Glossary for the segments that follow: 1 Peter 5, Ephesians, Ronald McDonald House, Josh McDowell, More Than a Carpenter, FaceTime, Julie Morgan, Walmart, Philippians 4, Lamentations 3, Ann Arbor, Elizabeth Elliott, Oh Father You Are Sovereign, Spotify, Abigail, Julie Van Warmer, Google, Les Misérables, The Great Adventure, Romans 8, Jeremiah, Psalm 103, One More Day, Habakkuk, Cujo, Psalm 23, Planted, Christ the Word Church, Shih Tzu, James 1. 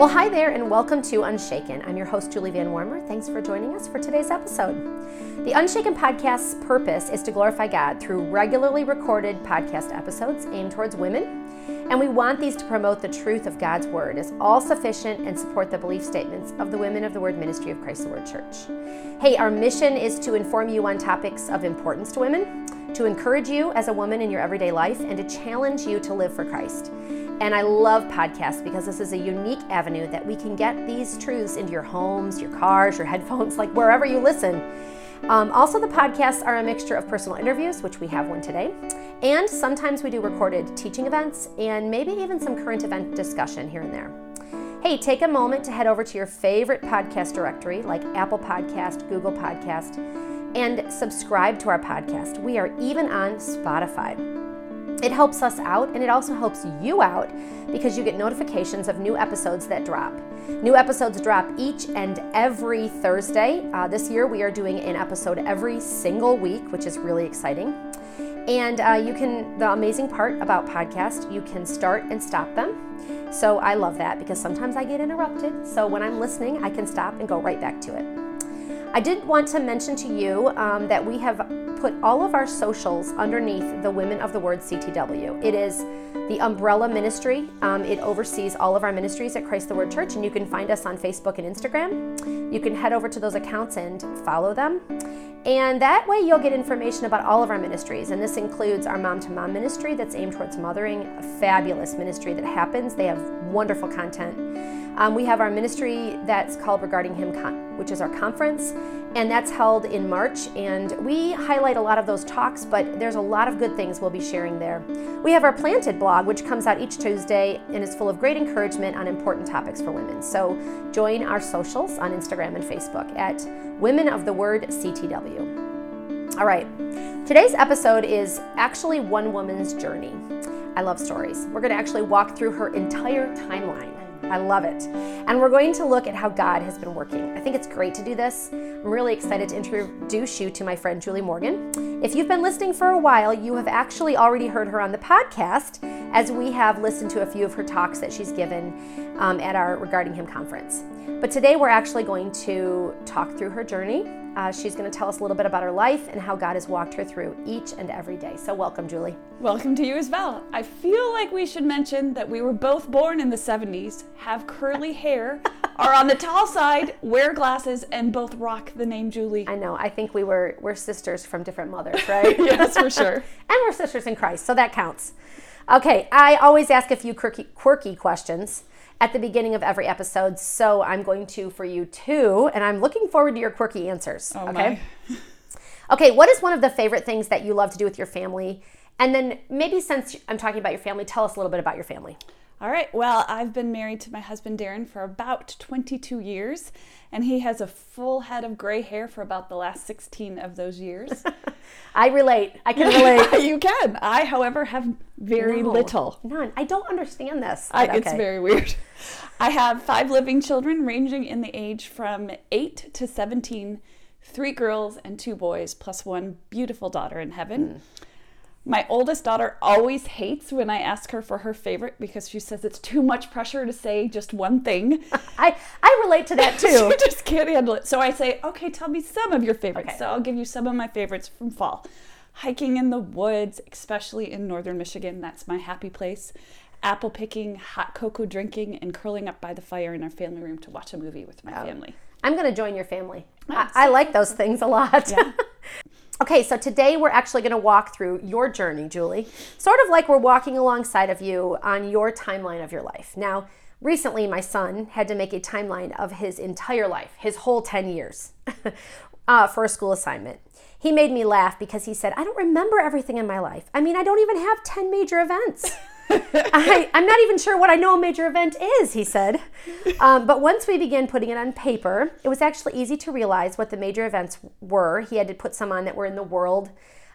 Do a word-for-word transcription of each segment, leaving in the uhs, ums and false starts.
Well, hi there and welcome to Unshaken. I'm your host, Julie Van Warmer. Thanks for joining us for today's episode. The Unshaken podcast's purpose is to glorify God through regularly recorded podcast episodes aimed towards women, and we want these to promote the truth of God's Word as all-sufficient and support the belief statements of the Women of the Word Ministry of Christ the Word Church. Hey, our mission is to inform you on topics of importance to women, to encourage you as a woman in your everyday life, and to challenge you to live for Christ. And I love podcasts because this is a unique avenue that we can get these truths into your homes, your cars, your headphones, like wherever you listen. Um, also, the podcasts are a mixture of personal interviews, which we have one today, and sometimes we do recorded teaching events and maybe even some current event discussion here and there. Hey, take a moment to head over to your favorite podcast directory like Apple Podcast, Google Podcast, and subscribe to our podcast. We are even on Spotify. It helps us out, and it also helps you out because you get notifications of new episodes that drop. New episodes drop each and every Thursday. Uh, this year we are doing an episode every single week, which is really exciting. And uh, you can, the amazing part about podcasts, you can start and stop them. So I love that because sometimes I get interrupted. So when I'm listening, I can stop and go right back to it. I did want to mention to you um, that we have put all of our socials underneath the Women of the Word C T W. It is the umbrella ministry. Um, it oversees all of our ministries at Christ the Word Church, and you can find us on Facebook and Instagram. You can head over to those accounts and follow them. And that way you'll get information about all of our ministries, and this includes our Mom to Mom ministry that's aimed towards mothering, a fabulous ministry that happens. They have wonderful content. Um, we have our ministry that's called Regarding Him, Con- which is our conference, and that's held in March, and we highlight a lot of those talks, but there's a lot of good things we'll be sharing there. We have our Planted blog, which comes out each Tuesday and is full of great encouragement on important topics for women. So join our socials on Instagram and Facebook at Women of the Word C T W. All right, today's episode is actually one woman's journey. I love stories. We're going to actually walk through her entire timeline. I love it. And we're going to look at how God has been working. I think it's great to do this. I'm really excited to introduce you to my friend Julie Morgan. If you've been listening for a while, you have actually already heard her on the podcast, as we have listened to a few of her talks that she's given um, at our Regarding Him conference. But today we're actually going to talk through her journey. Uh, she's going to tell us a little bit about her life and how God has walked her through each and every day. So welcome, Julie. Welcome to you as well. I feel like we should mention that we were both born in the seventies, have curly hair, are on the tall side, wear glasses, and both rock the name Julie. I know. I think we were we're sisters from different mothers, right? Yes, for sure. And we're sisters in Christ, so that counts. Okay, I always ask a few quirky, quirky questions at the beginning of every episode, so I'm going to for you too, and I'm looking forward to your quirky answers. Oh, okay. My. Okay, what is one of the favorite things that you love to do with your family? And then maybe since I'm talking about your family, tell us a little bit about your family. All right, well, I've been married to my husband, Darren, for about twenty-two years, and he has a full head of gray hair for about the last sixteen of those years. I relate. I can relate. You can. I, however, have very no, little. None. I don't understand this. I, okay. It's very weird. I have five living children ranging in the age from eight to seventeen, three girls and two boys, plus one beautiful daughter in heaven. Mm. My oldest daughter always hates when I ask her for her favorite because she says it's too much pressure to say just one thing. I, I relate to that too. She just can't handle it. So I say, okay, tell me some of your favorites. Okay. So I'll give you some of my favorites from fall. Hiking in the woods, especially in northern Michigan. That's my happy place. Apple picking, hot cocoa drinking, and curling up by the fire in our family room to watch a movie with my oh. family. I'm going to join your family. Nice. I, I like those things a lot. Yeah. Okay, so today we're actually going to walk through your journey, Julie, sort of like we're walking alongside of you on your timeline of your life. Now, recently my son had to make a timeline of his entire life, his whole ten years, uh, for a school assignment. He made me laugh because he said, I don't remember everything in my life. I mean, I don't even have ten major events. I, I'm not even sure what I know a major event is, he said. Um, but once we began putting it on paper, it was actually easy to realize what the major events were. He had to put some on that were in the world,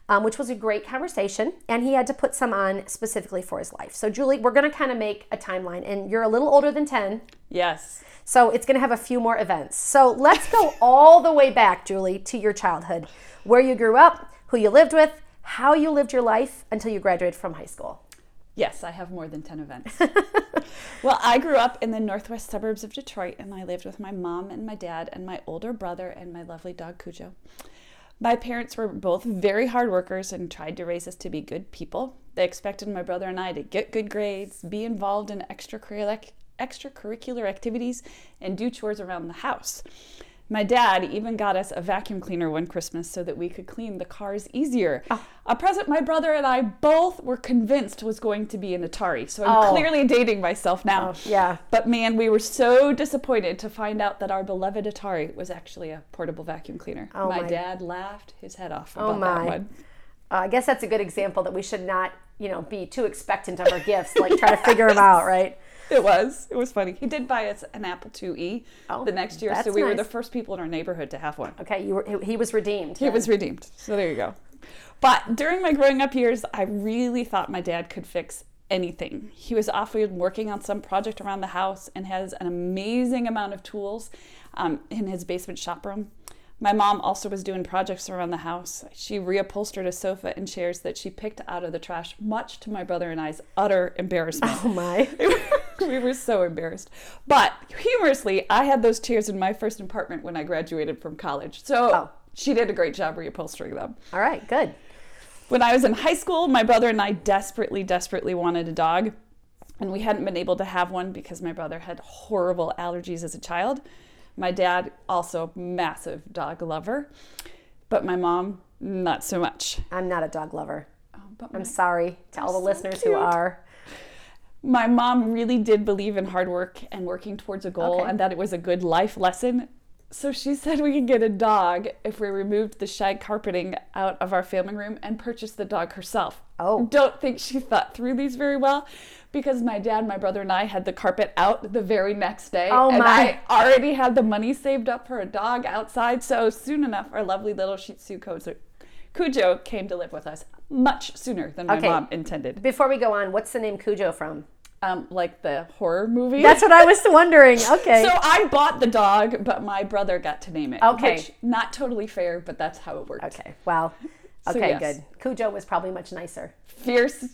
um, which was a great conversation. And he had to put some on specifically for his life. So Julie, we're going to kind of make a timeline. And you're a little older than ten. Yes. So it's going to have a few more events. So let's go all the way back, Julie, to your childhood, where you grew up, who you lived with, how you lived your life until you graduated from high school. Yes, I have more than ten events. Well, I grew up in the northwest suburbs of Detroit, and I lived with my mom and my dad and my older brother and my lovely dog, Cujo. My parents were both very hard workers and tried to raise us to be good people. They expected my brother and I to get good grades, be involved in extracurricular activities, and do chores around the house. My dad even got us a vacuum cleaner one Christmas so that we could clean the cars easier. Oh. A present my brother and I both were convinced was going to be an Atari, so I'm oh. clearly dating myself now. Oh, yeah. But man, we were so disappointed to find out that our beloved Atari was actually a portable vacuum cleaner. Oh, my, my dad laughed his head off about oh, my. that one. Uh, I guess that's a good example that we should not, you know, be too expectant of our gifts, like try yes. to figure them out, right? It was. It was funny. He did buy us an Apple two E oh, the next year, so we nice. were the first people in our neighborhood to have one. Okay, you were, he was redeemed. He then. was redeemed. So there you go. But during my growing up years, I really thought my dad could fix anything. He was often working on some project around the house and has an amazing amount of tools um, in his basement shop room. My mom also was doing projects around the house. She reupholstered a sofa and chairs that she picked out of the trash, much to my brother and I's utter embarrassment. Oh, my. We were so embarrassed. But humorously, I had those chairs in my first apartment when I graduated from college. So oh. she did a great job reupholstering them. All right, good. When I was in high school, my brother and I desperately, desperately wanted a dog. And we hadn't been able to have one because my brother had horrible allergies as a child. My dad, also massive dog lover, but my mom, not so much. I'm not a dog lover. Oh, but I'm sorry to all the so listeners cute. who are. My mom really did believe in hard work and working towards a goal okay. and that it was a good life lesson. So she said we could get a dog if we removed the shag carpeting out of our family room and purchased the dog herself. Oh. Don't think she thought through these very well, because my dad, my brother, and I had the carpet out the very next day. Oh, and my. I already had the money saved up for a dog outside. So soon enough, our lovely little Shih Tzu Cujo came to live with us much sooner than my okay. mom intended. Before we go on, what's the name Cujo from? Um, like the horror movie. That's what I was wondering. Okay. So I bought the dog, but my brother got to name it. Okay. Which, not totally fair, but that's how it worked. Okay. Wow. Okay, so, yes. good. Cujo was probably much nicer. Fierce,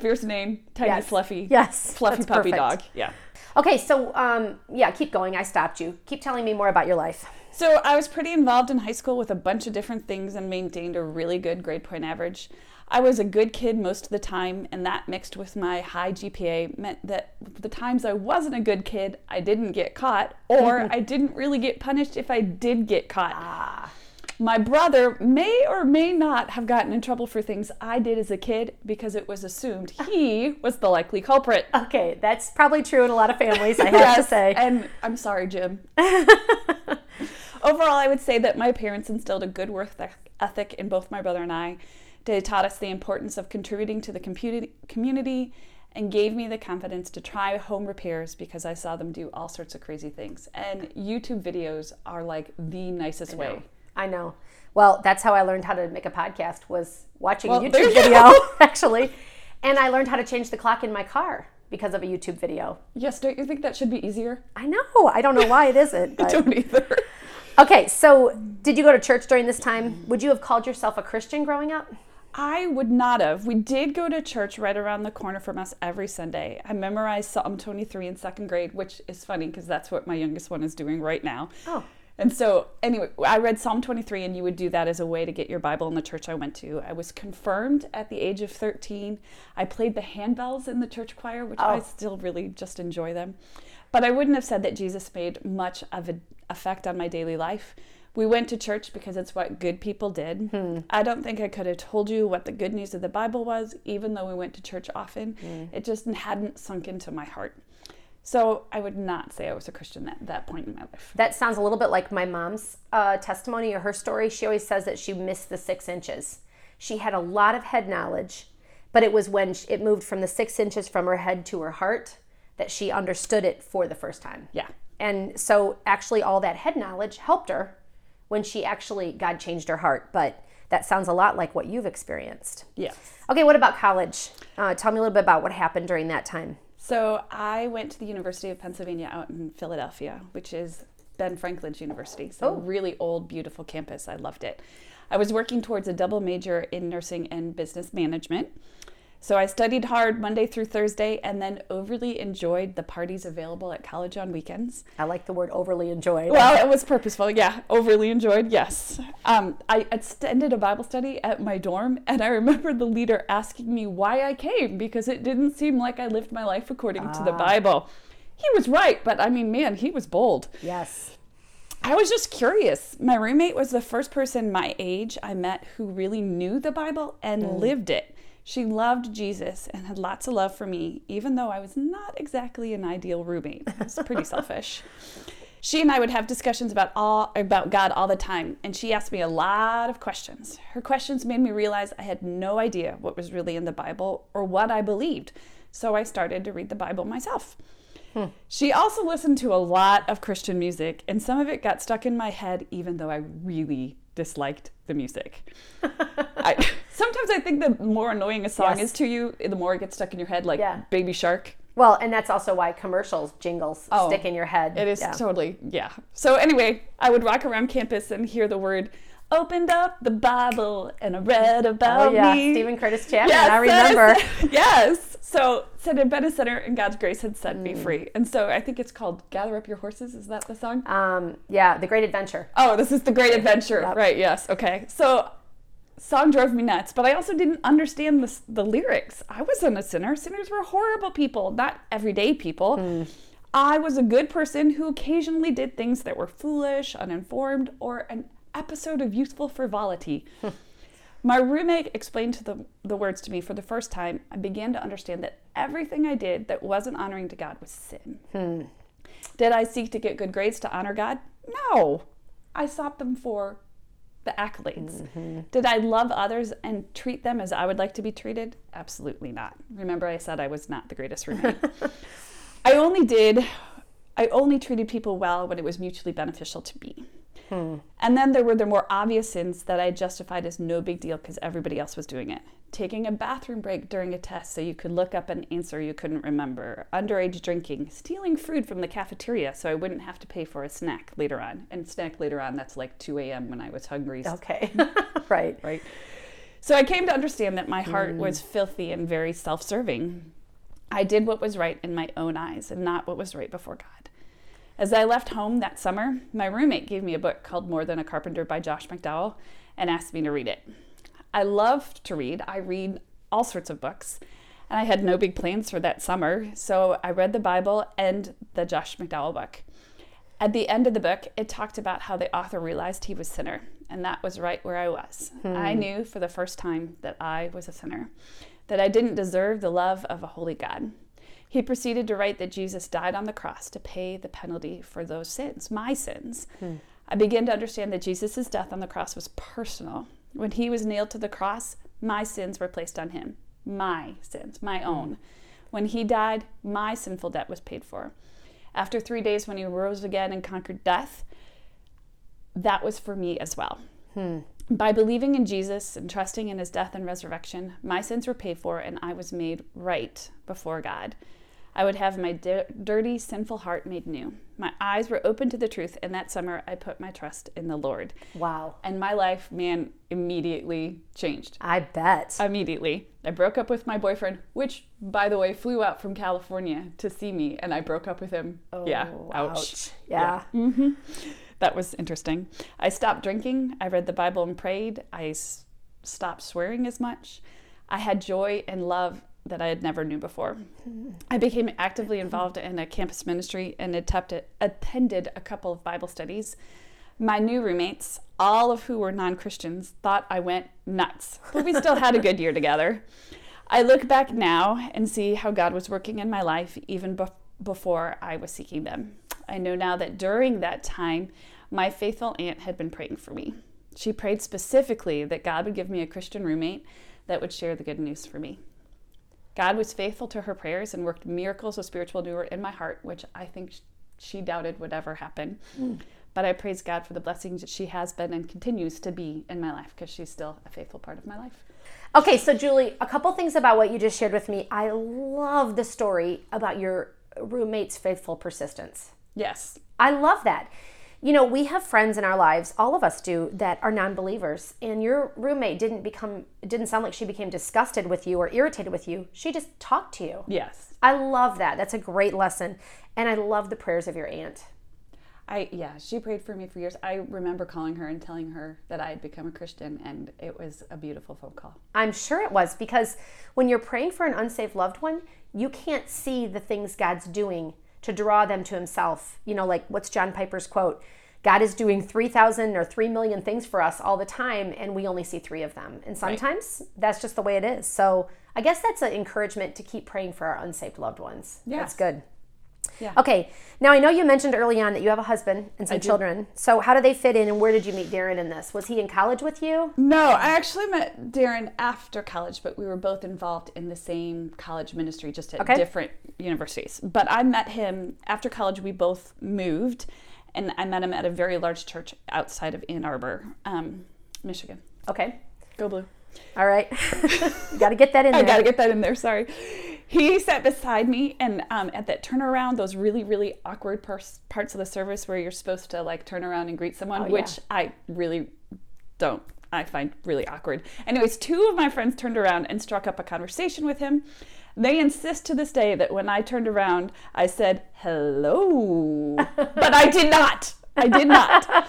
fierce name. Tiny, yes. fluffy. Yes. Fluffy puppy perfect. dog. Yeah. Okay. So, um, yeah, keep going. I stopped you. Keep telling me more about your life. So I was pretty involved in high school with a bunch of different things and maintained a really good grade point average. I was a good kid most of the time, and that mixed with my high G P A meant that the times I wasn't a good kid, I didn't get caught, or I didn't really get punished if I did get caught. Ah. My brother may or may not have gotten in trouble for things I did as a kid because it was assumed he was the likely culprit. Okay, that's probably true in a lot of families, I have yes, to say. And I'm sorry, Jim. Overall, I would say that my parents instilled a good work ethic in both my brother and I. They taught us the importance of contributing to the community and gave me the confidence to try home repairs because I saw them do all sorts of crazy things. And YouTube videos are like the nicest I way. I know. Well, that's how I learned how to make a podcast, was watching well, a YouTube video, actually. And I learned how to change the clock in my car because of a YouTube video. Yes, don't you think that should be easier? I know. I don't know why it isn't. But... I don't either. Okay, so did you go to church during this time? Would you have called yourself a Christian growing up? I would not have. We did go to church right around the corner from us every Sunday. I memorized Psalm twenty-three in second grade, which is funny because that's what my youngest one is doing right now. Oh. And so, anyway, I read Psalm twenty-three, and you would do that as a way to get your Bible in the church I went to. I was confirmed at the age of thirteen. I played the handbells in the church choir, which oh. I still really just enjoy them. But I wouldn't have said that Jesus made much of an effect on my daily life. We went to church because it's what good people did. Hmm. I don't think I could have told you what the good news of the Bible was, even though we went to church often. Hmm. It just hadn't sunk into my heart. So I would not say I was a Christian at that point in my life. That sounds a little bit like my mom's uh, testimony or her story. She always says that she missed the six inches. She had a lot of head knowledge, but it was when it moved from the six inches from her head to her heart that she understood it for the first time. Yeah. And so actually all that head knowledge helped her when she actually, God changed her heart. But that sounds a lot like what you've experienced. Yes. Okay, what about college? Uh, tell me a little bit about what happened during that time. So I went to the University of Pennsylvania out in Philadelphia, which is Ben Franklin's university. So oh. really old, beautiful campus. I loved it. I was working towards a double major in nursing and business management. So I studied hard Monday through Thursday and then overly enjoyed the parties available at college on weekends. I like the word overly enjoyed. Well, it was purposeful. Yeah, overly enjoyed, yes. Um, I attended a Bible study at my dorm, and I remember the leader asking me why I came because it didn't seem like I lived my life according ah. to the Bible. He was right, but I mean, man, he was bold. Yes. I was just curious. My roommate was the first person my age I met who really knew the Bible and mm. lived it. She loved Jesus and had lots of love for me, even though I was not exactly an ideal roommate. It was pretty selfish. She and I would have discussions about all about God all the time, and she asked me a lot of questions. Her questions made me realize I had no idea what was really in the Bible or what I believed, so I started to read the Bible myself. Hmm. She also listened to a lot of Christian music, and some of it got stuck in my head, even though I really disliked the music. I, sometimes I think the more annoying a song yes. is to you, the more it gets stuck in your head, like yeah. Baby Shark. Well, and that's also why commercials, jingles oh, stick in your head. It is yeah. totally, yeah. So anyway, I would walk around campus and hear the word, opened up the Bible and I read about oh, yeah. me. Stephen Curtis Chapman, yes, I remember. Yes. yes. So said in Bennett Center and God's grace had set mm. me free. And so I think it's called Gather Up Your Horses. Is that the song? Um, yeah, The Great Adventure. Oh, this is The Great Adventure. Yep. Right, yes. Okay. So song drove me nuts, but I also didn't understand the, the lyrics. I wasn't a sinner. Sinners were horrible people, not everyday people. Mm. I was a good person who occasionally did things that were foolish, uninformed, or an episode of youthful frivolity. My roommate explained to the, the words to me for the first time. I began to understand that everything I did that wasn't honoring to God was sin. Hmm. Did I seek to get good grades to honor God? No. I sought them for the accolades. Mm-hmm. Did I love others and treat them as I would like to be treated? Absolutely not. Remember, I said I was not the greatest roommate. I only did, I only treated people well when it was mutually beneficial to me. Hmm. And then there were the more obvious sins that I justified as no big deal because everybody else was doing it. Taking a bathroom break during a test so you could look up an answer you couldn't remember. Underage drinking. Stealing food from the cafeteria so I wouldn't have to pay for a snack later on. And snack later on, that's like two a.m. when I was hungry. Okay. right. Right. So I came to understand that my heart mm. was filthy and very self-serving. I did what was right in my own eyes and not what was right before God. As I left home that summer, my roommate gave me a book called More Than a Carpenter by Josh McDowell and asked me to read it. I love to read. I read all sorts of books, and I had no big plans for that summer, so I read the Bible and the Josh McDowell book. At the end of the book, it talked about how the author realized he was a sinner, and that was right where I was. Hmm. I knew for the first time that I was a sinner, that I didn't deserve the love of a holy God. He proceeded to write that Jesus died on the cross to pay the penalty for those sins, my sins. Hmm. I began to understand that Jesus' death on the cross was personal. When he was nailed to the cross, my sins were placed on him. My sins, my own. When he died, my sinful debt was paid for. After three days when he rose again and conquered death, that was for me as well. Hmm. By believing in Jesus and trusting in his death and resurrection, my sins were paid for and I was made right before God. I would have my di- dirty, sinful heart made new. My eyes were open to the truth, and that summer I put my trust in the Lord. Wow. And my life, man, immediately changed. I bet. Immediately. I broke up with my boyfriend, which, by the way, flew out from California to see me, and I broke up with him. Oh, yeah. Ouch. ouch. Yeah. yeah. Mm-hmm. That was interesting. I stopped drinking. I read the Bible and prayed. I s- stopped swearing as much. I had joy and love that I had never knew before. I became actively involved in a campus ministry and attempted, attended a couple of Bible studies. My new roommates, all of who were non-Christians, thought I went nuts, but we still had a good year together. I look back now and see how God was working in my life even be- before I was seeking them. I know now that during that time, my faithful aunt had been praying for me. She prayed specifically that God would give me a Christian roommate that would share the good news for me. God was faithful to her prayers and worked miracles of spiritual renewal in my heart, which I think she doubted would ever happen. Mm. But I praise God for the blessings that she has been and continues to be in my life because she's still a faithful part of my life. Okay, so Julie, a couple things about what you just shared with me. I love the story about your roommate's faithful persistence. Yes. I love that. You know, we have friends in our lives, all of us do, that are non-believers. And your roommate didn't become, didn't sound like she became disgusted with you or irritated with you. She just talked to you. Yes. I love that. That's a great lesson. And I love the prayers of your aunt. I yeah, she prayed for me for years. I remember calling her and telling her that I had become a Christian, and it was a beautiful phone call. I'm sure it was, because when you're praying for an unsaved loved one, you can't see the things God's doing to draw them to himself. You know, like, what's John Piper's quote? God is doing three thousand or three million things for us all the time, and we only see three of them. And sometimes right. that's just the way it is. So I guess that's an encouragement to keep praying for our unsaved loved ones. Yes. That's good. Yeah. Okay. Now, I know you mentioned early on that you have a husband and some children. So how do they fit in, and where did you meet Darren in this? Was he in college with you? No, I actually met Darren after college, but we were both involved in the same college ministry, just at okay. different universities. But I met him after college. We both moved, and I met him at a very large church outside of Ann Arbor, um, Michigan. Okay. Go Blue. All right. You got to get that in there. I got to get that in there. Sorry. He sat beside me, and um, at that turnaround, those really, really awkward pers- parts of the service where you're supposed to, like, turn around and greet someone, oh, which yeah. I really don't, I find really awkward. Anyways, two of my friends turned around and struck up a conversation with him. They insist to this day that when I turned around, I said, hello, but I did not. I did not.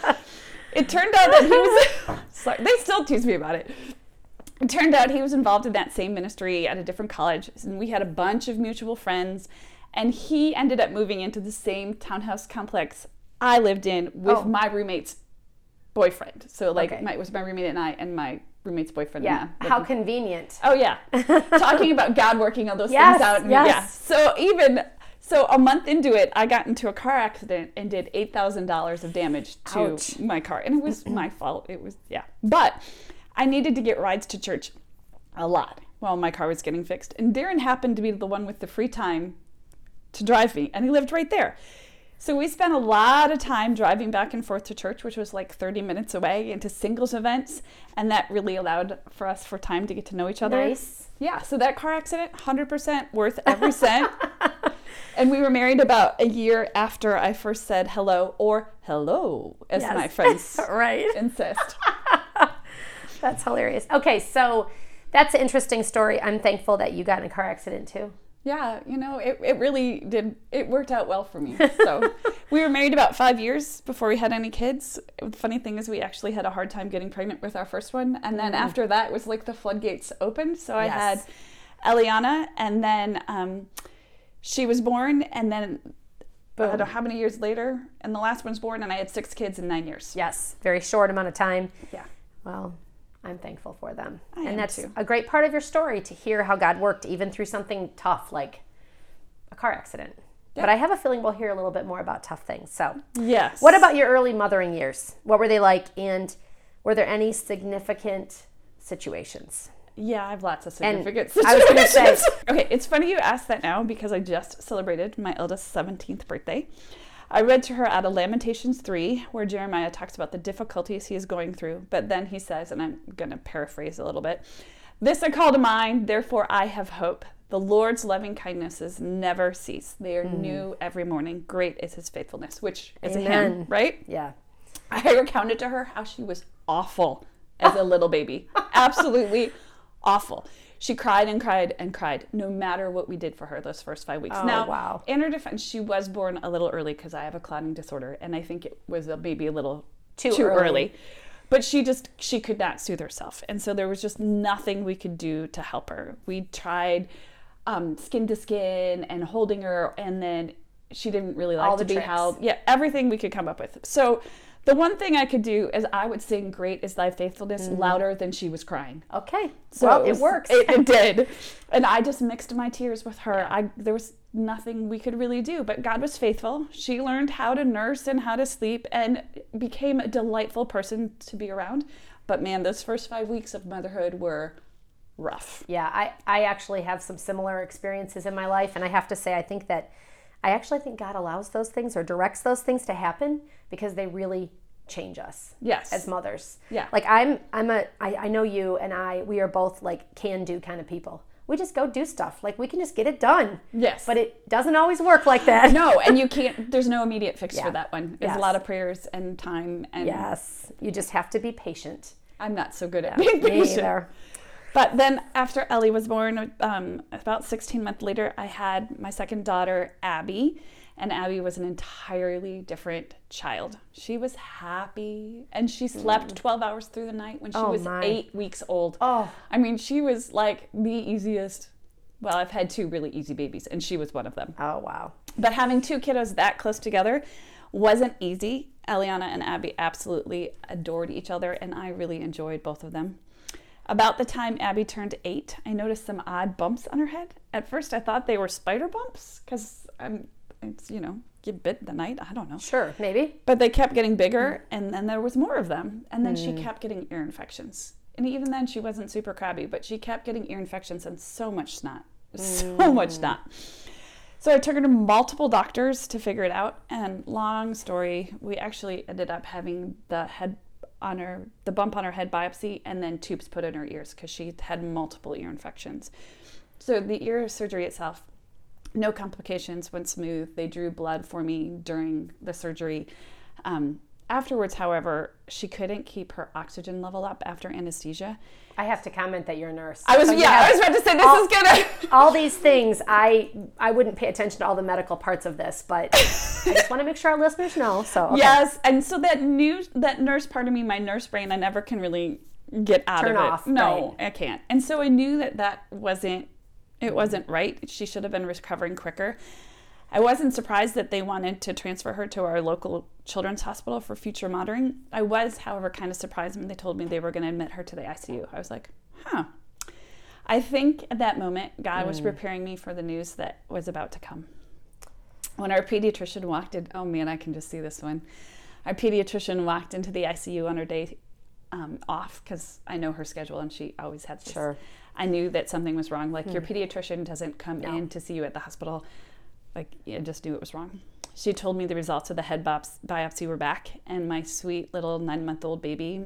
It turned out that he was, sorry, they still tease me about it. It turned out he was involved in that same ministry at a different college, and we had a bunch of mutual friends, and he ended up moving into the same townhouse complex I lived in with oh. my roommate's boyfriend. So, like, okay. my, it was my roommate and I and my roommate's boyfriend. Yeah, and how convenient. Oh, yeah. Talking about God working all those yes, things out. And, yes. Yeah. So even... So a month into it, I got into a car accident and did eight thousand dollars of damage to Ouch. my car. And it was my fault. It was, yeah. But... I needed to get rides to church a lot while my car was getting fixed. And Darren happened to be the one with the free time to drive me, and he lived right there. So we spent a lot of time driving back and forth to church, which was like thirty minutes away, into singles events, and that really allowed for us for time to get to know each other. Nice. Yeah, so that car accident, one hundred percent worth every cent. And we were married about a year after I first said hello, or hello, as yes. my friends right. insist. That's hilarious. Okay, so that's an interesting story. I'm thankful that you got in a car accident too. Yeah, you know, it, it really did. It worked out well for me. So we were married about five years before we had any kids. The funny thing is, we actually had a hard time getting pregnant with our first one. And then mm-hmm. after that, it was like the floodgates opened. So I yes. had Eliana, and then um, she was born, and then Boom. I don't know how many years later, and the last one's born, and I had six kids in nine years. Yes, very short amount of time. Yeah. Well, I'm thankful for them. I and that's too. a great part of your story, to hear how God worked even through something tough like a car accident. Yeah. But I have a feeling we'll hear a little bit more about tough things. So yes. What about your early mothering years? What were they like, and were there any significant situations? Yeah, I have lots of significant and situations. I was going to say. Okay, it's funny you asked that now, because I just celebrated my eldest seventeenth birthday. I read to her out of Lamentations three, where Jeremiah talks about the difficulties he is going through. But then he says, and I'm going to paraphrase a little bit, "This I call to mind, therefore I have hope. The Lord's loving kindnesses never cease. They are mm. new every morning. Great is his faithfulness," which is Amen. a hymn, right? Yeah. I recounted to her how she was awful as a little baby. Absolutely awful. She cried and cried and cried, no matter what we did for her those first five weeks. Oh, now, wow. in her defense, she was born a little early because I have a clotting disorder, and I think it was a, maybe a little too, too early. early. But she just, she could not soothe herself. And so there was just nothing we could do to help her. We tried um, skin to skin and holding her, and then she didn't really like All to be tricks. held. Yeah, everything we could come up with. So the one thing I could do is I would sing "Great is Thy Faithfulness" mm. louder than she was crying. Okay. So well, it, was, it works. It, it did. And I just mixed my tears with her. Yeah. I There was nothing we could really do, but God was faithful. She learned how to nurse and how to sleep, and became a delightful person to be around. But man, those first five weeks of motherhood were rough. Yeah, I, I actually have some similar experiences in my life, and I have to say I think that I actually think God allows those things, or directs those things to happen, because they really change us yes. as mothers. Yeah. Like I'm, I'm a, I, I know you and I, we are both like can-do kind of people. we just go do stuff. Like, we can just get it done. Yes. But it doesn't always work like that. No, and you can't, there's no immediate fix yeah. for that one. There's yes. a lot of prayers and time. And yes. You just have to be patient. I'm not so good yeah, at being patient. Me either. But then after Ellie was born, um, about sixteen months later, I had my second daughter, Abby. And Abby was an entirely different child. She was happy, and she slept twelve hours through the night when she oh was my. eight weeks old. Oh, I mean, she was like the easiest. Well, I've had two really easy babies, and she was one of them. Oh, wow. But having two kiddos that close together wasn't easy. Eliana and Abby absolutely adored each other, and I really enjoyed both of them. About the time Abby turned eight, I noticed some odd bumps on her head. At first, I thought they were spider bumps, because I'm... It's, you know, get bit the night. I don't know. Sure, maybe. But they kept getting bigger, and then there was more of them. And then mm. she kept getting ear infections. And even then, she wasn't super crabby, but she kept getting ear infections and so much snot. Mm. So much snot. So I took her to multiple doctors to figure it out. And long story, we actually ended up having the head on her, the bump on her head biopsy, and then tubes put in her ears because she had multiple ear infections. So the ear surgery itself, no complications, went smooth. They drew blood for me during the surgery. Um, afterwards, however, she couldn't keep her oxygen level up after anesthesia. I have to comment that you're a nurse. I was, so yeah, I was about to say this all, is gonna. All these things, I I wouldn't pay attention to all the medical parts of this, but I just want to make sure our listeners know. So okay. Yes, and so that new that nurse part of me, my nurse brain, I never can really get out Turn of it. Off, no, right. I can't. And so I knew that that wasn't. It wasn't right. She should have been recovering quicker. I wasn't surprised that they wanted to transfer her to our local children's hospital for future monitoring. I was, however, kind of surprised when they told me they were going to admit her to the I C U. I was like, huh. I think at that moment, God mm. was preparing me for the news that was about to come. When our pediatrician walked in, oh man, I can just see this one. Our pediatrician walked into the I C U on her day um, off, because I know her schedule and she always had this. Sure. I knew that something was wrong. Like, mm. your pediatrician doesn't come no. in to see you at the hospital. Like, I just knew it was wrong. She told me the results of the head biopsy were back, and my sweet little nine-month-old baby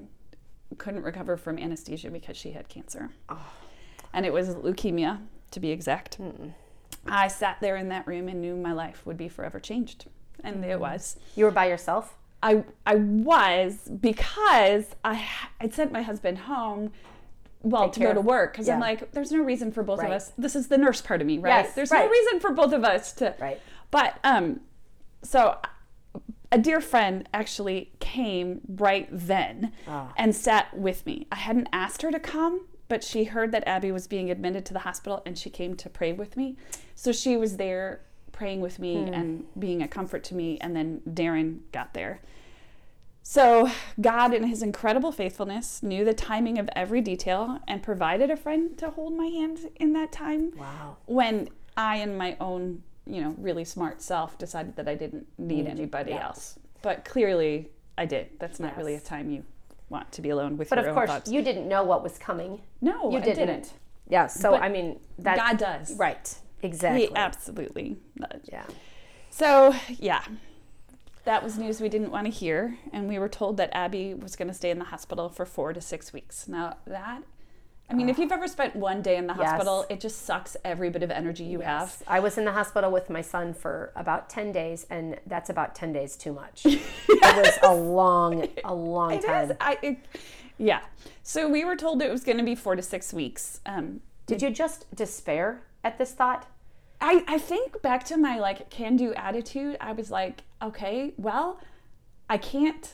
couldn't recover from anesthesia because she had cancer. Oh. And it was leukemia, to be exact. Mm. I sat there in that room and knew my life would be forever changed, and mm. it was. You were by yourself? I I was, because I I'd sent my husband home. Well, Take to care. go to work, because yeah. I'm like, there's no reason for both right. of us. This is the nurse part of me, right? Yes, there's right. no reason for both of us to. Right. But um, so a dear friend actually came right then oh. and sat with me. I hadn't asked her to come, but she heard that Abby was being admitted to the hospital, and she came to pray with me. So she was there praying with me mm. and being a comfort to me. And then Darren got there. So God, in his incredible faithfulness, knew the timing of every detail and provided a friend to hold my hand in that time. Wow. When I and my own, you know, really smart self decided that I didn't need anybody yeah. else. But clearly I did. That's not yes. really a time you want to be alone with but your own thoughts. But of course, you didn't know what was coming. No, you didn't. I didn't. Yeah, so but I mean, that God does. Right. Exactly. He absolutely does. Yeah. So, yeah. That was news we didn't want to hear, and we were told that Abby was going to stay in the hospital for four to six weeks. Now that, I mean, uh, if you've ever spent one day in the hospital, yes. it just sucks every bit of energy you yes. have. I was in the hospital with my son for about ten days, and that's about ten days too much. Yes. It was a long, a long it time. Is. I, it, yeah. So we were told it was going to be four to six weeks. Um, Did you just despair at this thought? I, I think back to my, like, can-do attitude. I was like, okay, well, I can't,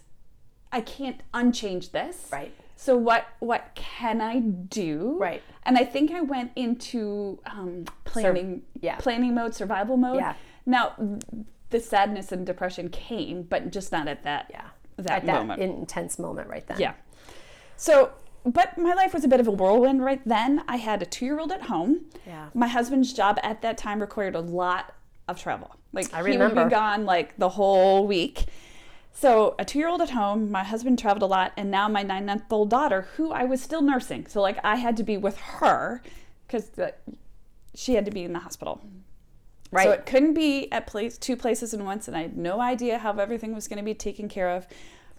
I can't unchange this. Right. So what, what can I do? Right. And I think I went into um, planning, Sur- yeah. planning mode, survival mode. Yeah. Now, the sadness and depression came, but just not at that, yeah. that at moment. That intense moment right then. Yeah. So... But my life was a bit of a whirlwind right then. I had a two-year-old at home. Yeah. My husband's job at that time required a lot of travel. Like, I remember. He would be gone, like, the whole week. So a two-year-old at home, my husband traveled a lot, and now my nine-month-old daughter, who I was still nursing. So, like, I had to be with her because she had to be in the hospital. Right. So it couldn't be at place, two places at once, and I had no idea how everything was going to be taken care of.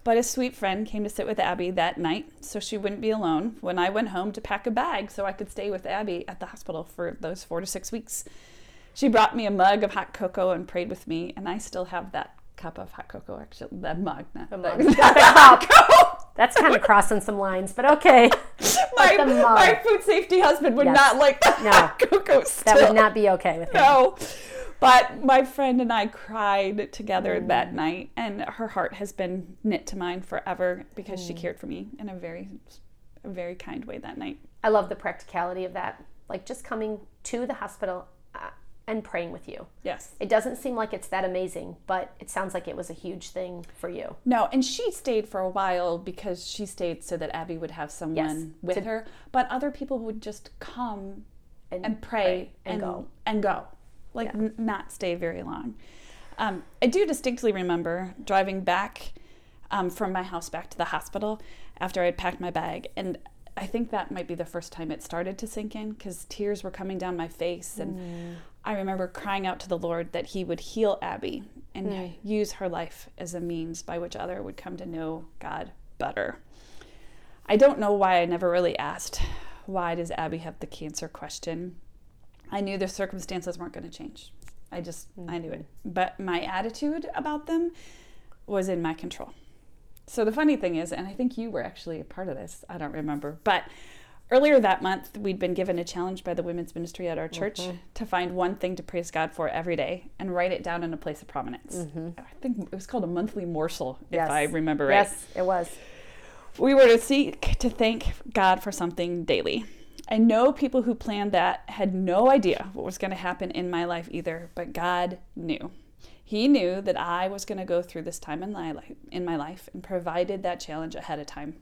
But a sweet friend came to sit with Abby that night so she wouldn't be alone when I went home to pack a bag so I could stay with Abby at the hospital for those four to six weeks. She brought me a mug of hot cocoa and prayed with me, and I still have that cup of hot cocoa, actually. The mug. Not the mug. That's kind of crossing some lines, but okay. my, but my food safety husband would yes. not like the no. hot cocoa still. That would not be okay with him. No. But my friend and I cried together mm. that night, and her heart has been knit to mine forever because mm. she cared for me in a very, a very kind way that night. I love the practicality of that. Like just coming to the hospital uh, and praying with you. Yes. It doesn't seem like it's that amazing, but it sounds like it was a huge thing for you. No, and she stayed for a while because she stayed so that Abby would have someone yes. with to, her. But other people would just come and, and pray, pray and, and go. And go. Like, yeah. n- not stay very long. Um, I do distinctly remember driving back um, from my house back to the hospital after I had packed my bag. And I think that might be the first time it started to sink in because tears were coming down my face. And mm. I remember crying out to the Lord that he would heal Abby and mm. use her life as a means by which others would come to know God better. I don't know why I never really asked, why does Abby have the cancer question? I knew the circumstances weren't going to change. I just, mm-hmm. I knew it. But my attitude about them was in my control. So the funny thing is, and I think you were actually a part of this, I don't remember, but earlier that month, we'd been given a challenge by the women's ministry at our church mm-hmm. to find one thing to praise God for every day and write it down in a place of prominence. Mm-hmm. I think it was called a monthly morsel, if yes. I remember right. Yes, it was. We were to seek to thank God for something daily. I know people who planned that had no idea what was going to happen in my life either, but God knew. He knew that I was going to go through this time in my life, in my life and provided that challenge ahead of time.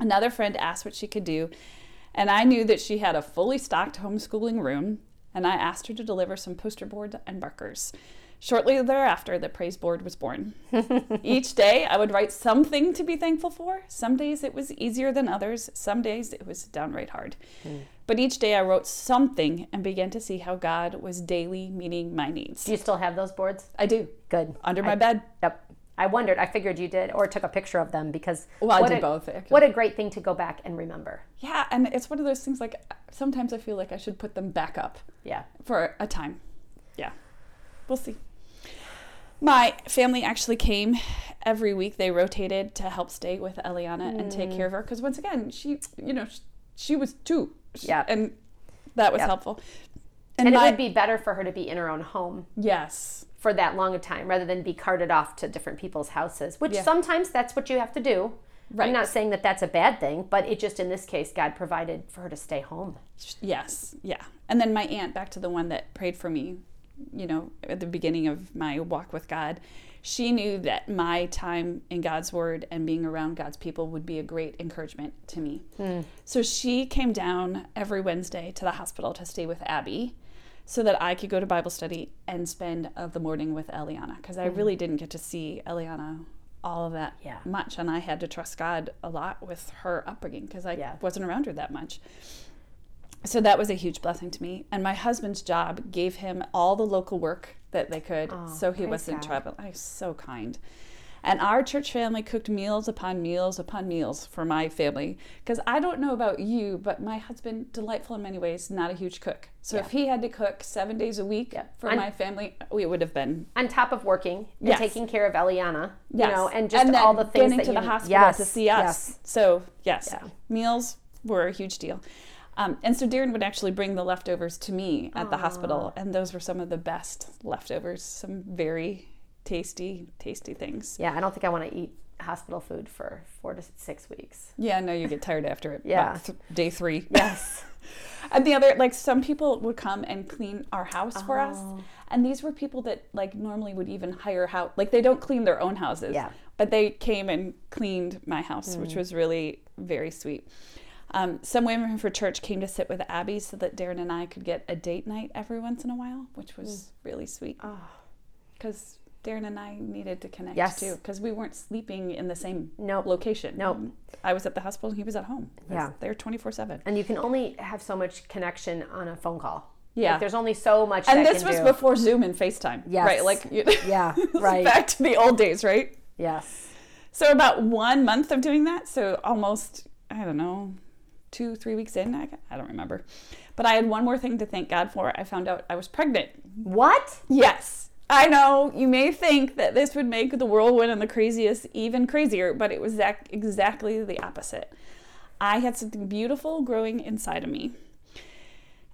Another friend asked what she could do, and I knew that she had a fully stocked homeschooling room, and I asked her to deliver some poster boards and markers. Shortly thereafter, the praise board was born. Each day, I would write something to be thankful for. Some days it was easier than others. Some days it was downright hard. Mm. But each day I wrote something and began to see how God was daily meeting my needs. Do you still have those boards? I do. Good. Under my I, bed. Yep. I wondered. I figured you did or took a picture of them because well, what, I did a, both, what a great thing to go back and remember. Yeah, and it's one of those things like sometimes I feel like I should put them back up yeah. for a time. Yeah. We'll see. My family actually came every week. They rotated to help stay with Eliana mm. and take care of her. Because once again, she, you know, she, she was two. Yeah. And that was yep. helpful. And, and my, it would be better for her to be in her own home. Yes. For that long a time rather than be carted off to different people's houses, which yeah. sometimes that's what you have to do. Right. I'm not saying that that's a bad thing, but it just, in this case, God provided for her to stay home. Yes. Yeah. And then my aunt, back to the one that prayed for me, you know, at the beginning of my walk with God, she knew that my time in God's Word and being around God's people would be a great encouragement to me. Mm. So she came down every Wednesday to the hospital to stay with Abby so that I could go to Bible study and spend uh, the morning with Eliana because I mm. really didn't get to see Eliana all of that yeah. much, and I had to trust God a lot with her upbringing because I yeah. wasn't around her that much. So that was a huge blessing to me. And my husband's job gave him all the local work that they could oh, so he wasn't traveling. I was so kind. And our church family cooked meals upon meals upon meals for my family. Because I don't know about you, but my husband, delightful in many ways, not a huge cook. So yeah. if he had to cook seven days a week yeah. for on, my family, we would have been. On top of working and yes. taking care of Eliana, yes. you know, and just and all the things that you... And then getting to the hospital yes. to see us. Yes. So, yes, yeah. meals were a huge deal. Um, and so Darren would actually bring the leftovers to me at the Aww. hospital, and those were some of the best leftovers, some very tasty, tasty things. Yeah, I don't think I want to eat hospital food for four to six weeks. Yeah, no, you get tired after it. yeah. Th- day three. Yes. And the other, like, some people would come and clean our house oh. for us, and these were people that, like, normally would even hire house. Like, they don't clean their own houses, yeah. but they came and cleaned my house, mm. which was really very sweet. Um, some women for church came to sit with Abby so that Darren and I could get a date night every once in a while, which was mm. really sweet. Because oh. Darren and I needed to connect, yes. too, because we weren't sleeping in the same nope. location. Nope. I was at the hospital and he was at home. Yeah. They were twenty-four seven. And you can only have so much connection on a phone call. Yeah. Like, there's only so much and that this can was do. Before Zoom and FaceTime. Yes. Right? Like, you, yeah, right. Back to the old days, right? Yes. So about one month of doing that, so almost, I don't know, two, three weeks in, I, I don't remember. But I had one more thing to thank God for. I found out I was pregnant. What? Yes. I know you may think that this would make the whirlwind and the craziest even crazier, but it was that, exactly the opposite. I had something beautiful growing inside of me.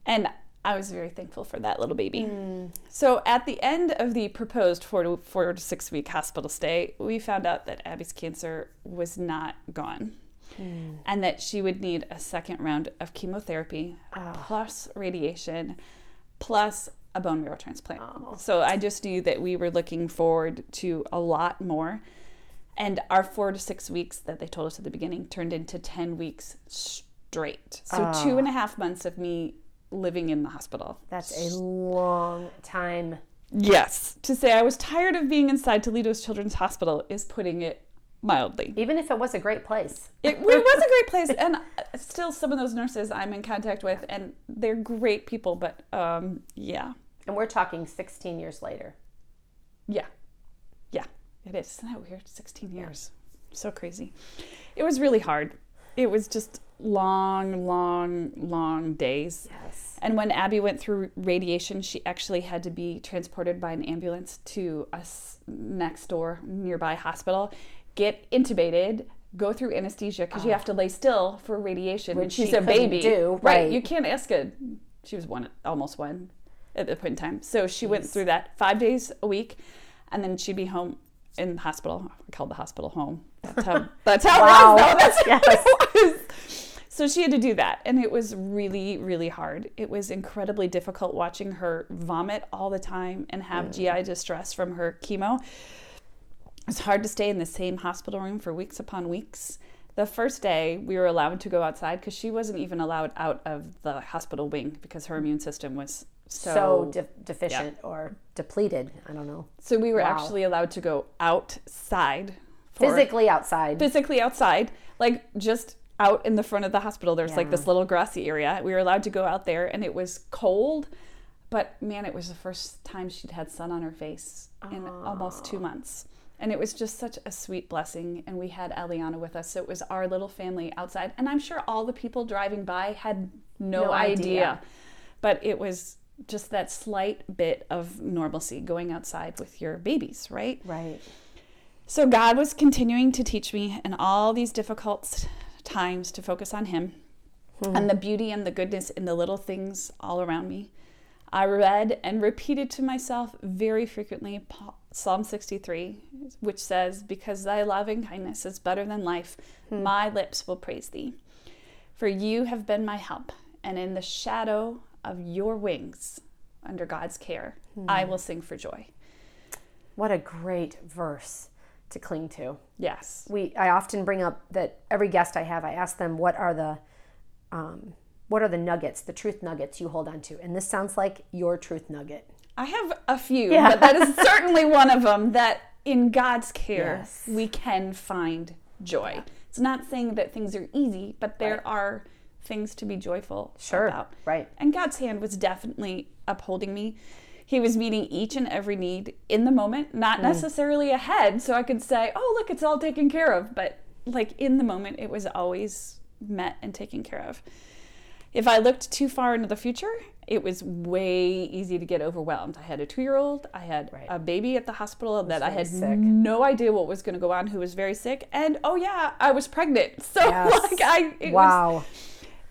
And I was very thankful for that little baby. Mm. So at the end of the proposed four to, four to six week hospital stay, we found out that Abby's cancer was not gone. Mm. And that she would need a second round of chemotherapy, oh. plus radiation, plus a bone marrow transplant. Oh. So I just knew that we were looking forward to a lot more. And our four to six weeks that they told us at the beginning turned into ten weeks straight. So oh. two and a half months of me living in the hospital. That's a long time. Yes. To say I was tired of being inside Toledo Children's Hospital is putting it mildly. Even if it was a great place. It, it was a great place. And still some of those nurses I'm in contact with, and they're great people, but um, yeah. And we're talking sixteen years later. Yeah. Yeah. It is. Isn't that weird? sixteen years. Yeah. So crazy. It was really hard. It was just long, long, long days. Yes. And when Abby went through radiation, she actually had to be transported by an ambulance to a next door nearby hospital, get intubated, go through anesthesia because oh. you have to lay still for radiation. Which and she's she a baby. Do, right. right. You can't ask a, she was one, almost one at that point in time. So she Jeez. went through that five days a week, and then she'd be home in the hospital. I called the hospital home. That's how, that's how wow. it was. No, that's yes. how it was. So she had to do that, and it was really, really hard. It was incredibly difficult watching her vomit all the time and have mm. G I distress from her chemo. It's hard to stay in the same hospital room for weeks upon weeks. The first day, we were allowed to go outside because she wasn't even allowed out of the hospital wing because her immune system was so, so de- deficient yeah. or depleted. I don't know. So we were wow. actually allowed to go outside. For, physically outside. Physically outside. Like just out in the front of the hospital. There's yeah. like this little grassy area. We were allowed to go out there, and it was cold. But man, it was the first time she'd had sun on her face oh. in almost two months. And it was just such a sweet blessing, and we had Eliana with us, so it was our little family outside. And I'm sure all the people driving by had no, no idea. idea. But it was just that slight bit of normalcy, going outside with your babies, right? Right. So God was continuing to teach me in all these difficult times to focus on Him mm-hmm. and the beauty and the goodness in the little things all around me. I read and repeated to myself very frequently Psalm sixty-three, which says, "Because thy loving kindness is better than life, hmm. my lips will praise thee. For you have been my help, and in the shadow of your wings, under God's care, hmm. I will sing for joy." What a great verse to cling to. Yes. We I often bring up that every guest I have, I ask them, what are the... Um, What are the nuggets, the truth nuggets you hold on to? And this sounds like your truth nugget. I have a few, yeah. but that is certainly one of them, that in God's care, yes. we can find joy. Yeah. It's not saying that things are easy, but there right. are things to be joyful sure. about. Right. And God's hand was definitely upholding me. He was meeting each and every need in the moment, not mm. necessarily ahead, so I could say, oh, look, it's all taken care of. But like in the moment, it was always met and taken care of. If I looked too far into the future, it was way easy to get overwhelmed. I had a two-year-old. I had right. a baby at the hospital that I had sick. no idea what was going to go on, who was very sick. And, oh, yeah, I was pregnant. So, yes. like, I... It wow. was,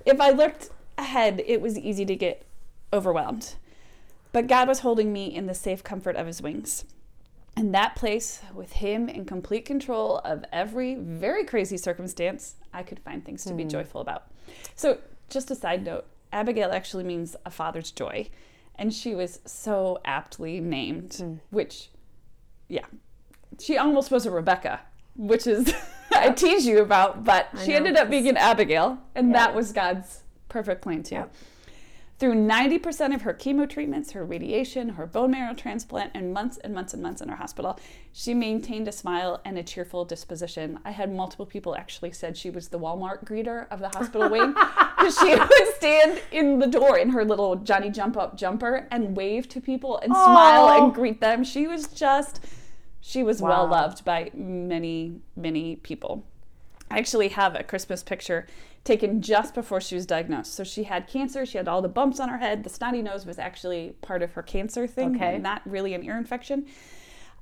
if I looked ahead, it was easy to get overwhelmed. But God was holding me in the safe comfort of His wings. And that place, with Him in complete control of every very crazy circumstance, I could find things to mm. be joyful about. So... Just a side note, Abigail actually means a father's joy, and she was so aptly named, mm. which, yeah, she almost was a Rebecca, which is, I tease you about, but I she know. ended up being an Abigail, and yeah. that was God's perfect plan, too. Yeah. Through ninety percent of her chemo treatments, her radiation, her bone marrow transplant, and months and months and months in her hospital, she maintained a smile and a cheerful disposition. I had multiple people actually said she was the Walmart greeter of the hospital wing, because she would stand in the door in her little Johnny Jump Up jumper and wave to people and Aww. smile and greet them. She was just She was wow. well-loved by many, many people. I actually have a Christmas picture taken just before she was diagnosed. So she had cancer. She had all the bumps on her head. The snotty nose was actually part of her cancer thing, okay. not really an ear infection.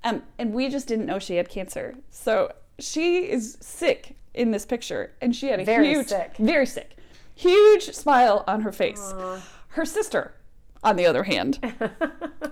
Um, and we just didn't know she had cancer. So she is sick in this picture. And she had a very huge, sick. very sick, huge smile on her face. Aww. Her sister, on the other hand,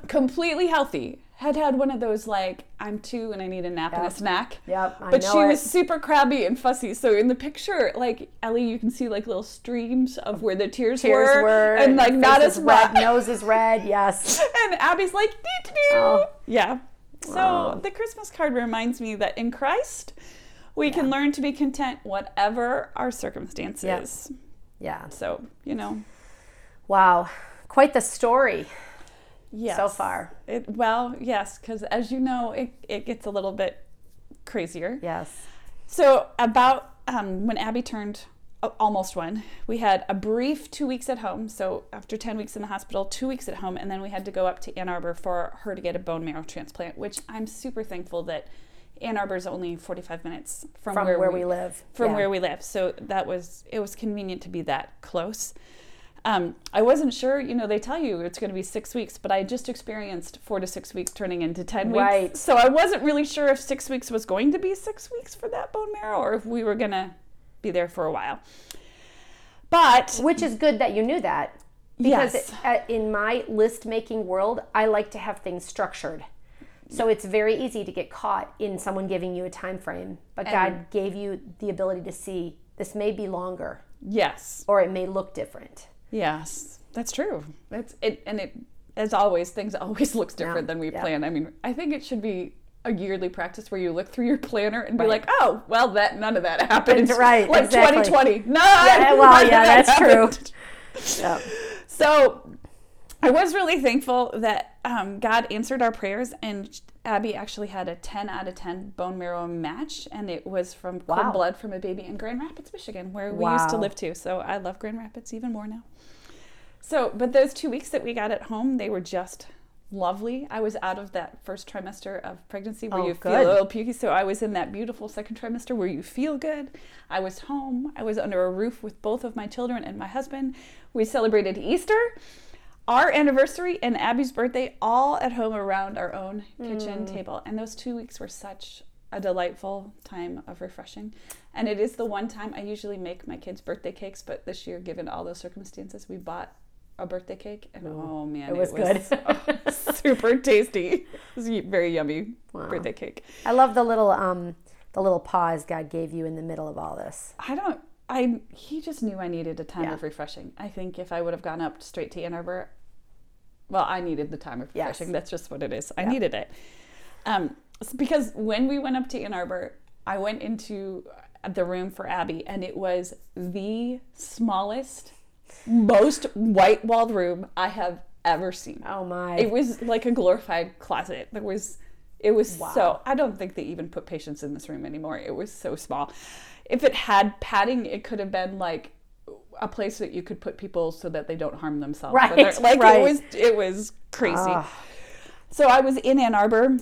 completely healthy, had had one of those, like, I'm two and I need a nap yep. and a snack. Yep, I But know she it. was super crabby and fussy. So in the picture, like, Ellie, you can see, like, little streams of where the tears, tears were, were. And, like, not as red. Nose is red, yes. And Abby's like, dee-dee-dee. Oh. Yeah. So oh. the Christmas card reminds me that in Christ, we yeah. can learn to be content whatever our circumstances. Yeah. yeah. So, you know. Wow. Quite the story. Yes. So far. It, well, yes, because as you know, it, it gets a little bit crazier. Yes. So about um, when Abby turned almost one, we had a brief two weeks at home. So after ten weeks in the hospital, two weeks at home, and then we had to go up to Ann Arbor for her to get a bone marrow transplant, which I'm super thankful that Ann Arbor is only forty-five minutes from, from where, where we, we live. From yeah. where we live. So that was, it was convenient to be that close. Um, I wasn't sure, you know, they tell you it's going to be six weeks, but I just experienced four to six weeks turning into ten right. weeks. So I wasn't really sure if six weeks was going to be six weeks for that bone marrow or if we were going to be there for a while. But which is good that you knew that. Because yes. it, in my list-making world, I like to have things structured. So it's very easy to get caught in someone giving you a time frame. But and God gave you the ability to see this may be longer. Yes. Or it may look different. Yes, that's true. That's it, and it as always, things always looks different yeah, than we yeah. plan. I mean, I think it should be a yearly practice where you look through your planner and right. be like, "Oh, well, that none of that happened." That's right, like exactly. twenty twenty. No, yeah, well, yeah, that that's happened. True. Yep. So, I was really thankful that um, God answered our prayers, and Abby actually had a ten out of ten bone marrow match, and it was from wow. cord blood from a baby in Grand Rapids, Michigan, where we wow. used to live too. So I love Grand Rapids even more now. So, but those two weeks that we got at home, they were just lovely. I was out of that first trimester of pregnancy where oh, you good. feel a little pukey. So I was in that beautiful second trimester where you feel good. I was home. I was under a roof with both of my children and my husband. We celebrated Easter, our anniversary, and Abby's birthday all at home around our own kitchen mm. table. And those two weeks were such a delightful time of refreshing. And it is the one time I usually make my kids birthday cakes, but this year, given all those circumstances, we bought a birthday cake, and Ooh, oh man, it was, it was good. oh, super tasty. It was a very yummy wow. birthday cake. I love the little um, the little pause God gave you in the middle of all this. I don't. I he just knew I needed a time yeah. of refreshing. I think if I would have gone up straight to Ann Arbor, well, I needed the time of refreshing. Yes. That's just what it is. I yeah. needed it. Um, because when we went up to Ann Arbor, I went into the room for Abby, and it was the smallest, most white-walled room I have ever seen. Oh my! It was like a glorified closet. There was, it was wow. so. I don't think they even put patients in this room anymore. It was so small. If it had padding, it could have been like a place that you could put people so that they don't harm themselves. Right, like right. it was, it was crazy. Ah. So I was in Ann Arbor,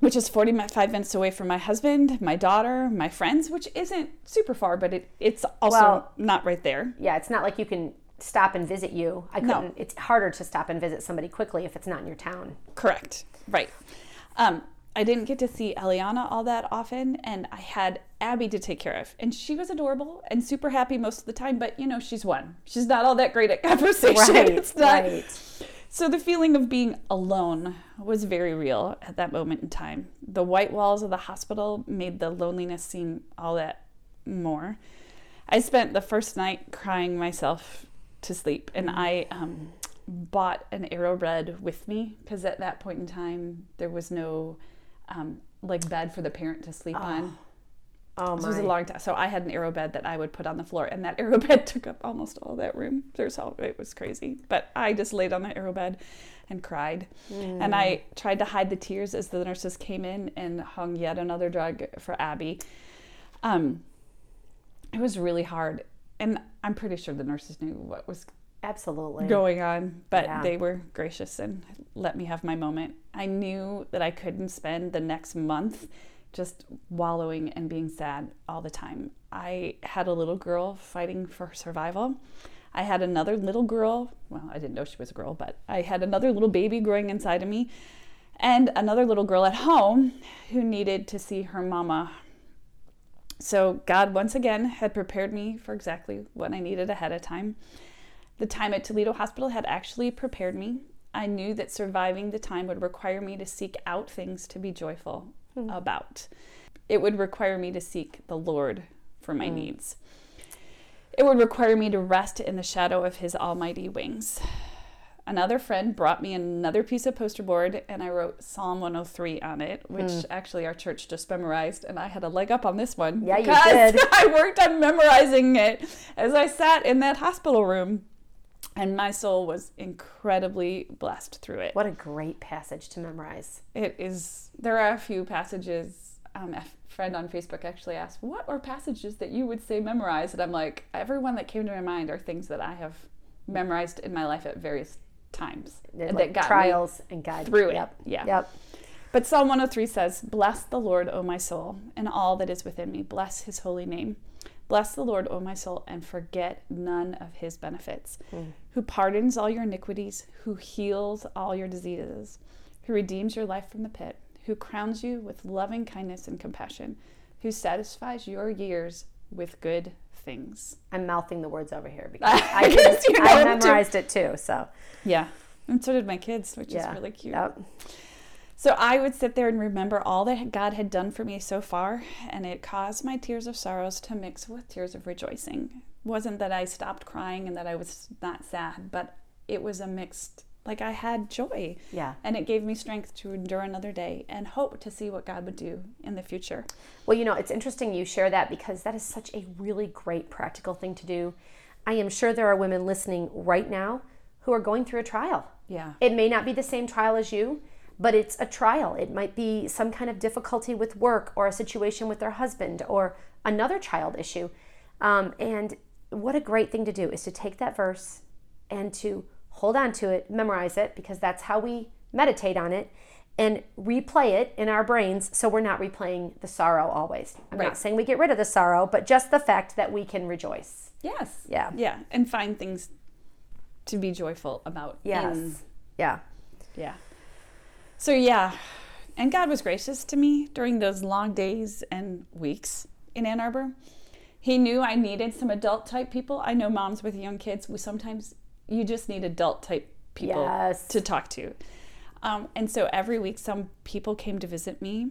which is forty-five minutes away from my husband, my daughter, my friends, which isn't super far, but it, it's also well, not right there. Yeah, it's not like you can stop and visit you. I couldn't. No. It's harder to stop and visit somebody quickly if it's not in your town. Correct. Right. Um, I didn't get to see Eliana all that often, and I had Abby to take care of. And she was adorable and super happy most of the time, but, you know, she's one. She's not all that great at conversation. Right, it's not, right. So the feeling of being alone was very real at that moment in time. The white walls of the hospital made the loneliness seem all that more. I spent the first night crying myself to sleep, and I um, bought an AeroBed with me because at that point in time there was no um, like bed for the parent to sleep oh. on. Oh, this was a long time. So I had an AeroBed that I would put on the floor, and that AeroBed took up almost all that room. There's all, it was crazy. But I just laid on that AeroBed and cried. Mm. And I tried to hide the tears as the nurses came in and hung yet another drug for Abby. Um, it was really hard. And I'm pretty sure the nurses knew what was Absolutely. Going on. But yeah. They were gracious and let me have my moment. I knew that I couldn't spend the next month just wallowing and being sad all the time. I had a little girl fighting for survival. I had another little girl, well, I didn't know she was a girl, but I had another little baby growing inside of me, and another little girl at home who needed to see her mama. So God, once again, had prepared me for exactly what I needed ahead of time. The time at Toledo Hospital had actually prepared me. I knew that surviving the time would require me to seek out things to be joyful mm-hmm. about. It would require me to seek the Lord for my mm. needs. It would require me to rest in the shadow of his almighty wings. Another friend brought me another piece of poster board, and I wrote Psalm one oh three on it, which mm. actually our church just memorized, and I had a leg up on this one. Yeah, because you did. I worked on memorizing it as I sat in that hospital room, and my soul was incredibly blessed through it. What a great passage to memorize. It is. There are a few passages. Um, friend on Facebook actually asked, what are passages that you would say memorize? And I'm like, everyone that came to my mind are things that I have memorized in my life at various times. Like and that got trials me and guide through yep. it. Yeah. Yep. But Psalm one oh three says, bless the Lord, O my soul, and all that is within me. Bless his holy name. Bless the Lord, O my soul, and forget none of his benefits. Mm. Who pardons all your iniquities, who heals all your diseases, who redeems your life from the pit, who crowns you with loving kindness and compassion, who satisfies your years with good things. I'm mouthing the words over here because I, guess, you know, I memorized it too. So yeah, and so did my kids, which yeah. is really cute. Yep. So I would sit there and remember all that God had done for me so far, and it caused my tears of sorrows to mix with tears of rejoicing. It wasn't that I stopped crying and that I was not sad, but it was a mixed. Like I had joy. Yeah. And it gave me strength to endure another day and hope to see what God would do in the future. Well, you know, it's interesting you share that because that is such a really great practical thing to do. I am sure there are women listening right now who are going through a trial. Yeah. It may not be the same trial as you, but it's a trial. It might be some kind of difficulty with work or a situation with their husband or another child issue. Um, and what a great thing to do is to take that verse and to hold on to it, memorize it, because that's how we meditate on it, and replay it in our brains so we're not replaying the sorrow always. I'm right. not saying we get rid of the sorrow, but just the fact that we can rejoice. Yes. Yeah. Yeah, and find things to be joyful about. Yes. In... Yeah. Yeah. So, yeah, and God was gracious to me during those long days and weeks in Ann Arbor. He knew I needed some adult-type people. I know moms with young kids, we sometimes... You just need adult-type people yes. to talk to. Um, and so every week, some people came to visit me.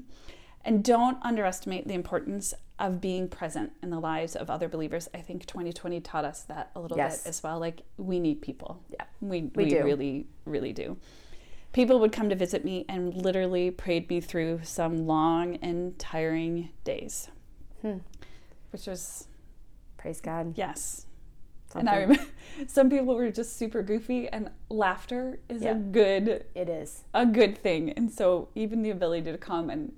And don't underestimate the importance of being present in the lives of other believers. I think twenty twenty taught us that a little yes. bit as well. Like, we need people. Yeah, We, we, we do. really, really do. People would come to visit me and literally prayed me through some long and tiring days. Hmm. Which was... Praise God. Yes. Something. And I remember some people were just super goofy, and laughter is yeah. a good it is a good thing. And so even the ability to come and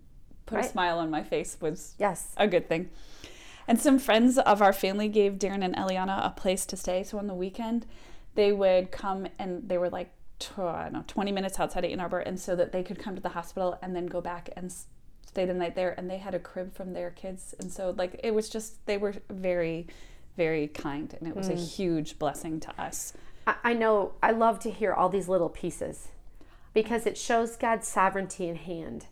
put right. a smile on my face was yes. a good thing. And some friends of our family gave Darren and Eliana a place to stay. So on the weekend, they would come, and they were like tw- I don't know, twenty minutes outside of Ann Arbor, and so that they could come to the hospital and then go back and stay the night there. And they had a crib from their kids. And so like it was just, they were very... very kind, and it was mm. a huge blessing to us. I know, I love to hear all these little pieces because it shows God's sovereignty in hand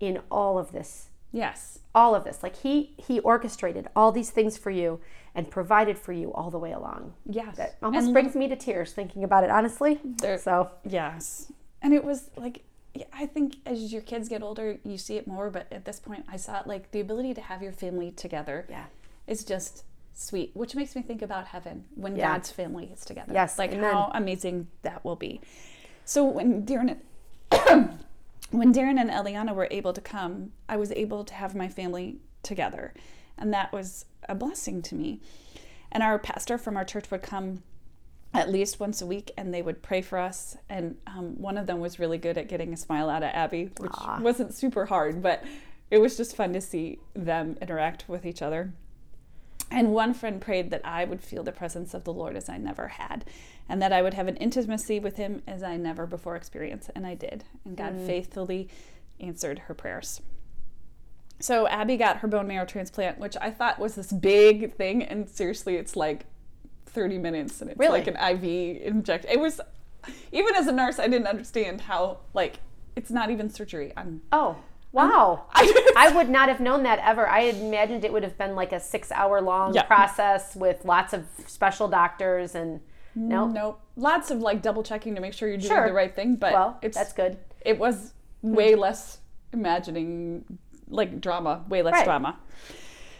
in all of this. Yes. All of this. Like he he orchestrated all these things for you and provided for you all the way along. Yes. That almost and brings me to tears thinking about it, honestly. There, so. Yes. And it was like, I think as your kids get older, you see it more, but at this point I saw it like the ability to have your family together. Yeah. It's just... sweet, which makes me think about heaven when yeah. God's family is together. Yes, like amen. How amazing that will be. So when Darren, and, when Darren and Eliana were able to come, I was able to have my family together, and that was a blessing to me. And our pastor from our church would come at least once a week, and they would pray for us. And um, one of them was really good at getting a smile out of Abby, which aww. Wasn't super hard, but it was just fun to see them interact with each other. And one friend prayed that I would feel the presence of the Lord as I never had, and that I would have an intimacy with him as I never before experienced. And I did. And God mm. faithfully answered her prayers. So Abby got her bone marrow transplant, which I thought was this big thing. And seriously, it's like thirty minutes and it's really? like an I V injection. It was, even as a nurse, I didn't understand how, like, it's not even surgery. I'm, oh. Wow. I would not have known that ever. I had imagined it would have been like a six hour long yeah. process with lots of special doctors and no. Nope. Nope. Lots of like double checking to make sure you're doing sure. the right thing, but well, it's that's good. It was way less imagining like drama, way less right. drama.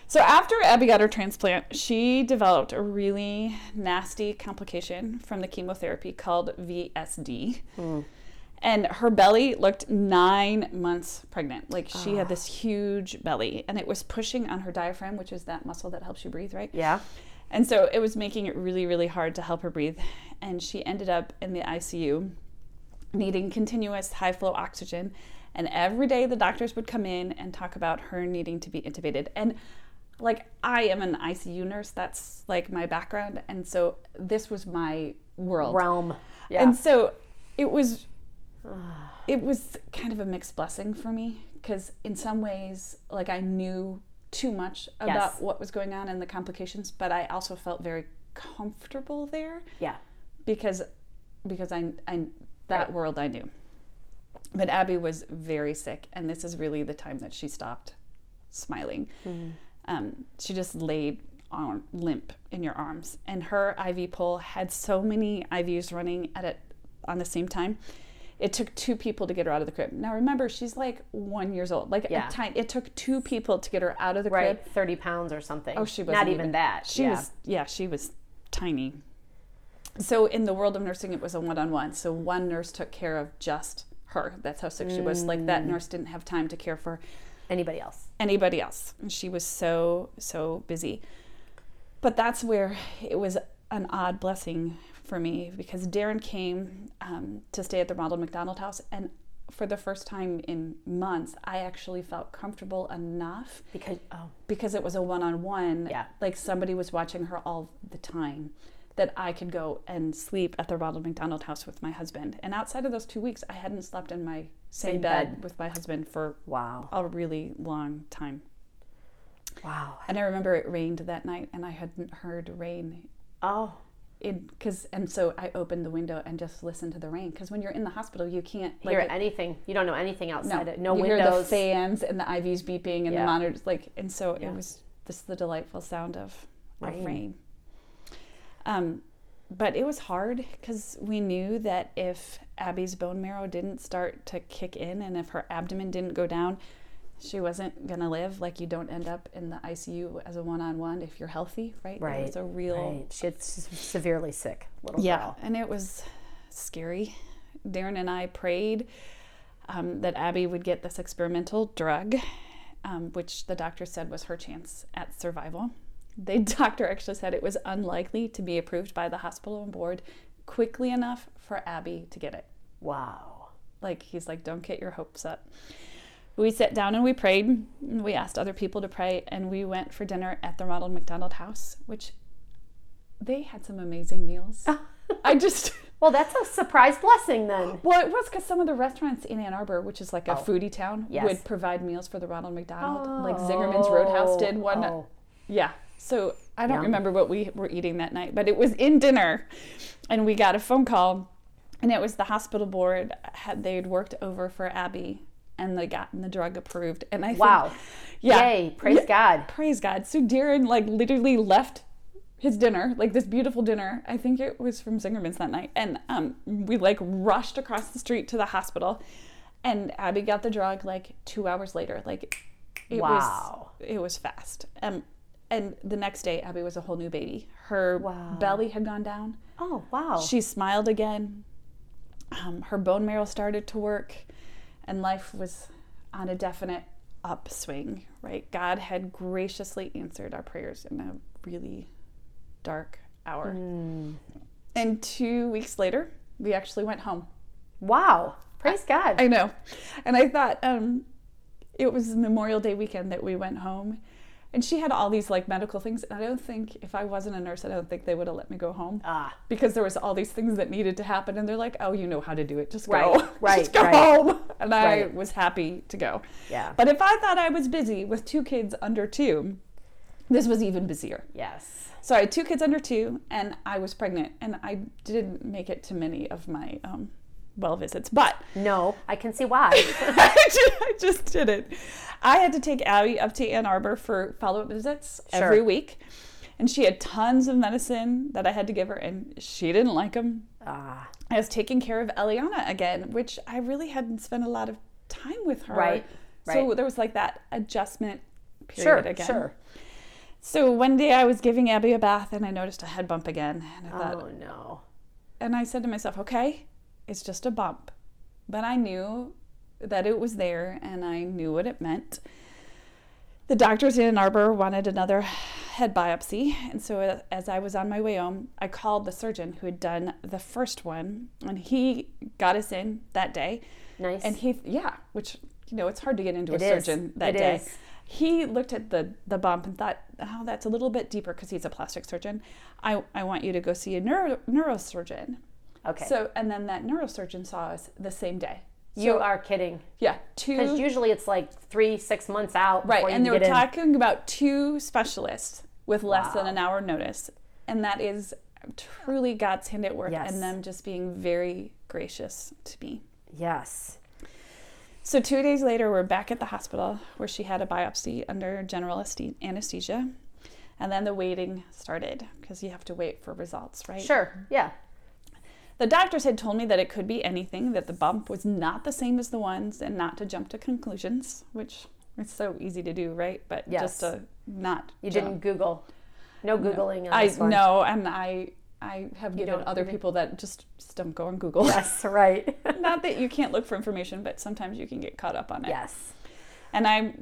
So after Abby got her transplant, she developed a really nasty complication from the chemotherapy called V S D. Mm. And her belly looked nine months pregnant. Like, she oh. had this huge belly. And it was pushing on her diaphragm, which is that muscle that helps you breathe, right? Yeah. And so it was making it really, really hard to help her breathe. And she ended up in the I C U needing continuous high-flow oxygen. And every day the doctors would come in and talk about her needing to be intubated. And, like, I am an I C U nurse. That's, like, my background. And so this was my world. Realm. Yeah. And so it was... It was kind of a mixed blessing for me because in some ways, like, I knew too much about yes. what was going on and the complications, but I also felt very comfortable there. Yeah. Because because I, I that right. world I knew. But Abby was very sick, and this is really the time that she stopped smiling. Mm-hmm. Um, she just laid on limp in your arms, and her I V pole had so many I Vs running at it on the same time. It took two people to get her out of the crib. Now, remember, she's like one years old. Like, yeah. a tiny, it took two people to get her out of the right. crib. Right, thirty pounds or something. Oh, she was not even, even that. She yeah. was, yeah, she was tiny. So in the world of nursing, it was a one-on-one. So one nurse took care of just her. That's how sick mm. she was. Like, that nurse didn't have time to care for anybody else. Anybody else. And she was so, so busy. But that's where it was an odd blessing for me, because Darren came um, to stay at the Ronald McDonald House, and for the first time in months, I actually felt comfortable enough because oh. because it was a one-on-one. Yeah. Like, somebody was watching her all the time, that I could go and sleep at the Ronald McDonald House with my husband. And outside of those two weeks, I hadn't slept in my same, same bed, bed with my husband for wow. a really long time. Wow. And I remember it rained that night, and I hadn't heard rain. Oh. It, cause, and so I opened the window and just listened to the rain. Because when you're in the hospital, you can't like, hear anything. You don't know anything outside no, it. No you windows. You hear the fans and the I Vs beeping and yeah. the monitors. Like, and so yeah. it was this the delightful sound of, of rain. rain. Um, but it was hard because we knew that if Abby's bone marrow didn't start to kick in and if her abdomen didn't go down, she wasn't going to live. Like, you don't end up in the I C U as a one-on-one if you're healthy, right? Right. It was a real... Right. She's severely sick, little yeah, girl. Yeah, and it was scary. Darren and I prayed um, that Abby would get this experimental drug, um, which the doctor said was her chance at survival. The doctor actually said it was unlikely to be approved by the hospital and board quickly enough for Abby to get it. Wow. Like, he's like, don't get your hopes up. We sat down and we prayed, and we asked other people to pray, and we went for dinner at the Ronald McDonald House, which they had some amazing meals. I just... Well, that's a surprise blessing then. Well, it was because some of the restaurants in Ann Arbor, which is like a oh. foodie town, yes. would provide meals for the Ronald McDonald. Oh. Like Zingerman's Roadhouse did one. Oh. Yeah. So I don't yeah. remember what we were eating that night, but it was in dinner, and we got a phone call, and it was the hospital board. Had They'd worked over for Abby, and they gotten the drug approved. And I think, wow. yeah. Yay, praise yeah, God. Praise God. So Darren, like, literally left his dinner, like this beautiful dinner. I think it was from Zingerman's that night. And um, we, like, rushed across the street to the hospital. And Abby got the drug, like, two hours later. Like, it wow. was it was fast. Um, and the next day, Abby was a whole new baby. Her wow. belly had gone down. Oh, wow. She smiled again. Um, her bone marrow started to work. And life was on a definite upswing, right? God had graciously answered our prayers in a really dark hour. Mm. And two weeks later, we actually went home. Wow. Praise I, God. I know. And I thought um, it was Memorial Day weekend that we went home. And she had all these like medical things, and I don't think, if I wasn't a nurse, I don't think they would have let me go home. Ah. Because there was all these things that needed to happen, and they're like, oh, you know how to do it. Just right, go. Right, Just go right. home. And I right. was happy to go. Yeah. But if I thought I was busy with two kids under two, this was even busier. Yes. So I had two kids under two, and I was pregnant, and I didn't make it to many of my um, well visits. But no, I can see why. I, just, I just didn't. I had to take Abby up to Ann Arbor for follow-up visits sure. every week. And she had tons of medicine that I had to give her, and she didn't like them. Ah. I was taking care of Eliana again, which I really hadn't spent a lot of time with her. Right, right. So there was like that adjustment period sure, again. Sure, sure. So one day I was giving Abby a bath, and I noticed a head bump again. And I thought, oh, no. And I said to myself, okay, it's just a bump. But I knew that it was there, and I knew what it meant. The doctors in Ann Arbor wanted another head biopsy, and so as I was on my way home, I called the surgeon who had done the first one, and he got us in that day. Nice. And he, yeah, which, you know, it's hard to get into it a is. surgeon that it day. Is. He looked at the, the bump and thought, oh, that's a little bit deeper, because he's a plastic surgeon. I, I want you to go see a neuro, neurosurgeon. Okay. So, and then that neurosurgeon saw us the same day. So, you are kidding. Yeah. Two. Because usually it's like three, six months out. Right. And they were talking about two specialists with less wow. than an hour notice. And that is truly God's hand at work. Yes. And them just being very gracious to me. Yes. So two days later, we're back at the hospital where she had a biopsy under general anesthesia. And then the waiting started, because you have to wait for results, right? Sure. Yeah. The doctors had told me that it could be anything, that the bump was not the same as the ones, and not to jump to conclusions, which is so easy to do, right? But yes. just to not You jump. Didn't Google. No Googling no. on this I, one. No, and I I have you given other people that just, just don't go on Google. Yes, right. Not that you can't look for information, but sometimes you can get caught up on it. Yes. And I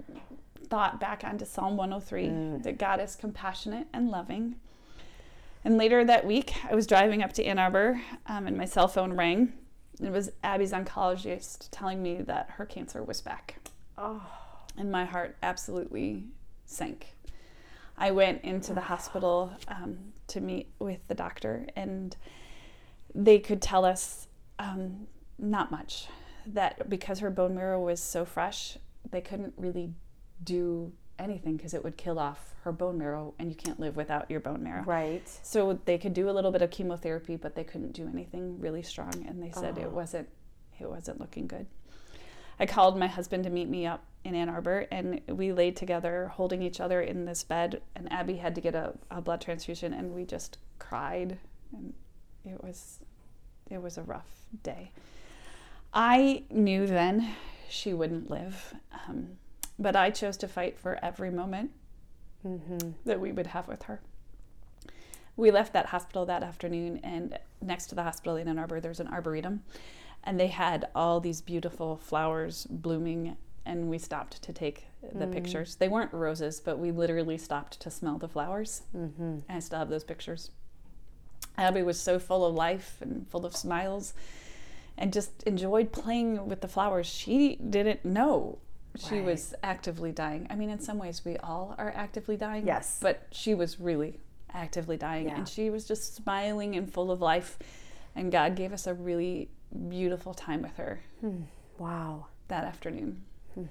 thought back onto Psalm one oh three, mm. that God is compassionate and loving. And later that week, I was driving up to Ann Arbor, um, and my cell phone rang. It was Abby's oncologist telling me that her cancer was back. Oh. And my heart absolutely sank. I went into the hospital um, to meet with the doctor, and they could tell us um, not much. That because her bone marrow was so fresh, they couldn't really do anything, because it would kill off her bone marrow, and you can't live without your bone marrow. Right. So they could do a little bit of chemotherapy, but they couldn't do anything really strong, and they said oh. it wasn't it wasn't looking good. I called my husband to meet me up in Ann Arbor, and we laid together holding each other in this bed, and Abby had to get a, a blood transfusion, and we just cried, and it was it was a rough day. I knew then she wouldn't live. Um, But I chose to fight for every moment mm-hmm. that we would have with her. We left that hospital that afternoon, and next to the hospital in Ann Arbor, there's an arboretum, and they had all these beautiful flowers blooming, and we stopped to take the mm. pictures. They weren't roses, but we literally stopped to smell the flowers. Mm-hmm. I still have those pictures. Abby was so full of life and full of smiles, and just enjoyed playing with the flowers. She didn't know she right. was actively dying. I mean, in some ways, we all are actively dying. Yes. But she was really actively dying. Yeah. And she was just smiling and full of life. And God gave us a really beautiful time with her. Hmm. Wow. That afternoon. Hmm.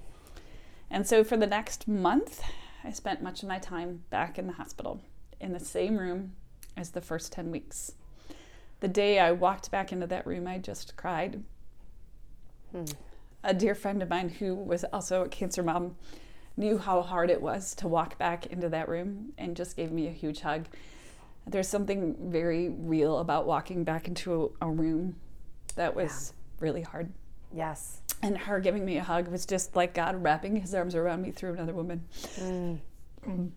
And so for the next month, I spent much of my time back in the hospital, in the same room as the first ten weeks. The day I walked back into that room, I just cried. Hmm. A dear friend of mine who was also a cancer mom knew how hard it was to walk back into that room, and just gave me a huge hug. There's something very real about walking back into a, a room that was yeah. really hard. Yes. And her giving me a hug was just like God wrapping his arms around me through another woman. Mm. Mm.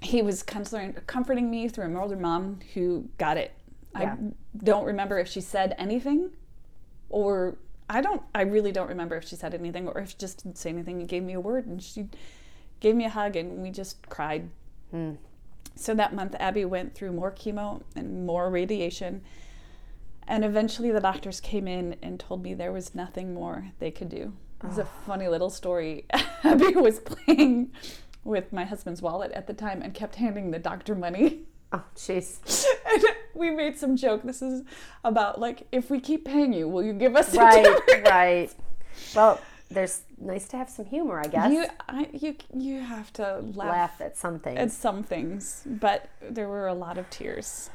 He was comforting me through an older mom who got it. Yeah. I don't remember if she said anything, or I don't, I really don't remember if she said anything, or if she just didn't say anything and gave me a word, and she gave me a hug, and we just cried. Mm. So that month, Abby went through more chemo and more radiation, and eventually the doctors came in and told me there was nothing more they could do. It was oh. a funny little story. Abby was playing with my husband's wallet at the time and kept handing the doctor money. Oh, jeez. And we made some joke. This is about, like, if we keep paying you, will you give us the right, difference? Right. Well, there's nice to have some humor, I guess. You I, you, you have to laugh, laugh at some things. At some things. But there were a lot of tears.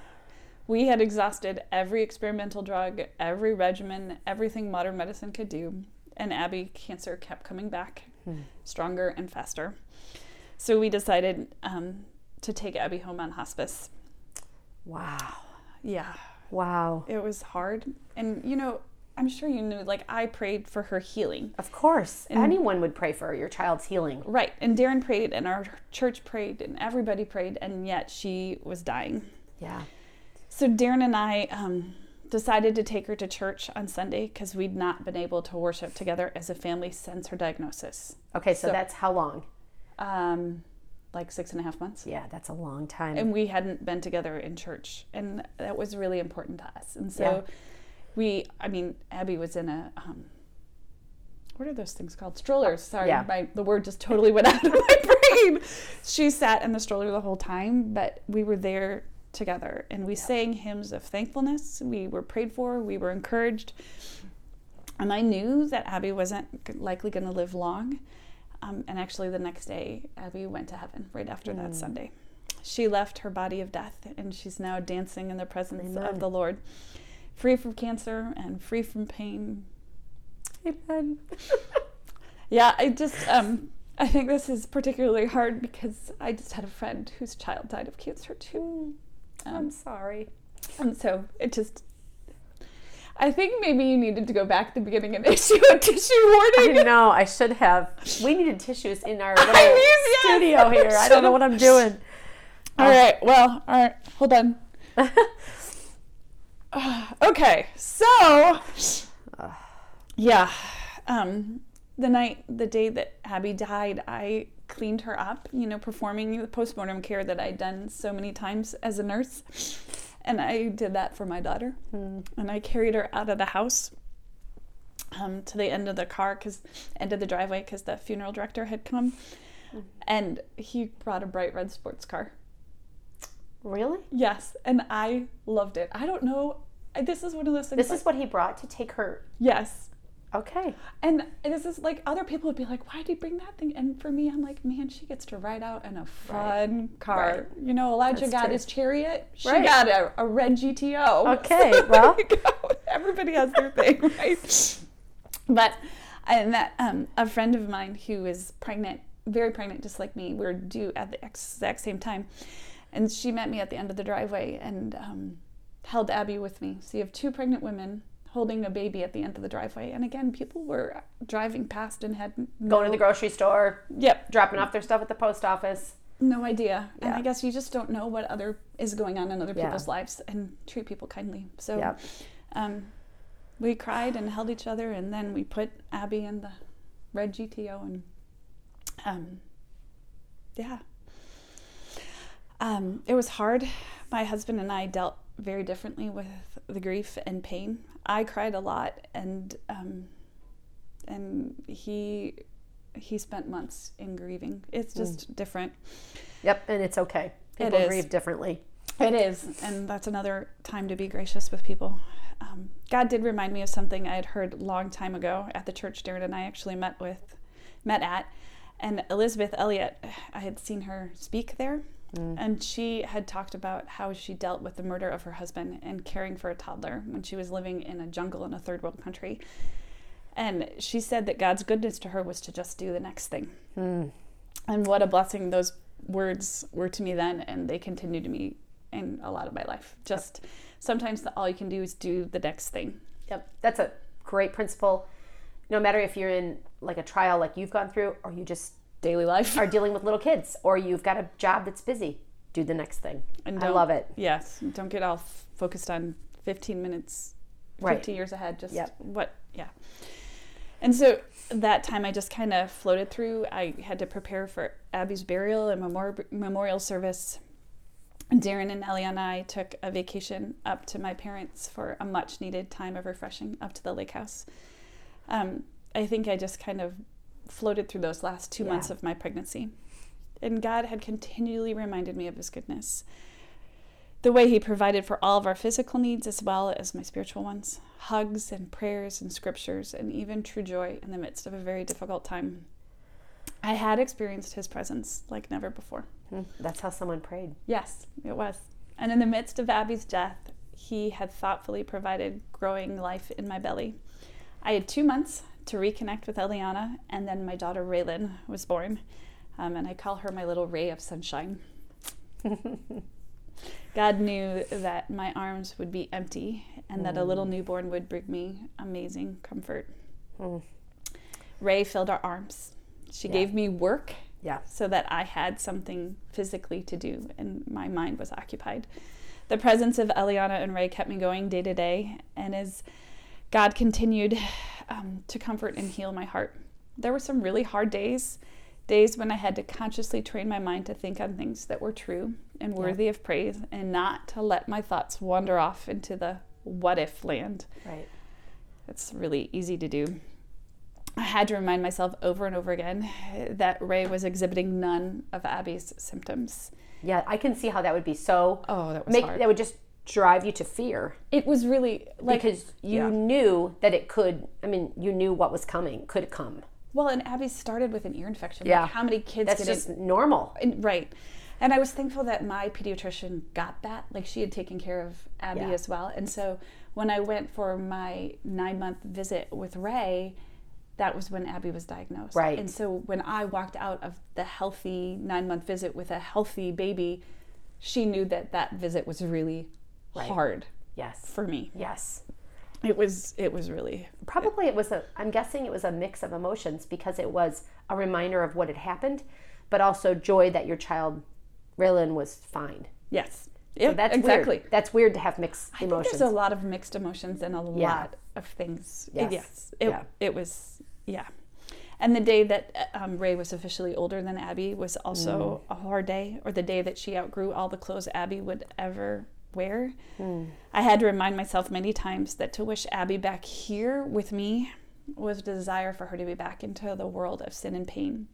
We had exhausted every experimental drug, every regimen, everything modern medicine could do. And Abby, cancer kept coming back, hmm. stronger and faster. So we decided um, to take Abby home on hospice. Wow. Yeah. Wow. It was hard. And, you know, I'm sure you knew, like, I prayed for her healing. Of course. And anyone would pray for your child's healing. Right. And Darren prayed, and our church prayed, and everybody prayed, and yet she was dying. Yeah. So Darren and I um, decided to take her to church on Sunday because we'd not been able to worship together as a family since her diagnosis. Okay, so, so that's how long? Um, like six and a half months. Yeah, that's a long time. And we hadn't been together in church, and that was really important to us. And so yeah. we, I mean, Abby was in a, um, what are those things called? Strollers. Sorry, yeah. my, the word just totally went out of my brain. She sat in the stroller the whole time, but we were there together, and we yep. sang hymns of thankfulness. We were prayed for, we were encouraged, and I knew that Abby wasn't likely going to live long, um, and actually the next day Abby went to heaven right after mm. that Sunday. She left her body of death, and she's now dancing in the presence Amen. Of the Lord, free from cancer and free from pain. Amen. Yeah, I just um I think this is particularly hard because I just had a friend whose child died of cancer too. Um, I'm sorry. And so it just, I think maybe you needed to go back to the beginning and issue a tissue warning. I know, I should have. We needed tissues in our little yes, studio here. I, I don't know what I'm doing. All uh, right, well, all right, hold on. uh, okay, so, yeah, um, the night, the day that Abby died, I cleaned her up, you know, performing the postmortem care that I'd done so many times as a nurse. And I did that for my daughter. Mm. And I carried her out of the house um, to the end of the car, cause, end of the driveway, because the funeral director had come. Mm. And he brought a bright red sports car. Really? Yes. And I loved it. I don't know. I, this is one of those things. This like, is what he brought to take her? Yes. Okay. And this is like, other people would be like, why did you bring that thing? And for me, I'm like, man, she gets to ride out in a fun right. car. Right. You know, Elijah That's got true. His chariot. She right. got a, a red G T O. Okay, so well. You go. Everybody has their thing, right? But and that um, a friend of mine who is pregnant, very pregnant, just like me, we were due at the exact same time. And she met me at the end of the driveway and um, held Abby with me. So you have two pregnant women holding a baby at the end of the driveway. And again, people were driving past and had no... Going to the grocery store. Yep. Dropping off their stuff at the post office. No idea. Yeah. And I guess you just don't know what other is going on in other people's yeah. lives, and treat people kindly. So yep. um, we cried and held each other, and then we put Abby in the red G T O, and um, yeah. Um, it was hard. My husband and I dealt very differently with the grief and pain. I cried a lot, and um, and he he spent months in grieving. It's just mm. different. Yep, and it's okay. People it grieve differently. It is, and that's another time to be gracious with people. Um, God did remind me of something I had heard a long time ago at the church Darren and I actually met with, met at, and Elizabeth Elliott. I had seen her speak there. Mm. And she had talked about how she dealt with the murder of her husband and caring for a toddler when she was living in a jungle in a third world country. And she said that God's goodness to her was to just do the next thing. Mm. And what a blessing those words were to me then, and they continue to me in a lot of my life. Just yep. sometimes the, all you can do is do the next thing. Yep, that's a great principle. No matter if you're in like a trial like you've gone through, or you just... daily life are dealing with little kids, or you've got a job that's busy, do the next thing. And I love it. Yes, don't get all f- focused on fifteen minutes right. fifty years ahead, just yep. what yeah and so that time I just kind of floated through. I had to prepare for Abby's burial and memor- memorial service. Darren and Eliana and I took a vacation up to my parents for a much needed time of refreshing up to the lake house. um, I think I just kind of floated through those last two yeah. months of my pregnancy. and God had continually reminded me of his goodness. The way he provided for all of our physical needs as well as my spiritual ones. Hugs and prayers and scriptures and even true joy in the midst of a very difficult time. I had experienced his presence like never before. That's how someone prayed. Yes, it was. And in the midst of Abby's death, he had thoughtfully provided growing life in my belly. I had two months to reconnect with Eliana, and then my daughter Raelynn was born. Um, and I call her my little ray of sunshine. God knew that my arms would be empty and mm. that a little newborn would bring me amazing comfort. Mm. Ray filled our arms. She yeah. gave me work yeah. so that I had something physically to do and my mind was occupied. The presence of Eliana and Ray kept me going day to day, and as God continued um, to comfort and heal my heart, there were some really hard days. Days when I had to consciously train my mind to think on things that were true and worthy yeah. of praise, and not to let my thoughts wander off into the what-if land. Right. It's really easy to do. I had to remind myself over and over again that Ray was exhibiting none of Abby's symptoms. Yeah, I can see how that would be so... Oh, that was make, hard. That would just drive you to fear. It was really... like Because you yeah. knew that it could... I mean, you knew what was coming, could come. Well, and Abby started with an ear infection. Yeah. Like how many kids That's get just it? normal. And, right. And I was thankful that my pediatrician got that. Like, she had taken care of Abby yeah. as well. And so when I went for my nine-month visit with Ray, that was when Abby was diagnosed. Right. And so when I walked out of the healthy nine-month visit with a healthy baby, she knew that that visit was really right. hard Yes. for me. Yes. It was, it was really... Probably it was a, I'm guessing it was a mix of emotions, because it was a reminder of what had happened, but also joy that your child, Raelynn, was fine. Yes. Yeah, so that's exactly. Weird. That's weird to have mixed I emotions. Think there's a lot of mixed emotions and a yeah. lot of things. Yes. yes. It, yeah. it was, yeah. And the day that um, Ray was officially older than Abby was also mm. a hard day, or the day that she outgrew all the clothes Abby would ever where mm. I had to remind myself many times that to wish Abby back here with me was the desire for her to be back into the world of sin and pain,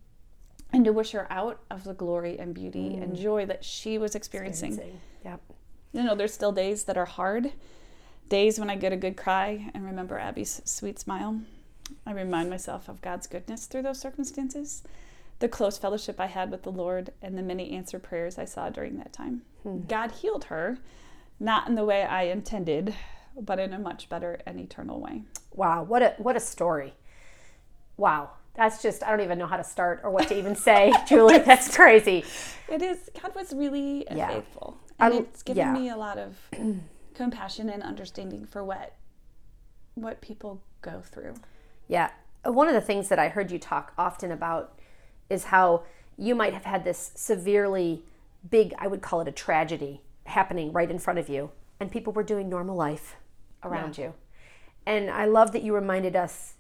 and to wish her out of the glory and beauty mm. and joy that she was experiencing. experiencing. Yep. You know, there's still days that are hard, days when I get a good cry and remember Abby's sweet smile. I remind myself of God's goodness through those circumstances, the close fellowship I had with the Lord, and the many answered prayers I saw during that time. Mm. God healed her. Not in the way I intended, but in a much better and eternal way. Wow, what a what a story. Wow, that's just, I don't even know how to start or what to even say, Julie. That's crazy. It is, God was really yeah. faithful. And I, it's given yeah. me a lot of compassion and understanding for what what people go through. Yeah, one of the things that I heard you talk often about is how you might have had this severely big, I would call it a tragedy, happening right in front of you, and people were doing normal life around yeah. you. And I love that you reminded us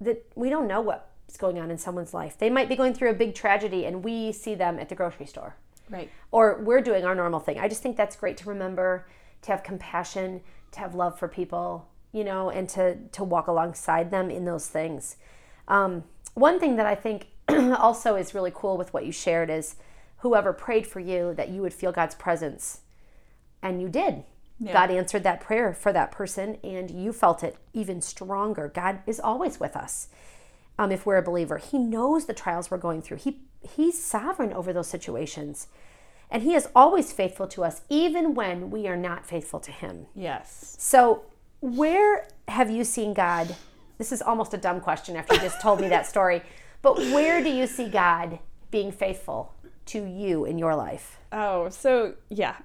that we don't know what's going on in someone's life. They might be going through a big tragedy and we see them at the grocery store. Right. Or we're doing our normal thing. I just think that's great to remember, to have compassion, to have love for people, you know, and to, to walk alongside them in those things. Um, one thing that I think also is really cool with what you shared is whoever prayed for you, that you would feel God's presence. And you did. Yeah. God answered that prayer for that person, and you felt it even stronger. God is always with us um, if we're a believer. He knows the trials we're going through. He He's sovereign over those situations. And he is always faithful to us, even when we are not faithful to him. Yes. So where have you seen God? This is almost a dumb question after you just told me that story. But where do you see God being faithful to you in your life? Oh, so yeah.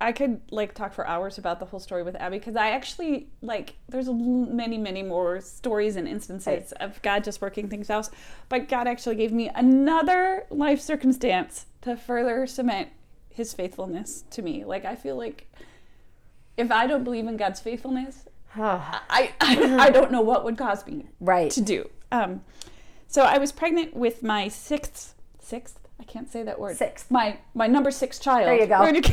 I could like talk for hours about the whole story with Abby, because I actually like there's many many more stories and instances right. of God just working things out, but God actually gave me another life circumstance to further cement his faithfulness to me. Like, I feel like if I don't believe in God's faithfulness, I, I I don't know what would cause me right. to do. Um, so I was pregnant with my sixth sixth I can't say that word sixth my my number six child. There you go. Where did,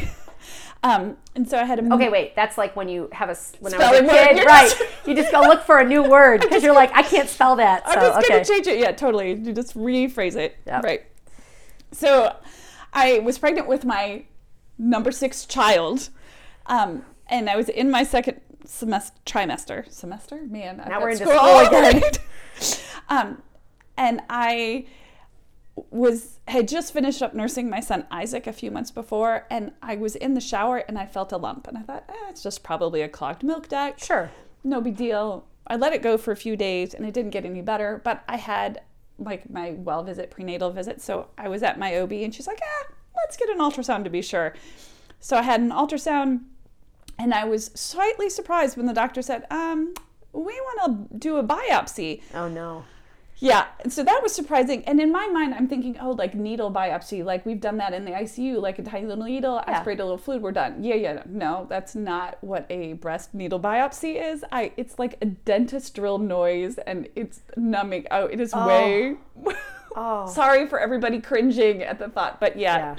Um, and so I had a... Okay, wait. That's like when you have a... When I was a kid, word, right. You just go look for a new word because you're gonna, like, I can't spell that. So, I'm just okay. going to change it. Yeah, totally. You just rephrase it. Yep. Right. So I was pregnant with my number six child, um, and I was in my second semester, trimester, semester? Man, I've now got we're into school, school again. Right? um, and I was had just finished up nursing my son Isaac a few months before, and I was in the shower and I felt a lump, and I thought, eh, it's just probably a clogged milk duct. Sure, no big deal. I let it go for a few days, and it didn't get any better, but I had like my well visit, prenatal visit, so I was at my O B, and she's like, ah, let's get an ultrasound to be sure. So I had an ultrasound, and I was slightly surprised when the doctor said, um, we want to do a biopsy. Oh, no. Yeah, so that was surprising, and in my mind, I'm thinking, oh, like needle biopsy, like we've done that in the I C U, like a tiny little needle, yeah. aspirate a little fluid, we're done. Yeah, yeah, no, that's not what a breast needle biopsy is. I, it's like a dentist drill noise, and it's numbing. Oh, it is oh. way. oh. Sorry for everybody cringing at the thought, but yeah, yeah,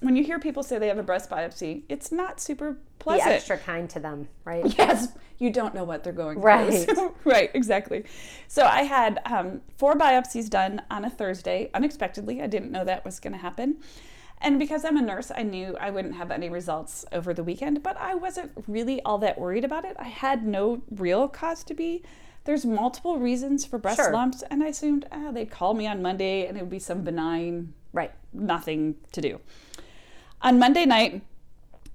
when you hear people say they have a breast biopsy, it's not super pleasant. Be extra kind to them, right? Yes. You don't know what they're going through. Right. Right, exactly. So I had um, four biopsies done on a Thursday, unexpectedly. I didn't know that was going to happen. And because I'm a nurse, I knew I wouldn't have any results over the weekend, but I wasn't really all that worried about it. I had no real cause to be. There's multiple reasons for breast sure. lumps, and I assumed oh, they'd call me on Monday, and it would be some benign, right, nothing to do. On Monday night,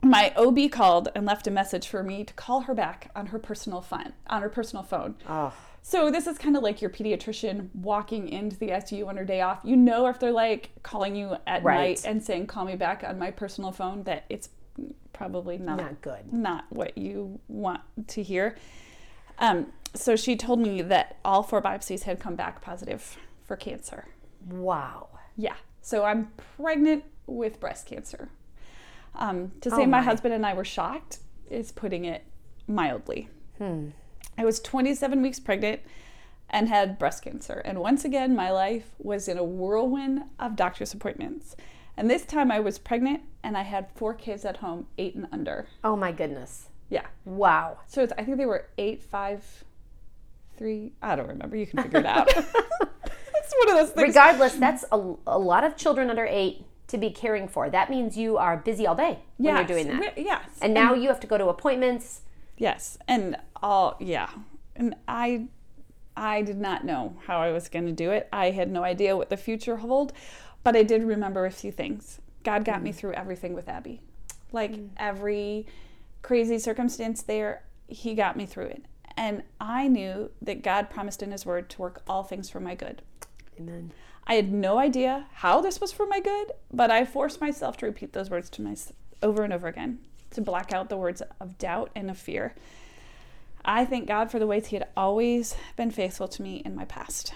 my O B called and left a message for me to call her back on her personal phone. On her personal phone. Oh. So this is kind of like your pediatrician walking into the I C U on her day off. You know if they're like calling you at right. night and saying, call me back on my personal phone, that it's probably not, not good. Not what you want to hear. Um, so she told me that all four biopsies had come back positive for cancer. Wow. Yeah. So I'm pregnant with breast cancer. Um, to say oh my. my husband and I were shocked is putting it mildly. Hmm. I was twenty-seven weeks pregnant and had breast cancer. And once again, my life was in a whirlwind of doctor's appointments. And this time I was pregnant and I had four kids at home, eight and under. Oh my goodness. Yeah. Wow. So it's, I think they were eight, five, three. I don't remember. You can figure it out. It's one of those things. Regardless, that's a, a lot of children under eight to be caring for. That means you are busy all day when yes. you're doing that. Yes. And now and, you have to go to appointments. Yes. And all, yeah. And I I did not know how I was going to do it. I had no idea what the future held, but I did remember a few things. God got mm. me through everything with Abby. Like mm. every crazy circumstance there, he got me through it. And I knew that God promised in his word to work all things for my good. Amen. I had no idea how this was for my good, but I forced myself to repeat those words to myself over and over again, to black out the words of doubt and of fear. I thank God for the ways he had always been faithful to me in my past.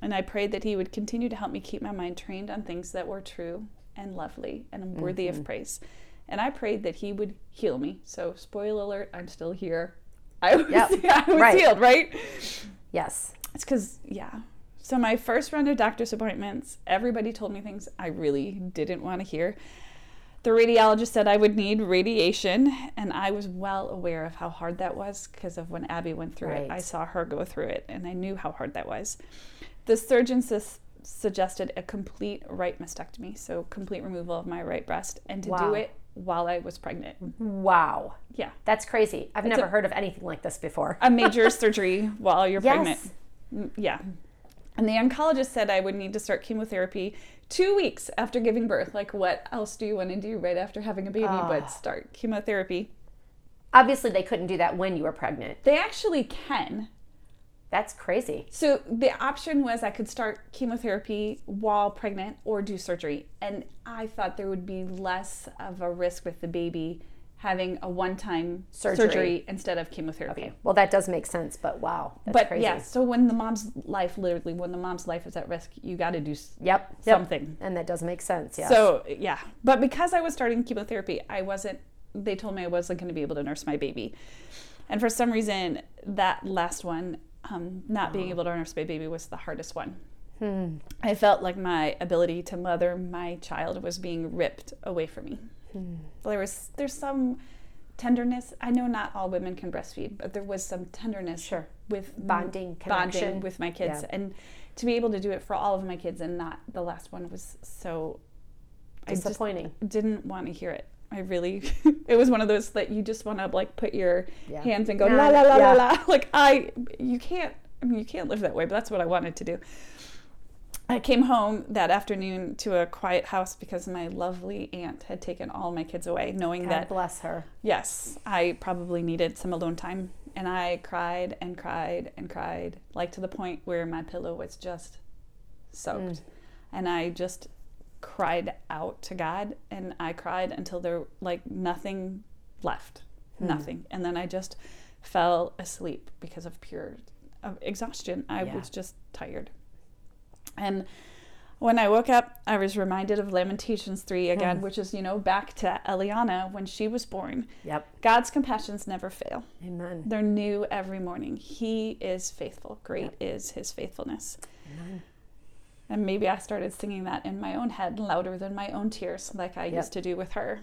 And I prayed that he would continue to help me keep my mind trained on things that were true and lovely and worthy mm-hmm. of praise. And I prayed that he would heal me. So, spoiler alert, I'm still here. I was, yep. I was right. healed, right? Yes. It's because, yeah. So my first round of doctor's appointments, everybody told me things I really didn't want to hear. The radiologist said I would need radiation, and I was well aware of how hard that was because of when Abby went through right. it. I saw her go through it, and I knew how hard that was. The surgeon sus- suggested a complete right mastectomy, so complete removal of my right breast, and to wow. do it while I was pregnant. Wow. Yeah. That's crazy. I've it's never a, heard of anything like this before. A major surgery while you're yes. pregnant. Yeah. And the oncologist said I would need to start chemotherapy two weeks after giving birth. Like, what else do you want to do right after having a baby oh. but start chemotherapy? Obviously, they couldn't do that when you were pregnant. They actually can. That's crazy. So the option was I could start chemotherapy while pregnant or do surgery. And I thought there would be less of a risk with the baby having a one-time surgery. surgery instead of chemotherapy. Okay. Well, that does make sense, but wow, that's but, crazy. But yeah, so when the mom's life, literally, when the mom's life is at risk, you got to do yep. something. Yep. And that does make sense, yeah. So, yeah. But because I was starting chemotherapy, I wasn't, they told me I wasn't going to be able to nurse my baby. And for some reason, that last one, um, not oh. being able to nurse my baby was the hardest one. Hmm. I felt like my ability to mother my child was being ripped away from me. There was there's some tenderness. I know not all women can breastfeed, but there was some tenderness sure. with bonding, connection. bonding with my kids, yeah. and to be able to do it for all of my kids and not the last one was so Disappointing. I didn't want to hear it. I really, it was one of those that you just want to like put your yeah. hands and go nah, la la la yeah. la la. Like I, you can't, I mean, you can't live that way, but that's what I wanted to do. I came home that afternoon to a quiet house because my lovely aunt had taken all my kids away, knowing God that. God bless her. Yes, I probably needed some alone time. And I cried and cried and cried, like to the point where my pillow was just soaked. Mm. And I just cried out to God, and I cried until there like nothing left, mm. nothing. And then I just fell asleep because of pure of exhaustion. I yeah. was just tired. And when I woke up, I was reminded of Lamentations three again, mm. which is, you know, back to Eliana when she was born. Yep. God's compassions never fail. Amen. They're new every morning. He is faithful. Great yep. is his faithfulness. Amen. And maybe I started singing that in my own head louder than my own tears, like I yep. used to do with her.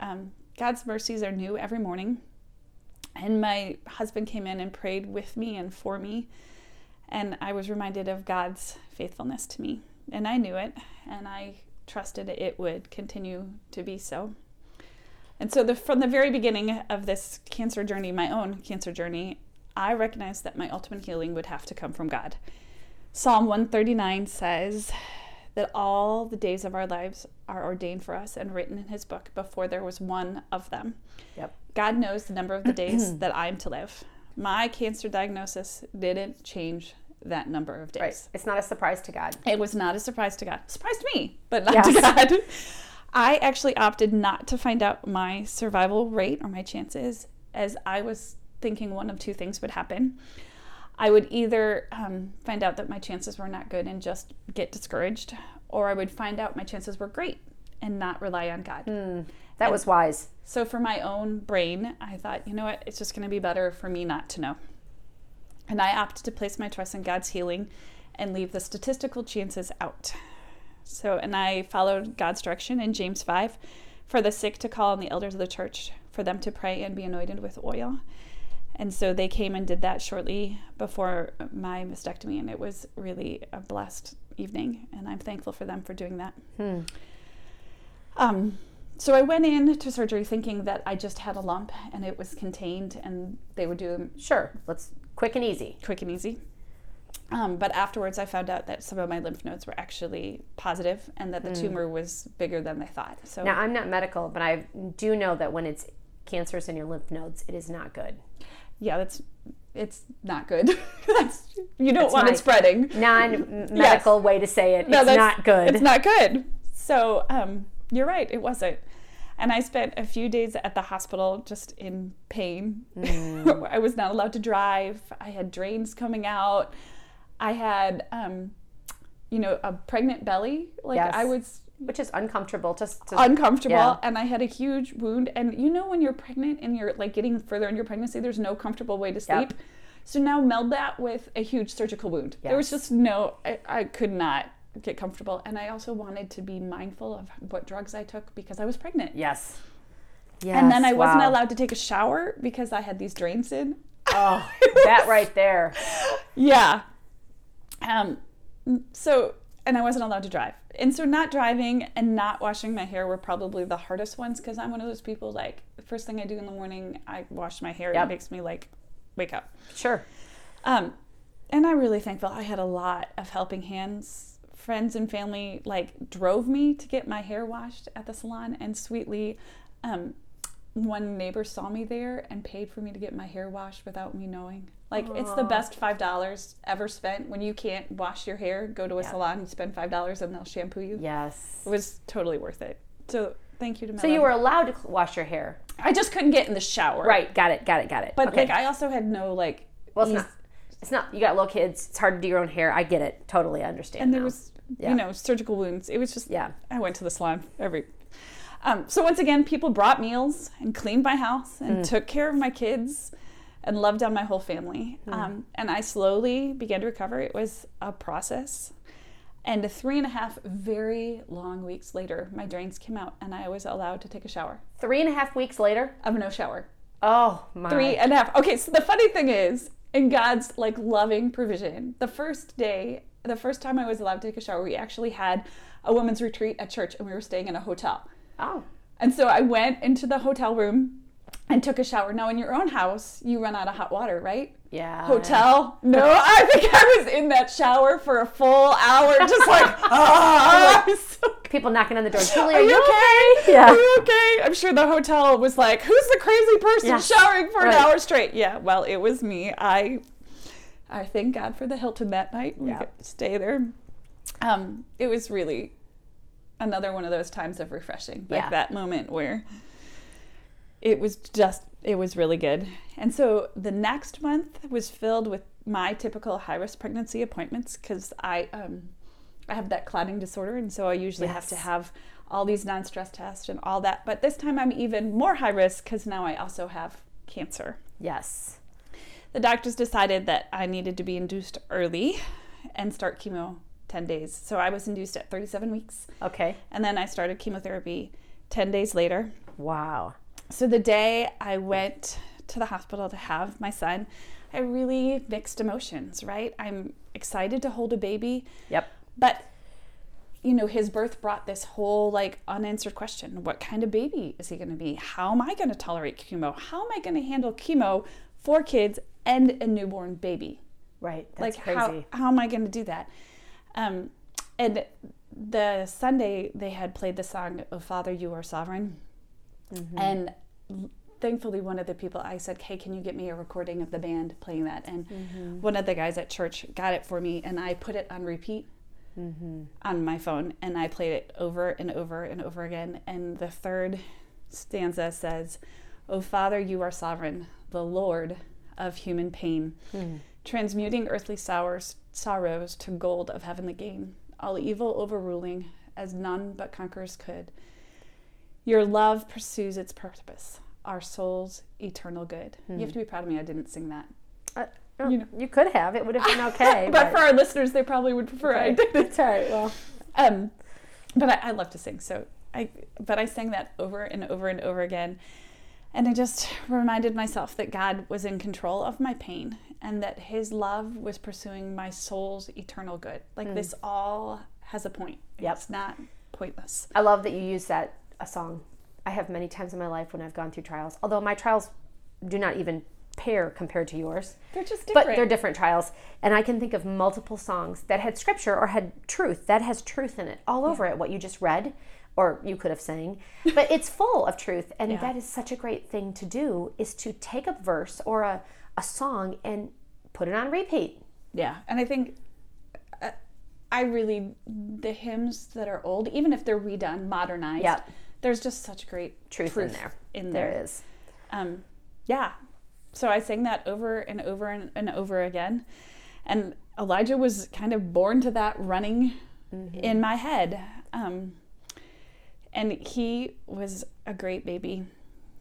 Um, God's mercies are new every morning. And my husband came in and prayed with me and for me. And I was reminded of God's faithfulness to me. And I knew it, and I trusted it would continue to be so. And so the, from the very beginning of this cancer journey, my own cancer journey, I recognized that my ultimate healing would have to come from God. Psalm one thirty-nine says that all the days of our lives are ordained for us and written in his book before there was one of them. Yep. God knows the number of the days that I'm to live. My cancer diagnosis didn't change that number of days. Right. It's not a surprise to God. It was not a surprise to God. Surprised me, but not yes. to God. I actually opted not to find out my survival rate or my chances, as I was thinking one of two things would happen. I would either um, find out that my chances were not good and just get discouraged, or I would find out my chances were great and not rely on God. Mm, that and was wise. So for my own brain, I thought, you know what, it's just going to be better for me not to know. And I opted to place my trust in God's healing and leave the statistical chances out. So, and I followed God's direction in James five, for the sick to call on the elders of the church, for them to pray and be anointed with oil. And so they came and did that shortly before my mastectomy, and it was really a blessed evening, and I'm thankful for them for doing that. Hmm. Um. So I went in to surgery thinking that I just had a lump and it was contained, and they would do sure. Let's quick and easy. Quick and easy. Um, but afterwards, I found out that some of my lymph nodes were actually positive, and that the mm. tumor was bigger than they thought. So now I'm not medical, but I do know that when it's cancerous in your lymph nodes, it is not good. Yeah, that's it's not good. that's, you don't that's want it spreading. Non-medical yes. way to say it. No, it's that's, not good. It's not good. So. Um, You're right, it wasn't. And I spent a few days at the hospital just in pain. Mm. I was not allowed to drive. I had drains coming out. I had, um, you know, a pregnant belly. Like yes. I was... Which is uncomfortable. Just to, Uncomfortable. Yeah. And I had a huge wound. And you know when you're pregnant and you're like getting further in your pregnancy, there's no comfortable way to sleep. Yep. So now meld that with a huge surgical wound. Yes. There was just no... I, I could not... get comfortable. And I also wanted to be mindful of what drugs I took because I was pregnant. Yes. Yes. And then I wow. wasn't allowed to take a shower because I had these drains in. Oh, that right there. Yeah. Um. So, and I wasn't allowed to drive. And so not driving and not washing my hair were probably the hardest ones, because I'm one of those people, like, the first thing I do in the morning, I wash my hair. Yep. It makes me, like, wake up. Sure. Um. And I'm really thankful I had a lot of helping hands. Friends and family like drove me to get my hair washed at the salon, and sweetly um one neighbor saw me there and paid for me to get my hair washed without me knowing. Like Aww. It's the best five dollars ever spent. When you can't wash your hair, go to a yeah. salon and spend five dollars and they'll shampoo you. Yes. It was totally worth it. So thank you to my So you were allowed to wash your hair. I just couldn't get in the shower. Right, got it, got it, got it. But okay. like I also had no like well it's not It's not, you got little kids, it's hard to do your own hair. I get it. Totally understand. And there now. was, yeah. you know, surgical wounds. It was just, yeah. I went to the salon every, um, so once again, people brought meals and cleaned my house and mm. took care of my kids and loved on my whole family. Mm. Um, and I slowly began to recover. It was a process. And three and a half very long weeks later, my drains came out and I was allowed to take a shower. Three and a half weeks later? Of no shower. Oh my. Three and a half. Okay. So the funny thing is, in God's, like, loving provision, the first day the first time I was allowed to take a shower, we actually had a women's retreat at church, and we were staying in a hotel. Oh. And so I went into the hotel room and took a shower. Now, in your own house, you run out of hot water, right? Yeah. Hotel? No, I think I was in that shower for a full hour, just like, ah. Like, so people knocking on the door. Julie, are, are you okay? okay? Yeah. Are you okay? I'm sure the hotel was like, who's the crazy person yeah. showering for right. an hour straight? Yeah, well, it was me. I I thank God for the Hilton that night. We yeah. got to stay there. Um, it was really another one of those times of refreshing, like yeah. that moment where it was just, it was really good. And so the next month was filled with my typical high-risk pregnancy appointments because I um, I have that clotting disorder, and so I usually yes. have to have all these non-stress tests and all that. But this time I'm even more high-risk because now I also have cancer. Yes. The doctors decided that I needed to be induced early and start chemo ten days. So I was induced at thirty-seven weeks. Okay. And then I started chemotherapy ten days later. Wow. So the day I went to the hospital to have my son, I really mixed emotions, right? I'm excited to hold a baby. Yep. But, you know, his birth brought this whole, like, unanswered question. What kind of baby is he going to be? How am I going to tolerate chemo? How am I going to handle chemo for kids and a newborn baby? Right. That's like, crazy. How, how am I going to do that? Um, and the Sunday they had played the song, Oh Father You Are Sovereign. Mm-hmm. And thankfully, one of the people, I said, hey, can you get me a recording of the band playing that? And mm-hmm. one of the guys at church got it for me, and I put it on repeat mm-hmm. on my phone, and I played it over and over and over again. And the third stanza says, Oh Father, you are sovereign, the Lord of human pain, mm. transmuting earthly sours, sorrows to gold of heavenly gain, all evil overruling as none but conquerors could. Your love pursues its purpose, our soul's eternal good. Hmm. You have to be proud of me. I didn't sing that. Uh, oh, you know. You could have. It would have been okay. but, but for our listeners, they probably would prefer right. I did. That's all right. Well, um, but I, I love to sing. So I, but I sang that over and over and over again, and I just reminded myself that God was in control of my pain and that His love was pursuing my soul's eternal good. Like mm. this all has a point. Yep. It's not pointless. I love that you use that. A song. I have many times in my life when I've gone through trials, although my trials do not even pair compared to yours. They're just different. But they're different trials. And I can think of multiple songs that had scripture or had truth, that has truth in it, all yeah. over it, what you just read, or you could have sang. But it's full of truth. And yeah. that is such a great thing to do, is to take a verse or a, a song and put it on repeat. Yeah. And I think uh, I really, the hymns that are old, even if they're redone, modernized, yeah. there's just such great truth, truth in there. In there. There is. Um, yeah. So I sang that over and over and, and over again. And Elijah was kind of born to that running mm-hmm. in my head. Um, and he was a great baby,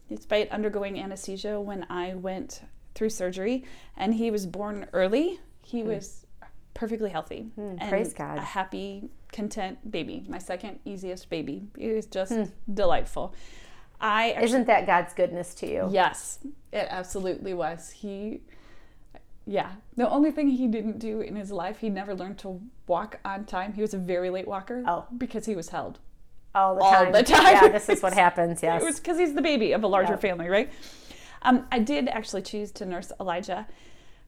despite undergoing anesthesia when I went through surgery. And he was born early. He mm. was perfectly healthy. Mm, and praise God. A happy, content baby. My second easiest baby. It was just mm. delightful. I actually, Isn't that God's goodness to you? Yes, it absolutely was. He, yeah. The only thing he didn't do in his life, he never learned to walk on time. He was a very late walker. Oh. Because he was held. All the time. All the time. Yeah, this is what happens, yes. It was because he's the baby of a larger yeah. family, right? Um, I did actually choose to nurse Elijah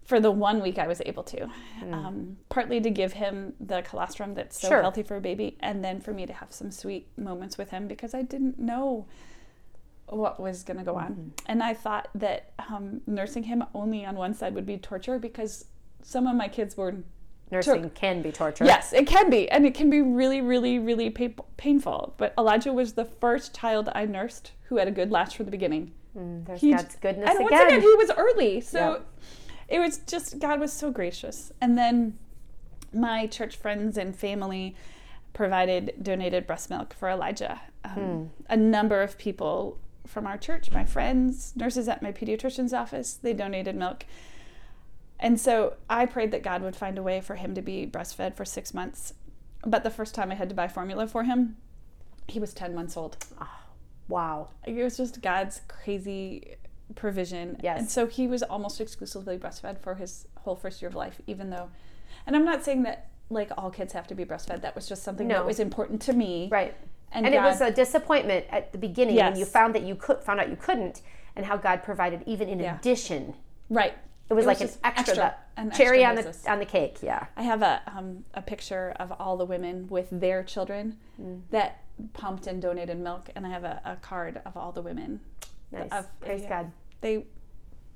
for the one week I was able to, mm. um, partly to give him the colostrum that's so sure. healthy for a baby, and then for me to have some sweet moments with him because I didn't know what was going to go mm-hmm. on. And I thought that um, nursing him only on one side would be torture because some of my kids were... Nursing tor- can be torture. Yes, it can be. And it can be really, really, really pa- painful. But Elijah was the first child I nursed who had a good latch from the beginning. Mm, there's he, God's goodness and again. And once again, he was early. So... Yep. It was just, God was so gracious. And then my church friends and family provided donated breast milk for Elijah. Um, hmm. A number of people from our church, my friends, nurses at my pediatrician's office, they donated milk. And so I prayed that God would find a way for him to be breastfed for six months. But the first time I had to buy formula for him, he was ten months old. Oh, wow. It was just God's crazy... provision. Yes. And so he was almost exclusively breastfed for his whole first year of life, even though, and I'm not saying that like all kids have to be breastfed. That was just something no. that was important to me. Right. And, and God, it was a disappointment at the beginning yes. when you found that you could, found out you couldn't, and how God provided even in yeah. addition. Right. It was, it was like an extra, extra an cherry extra on the on the cake. Yeah. I have a um, a picture of all the women with their children mm. that pumped and donated milk, and I have a, a card of all the women. Nice. Of, Praise yeah, God. They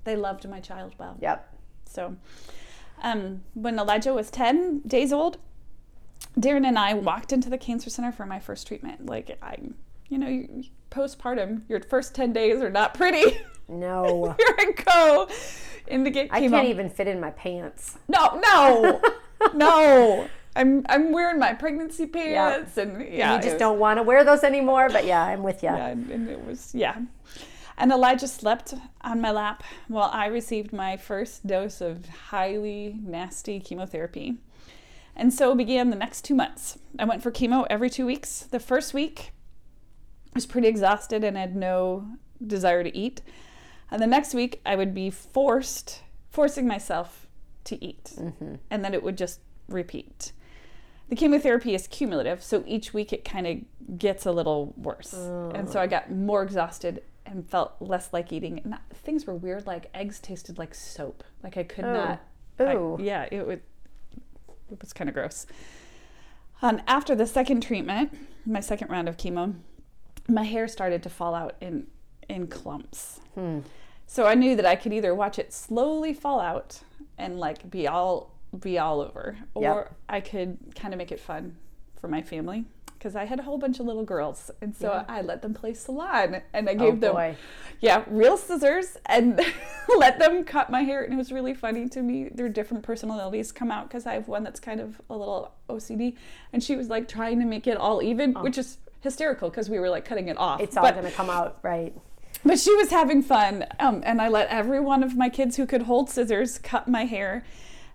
they loved my child well. Yep. So, um, when Elijah was ten days old, Darren and I walked into the cancer center for my first treatment. Like, I, you know, you, postpartum, your first ten days are not pretty. No. Here I go. In to get chemo. I can't even fit in my pants. No, no, no. I'm I'm wearing my pregnancy pants, yeah. and yeah, you just was, don't want to wear those anymore. But yeah, I'm with you. Yeah, and it was yeah. And Elijah slept on my lap while I received my first dose of highly nasty chemotherapy. And so began the next two months. I went for chemo every two weeks. The first week, I was pretty exhausted and had no desire to eat. And the next week, I would be forced, forcing myself to eat. Mm-hmm. And then it would just repeat. The chemotherapy is cumulative, so each week it kind of gets a little worse. Oh. And so I got more exhausted and felt less like eating. And things were weird, like eggs tasted like soap. Like I could oh. not. Oh. Yeah, it, would, it was kind of gross. Um, after the second treatment, my second round of chemo, my hair started to fall out in, in clumps. Hmm. So I knew that I could either watch it slowly fall out and like be all be all over, or yep. I could kind of make it fun for my family. Because I had a whole bunch of little girls, and so yeah. I let them play salon, and I gave oh, them, boy. yeah, real scissors, and let them cut my hair, and it was really funny to me. Their different personalities come out, because I have one that's kind of a little O C D, and she was like trying to make it all even, oh. which is hysterical, because we were like cutting it off. It's all going to come out, right. But she was having fun, um, and I let every one of my kids who could hold scissors cut my hair,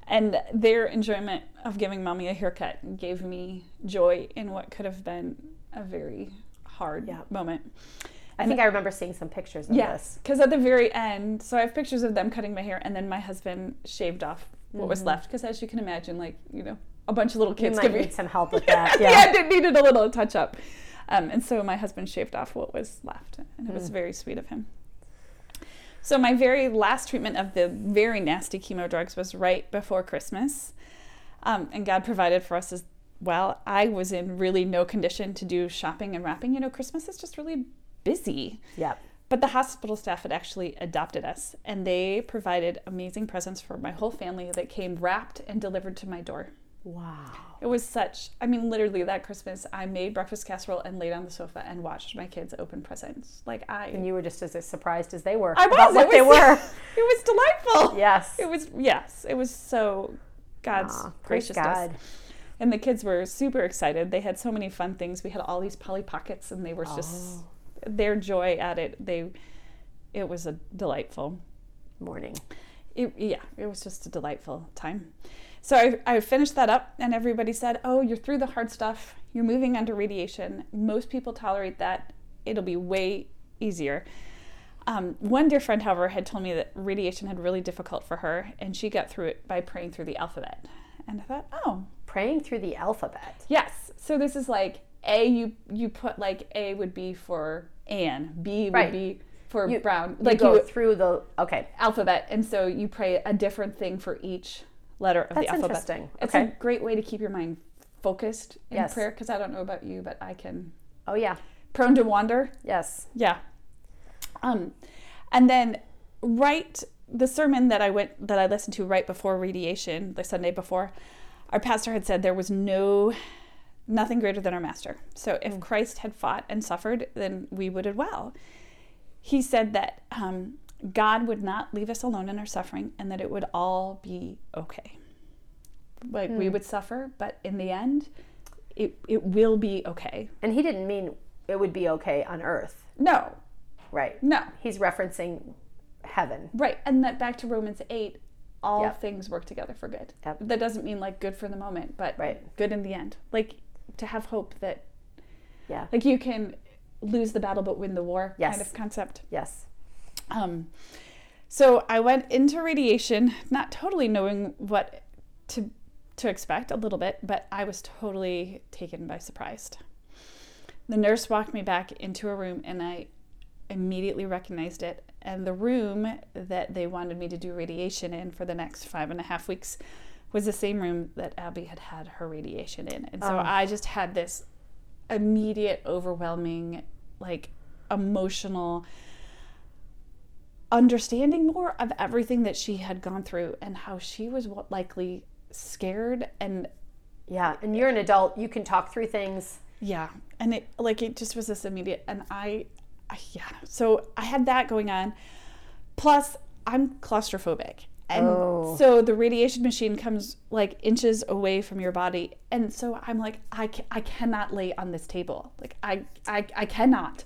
and their enjoyment of giving mommy a haircut gave me joy in what could have been a very hard yeah. moment. I and think I remember seeing some pictures of yeah, this. Yes, because at the very end, so I have pictures of them cutting my hair, and then my husband shaved off what mm-hmm. was left, because as you can imagine, like, you know, a bunch of little kids could need some help with that. Yeah, yeah. yeah, it needed a little touch-up. Um, and so my husband shaved off what was left, and it was mm. very sweet of him. So my very last treatment of the very nasty chemo drugs was right before Christmas, um, and God provided for us as well. I was in really no condition to do shopping and wrapping. You know, Christmas is just really busy. Yep. But the hospital staff had actually adopted us, and they provided amazing presents for my whole family that came wrapped and delivered to my door. Wow. It was such, I mean, literally that Christmas, I made breakfast casserole and laid on the sofa and watched my kids open presents. Like I... And you were just as surprised as they were. I was. About what was, they were. It was delightful. Yes. It was, yes. It was so God's Aww, graciousness. God. And the kids were super excited. They had so many fun things. We had all these Polly Pockets, and they were oh. just, their joy at it, they, it was a delightful morning. It, yeah, it was just a delightful time. So I, I finished that up, and everybody said, oh, you're through the hard stuff. You're moving under radiation. Most people tolerate that. It'll be way easier. Um, one dear friend, however, had told me that radiation had really difficult for her, and she got through it by praying through the alphabet. And I thought, oh. Praying through the alphabet? Yes. So this is like A, you, you put like A would be for Ann, B would right. be... for you, brown, like you go you, through the okay alphabet, and so you pray a different thing for each letter of That's the alphabet. That's interesting. It's okay. a great way to keep your mind focused in yes. prayer, because I don't know about you, but I can. Oh yeah. Prone to wander. Yes. Yeah. Um, and then right the sermon that I went that I listened to right before radiation, the Sunday before, our pastor had said there was no nothing greater than our master. So if mm. Christ had fought and suffered, then we would as well. He said that um, God would not leave us alone in our suffering, and that it would all be okay. Like hmm. we would suffer, but in the end, it it will be okay. And he didn't mean it would be okay on earth. No. Right. No. He's referencing heaven. Right. And that back to Romans eight, all yep. things work together for good. Yep. That doesn't mean like good for the moment, but right. good in the end. Like to have hope that, yeah, like you can... lose the battle but win the war yes. kind of concept. Yes. Um, so I went into radiation not totally knowing what to to expect a little bit, but I was totally taken by surprise. The nurse walked me back into a room and I immediately recognized it. And the room that they wanted me to do radiation in for the next five and a half weeks was the same room that Abby had had her radiation in. And so oh. I just had this immediate, overwhelming, like, emotional understanding more of everything that she had gone through and how she was likely scared. And yeah, and you're an adult, you can talk through things. Yeah, and it, like, it just was this immediate, and I, I yeah, so I had that going on. Plus, I'm claustrophobic. And oh. so the radiation machine comes like inches away from your body. And so I'm like, I, ca- I cannot lay on this table. Like I, I, I cannot,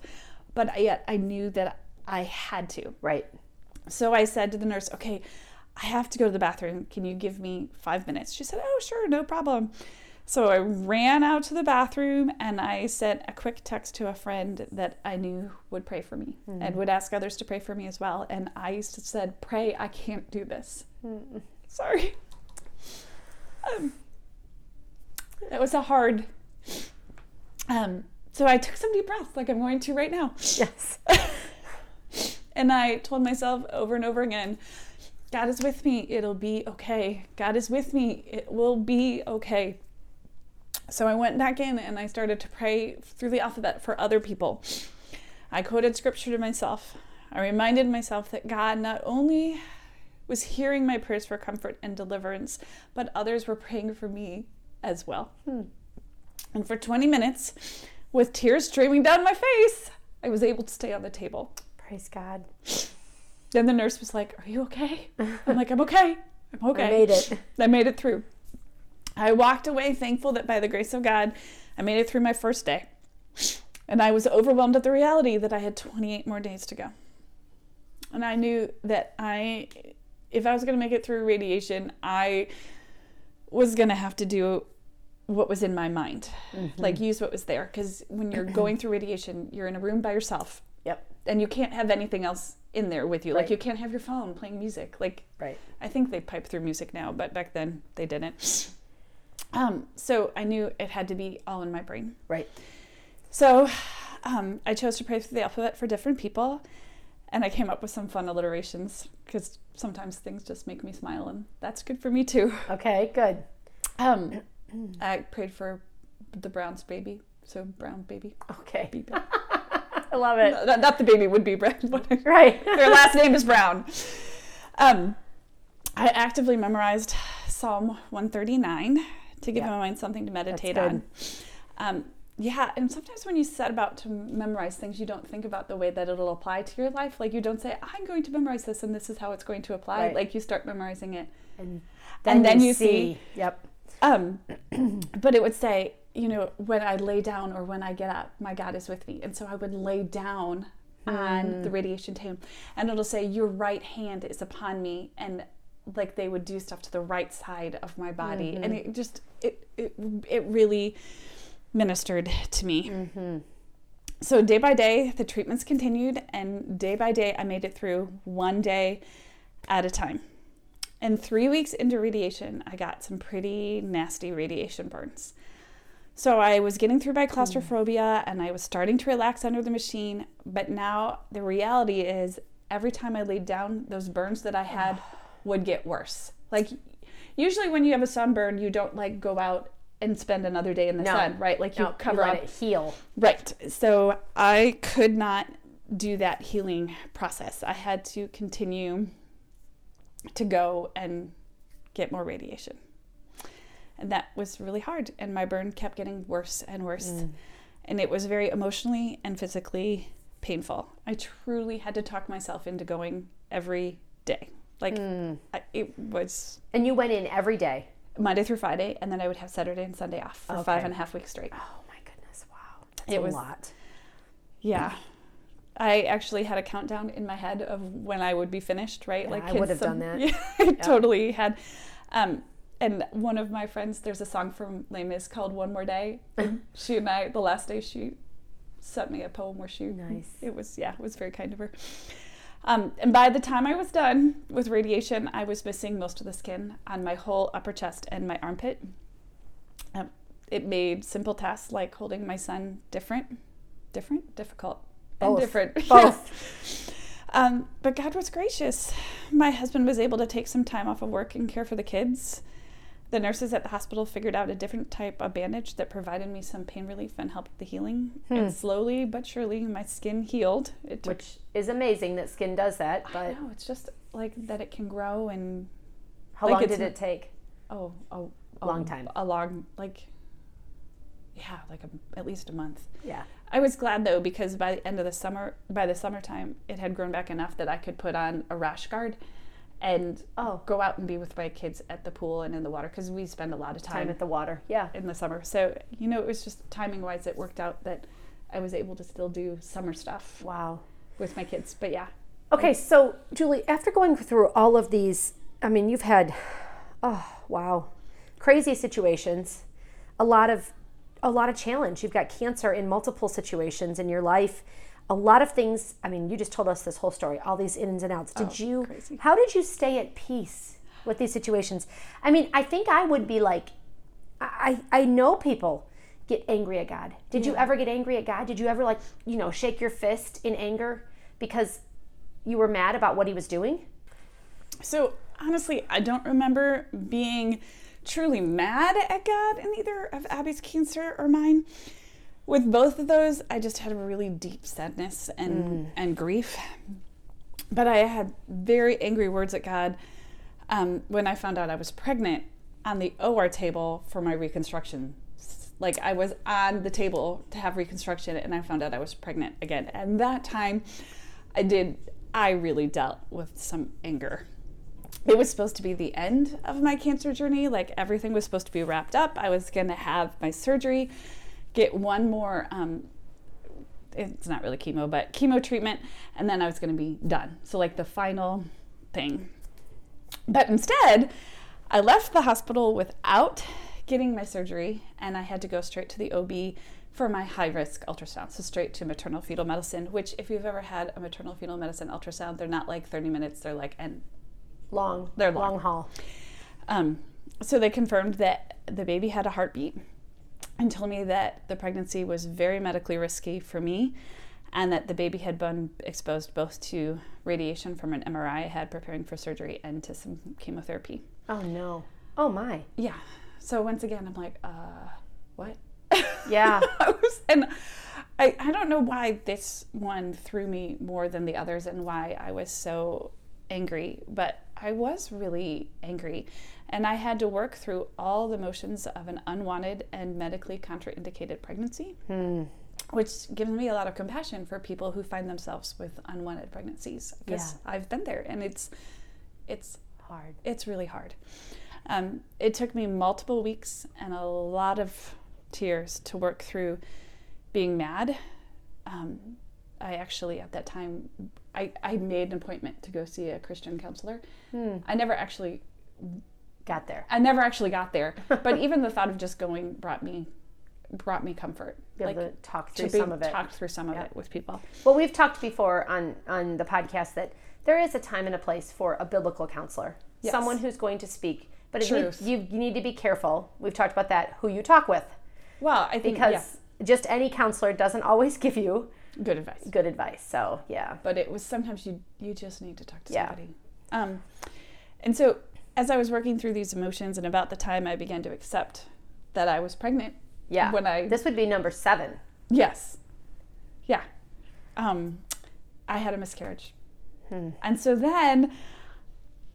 but yet I knew that I had to. Right. So I said to the nurse, okay, I have to go to the bathroom. Can you give me five minutes? She said, oh, sure. No problem. So I ran out to the bathroom and I sent a quick text to a friend that I knew would pray for me mm. and would ask others to pray for me as well. And I said, pray, I can't do this. Mm. Sorry. Um, it was a hard, um, so I took some deep breaths like I'm going to right now. Yes. And I told myself over and over again, God is with me, it'll be okay. God is with me, it will be okay. So I went back in and I started to pray through the alphabet for other people. I quoted scripture to myself. I reminded myself that God not only was hearing my prayers for comfort and deliverance, but others were praying for me as well. Hmm. And for twenty minutes, with tears streaming down my face, I was able to stay on the table. Praise God. Then the nurse was like, are you okay? I'm like, I'm okay. I'm okay. I made it. I made it through. I walked away thankful that by the grace of God, I made it through my first day. And I was overwhelmed at the reality that I had twenty-eight more days to go. And I knew that I, if I was going to make it through radiation, I was going to have to do what was in my mind. Mm-hmm. Like, use what was there. Because when you're going through radiation, you're in a room by yourself. Yep. And you can't have anything else in there with you. Right. Like, you can't have your phone playing music. Like, right. I think they pipe through music now, but back then they didn't. Um, so I knew it had to be all in my brain. Right. So um, I chose to pray through the alphabet for different people, and I came up with some fun alliterations because sometimes things just make me smile, and that's good for me too. Okay, good. Um, I prayed for the Browns baby, so Brown baby. Okay. Baby. I love it. No, not the baby would be Brown. Right. Their last name is Brown. Um, I actively memorized Psalm one thirty-nine. To give yeah. my mind something to meditate on. Um, yeah, and sometimes when you set about to memorize things, you don't think about the way that it'll apply to your life. Like, you don't say, I'm going to memorize this, and this is how it's going to apply. Right. Like, you start memorizing it. And then, and then you, you see. see. Yep. Um, but it would say, you know, when I lay down or when I get up, my God is with me. And so I would lay down mm. on the radiation table. And it'll say, your right hand is upon me, and like they would do stuff to the right side of my body. Mm-hmm. And it just, it, it it really ministered to me. Mm-hmm. So day by day, the treatments continued, and day by day, I made it through one day at a time. And three weeks into radiation, I got some pretty nasty radiation burns. So I was getting through my claustrophobia, and I was starting to relax under the machine, but now the reality is every time I laid down, those burns that I had would get worse. Like, usually when you have a sunburn, you don't like go out and spend another day in the no. sun, right? Like, you no, cover you let up. It heal. Right. So I could not do that healing process. I had to continue to go and get more radiation. And that was really hard. And my burn kept getting worse and worse. Mm. And it was very emotionally and physically painful. I truly had to talk myself into going every day. Like, mm. I, it was... And you went in every day? Monday through Friday, and then I would have Saturday and Sunday off for okay. five and a half weeks straight. Oh, my goodness. Wow. That's it a was, lot. Yeah. I actually had a countdown in my head of when I would be finished, right? Yeah, like I would have some, done that. Yeah, I yeah. totally had. Um, and one of my friends, there's a song from Les Mis called One More Day. And she and I, the last day, she sent me a poem where she... Nice. It was, yeah, it was very kind of her. Um, and by the time I was done with radiation, I was missing most of the skin on my whole upper chest and my armpit. Um, it made simple tasks like holding my son different, different, difficult, and Both. different. Both. um, but God was gracious. My husband was able to take some time off of work and care for the kids. The nurses at the hospital figured out a different type of bandage that provided me some pain relief and helped the healing. Hmm. And slowly but surely, my skin healed. It took, Which is amazing that skin does that. But I know. It's just like that it can grow. And how like long did it take? Oh, oh, oh, long time. A long, like, yeah, like a, at least a month. Yeah. I was glad, though, because by the end of the summer, by the summertime, it had grown back enough that I could put on a rash guard and oh. go out and be with my kids at the pool and in the water, because we spend a lot of time, time at the water yeah in the summer. So, you know, it was just timing wise it worked out that I was able to still do summer stuff wow with my kids. But yeah okay like, so Julie, after going through all of these, I mean, you've had oh wow crazy situations, a lot of a lot of challenge. You've got cancer in multiple situations in your life. A lot of things. I mean, you just told us this whole story, all these ins and outs. Did oh, you, crazy. How did you stay at peace with these situations? I mean, I think I would be like, I I know people get angry at God. Did yeah. you ever get angry at God? Did you ever, like, you know, shake your fist in anger because you were mad about what he was doing? So honestly, I don't remember being truly mad at God in either of Abby's cancer or mine. With both of those, I just had a really deep sadness and, mm. and grief. But I had very angry words at God um, when I found out I was pregnant on the O R table for my reconstruction. Like, I was on the table to have reconstruction, and I found out I was pregnant again. And that time, I did, I really dealt with some anger. It was supposed to be the end of my cancer journey. Like, everything was supposed to be wrapped up. I was going to have my surgery, get one more, um, it's not really chemo, but chemo treatment, and then I was going to be done. So, like, the final thing. But instead, I left the hospital without getting my surgery, and I had to go straight to the O B for my high-risk ultrasound, so straight to maternal fetal medicine, which, if you've ever had a maternal fetal medicine ultrasound, they're not like thirty minutes, they're like, and long, they're long, long haul. Um, so they confirmed that the baby had a heartbeat, and told me that the pregnancy was very medically risky for me, and that the baby had been exposed both to radiation from an M R I I had preparing for surgery and to some chemotherapy. Oh, no. Oh, my. Yeah. So once again, I'm like, uh, what? Yeah. I was, and I, I don't know why this one threw me more than the others and why I was so angry, but I was really angry, and I had to work through all the motions of an unwanted and medically contraindicated pregnancy, hmm. which gives me a lot of compassion for people who find themselves with unwanted pregnancies, because yeah. I've been there, and it's it's hard. It's really hard. Um, it took me multiple weeks and a lot of tears to work through being mad. Um, I actually, at that time, I, I made an appointment to go see a Christian counselor. Hmm. I never actually got there. I never actually got there. But even the thought of just going brought me brought me comfort. Be able like, to talk through to some of it. Talk through some of yeah. it with people. Well, we've talked before on, on the podcast that there is a time and a place for a biblical counselor, yes. someone who's going to speak. But it needs, you, you need to be careful. We've talked about that, who you talk with. Well, I think because yeah. just any counselor doesn't always give you good advice. Good advice. So, yeah. But it was sometimes you you just need to talk to yeah. somebody. Um, and so as I was working through these emotions, and about the time I began to accept that I was pregnant. Yeah. When I This would be number seven. Yes. Yeah. Um, I had a miscarriage. Hmm. And so then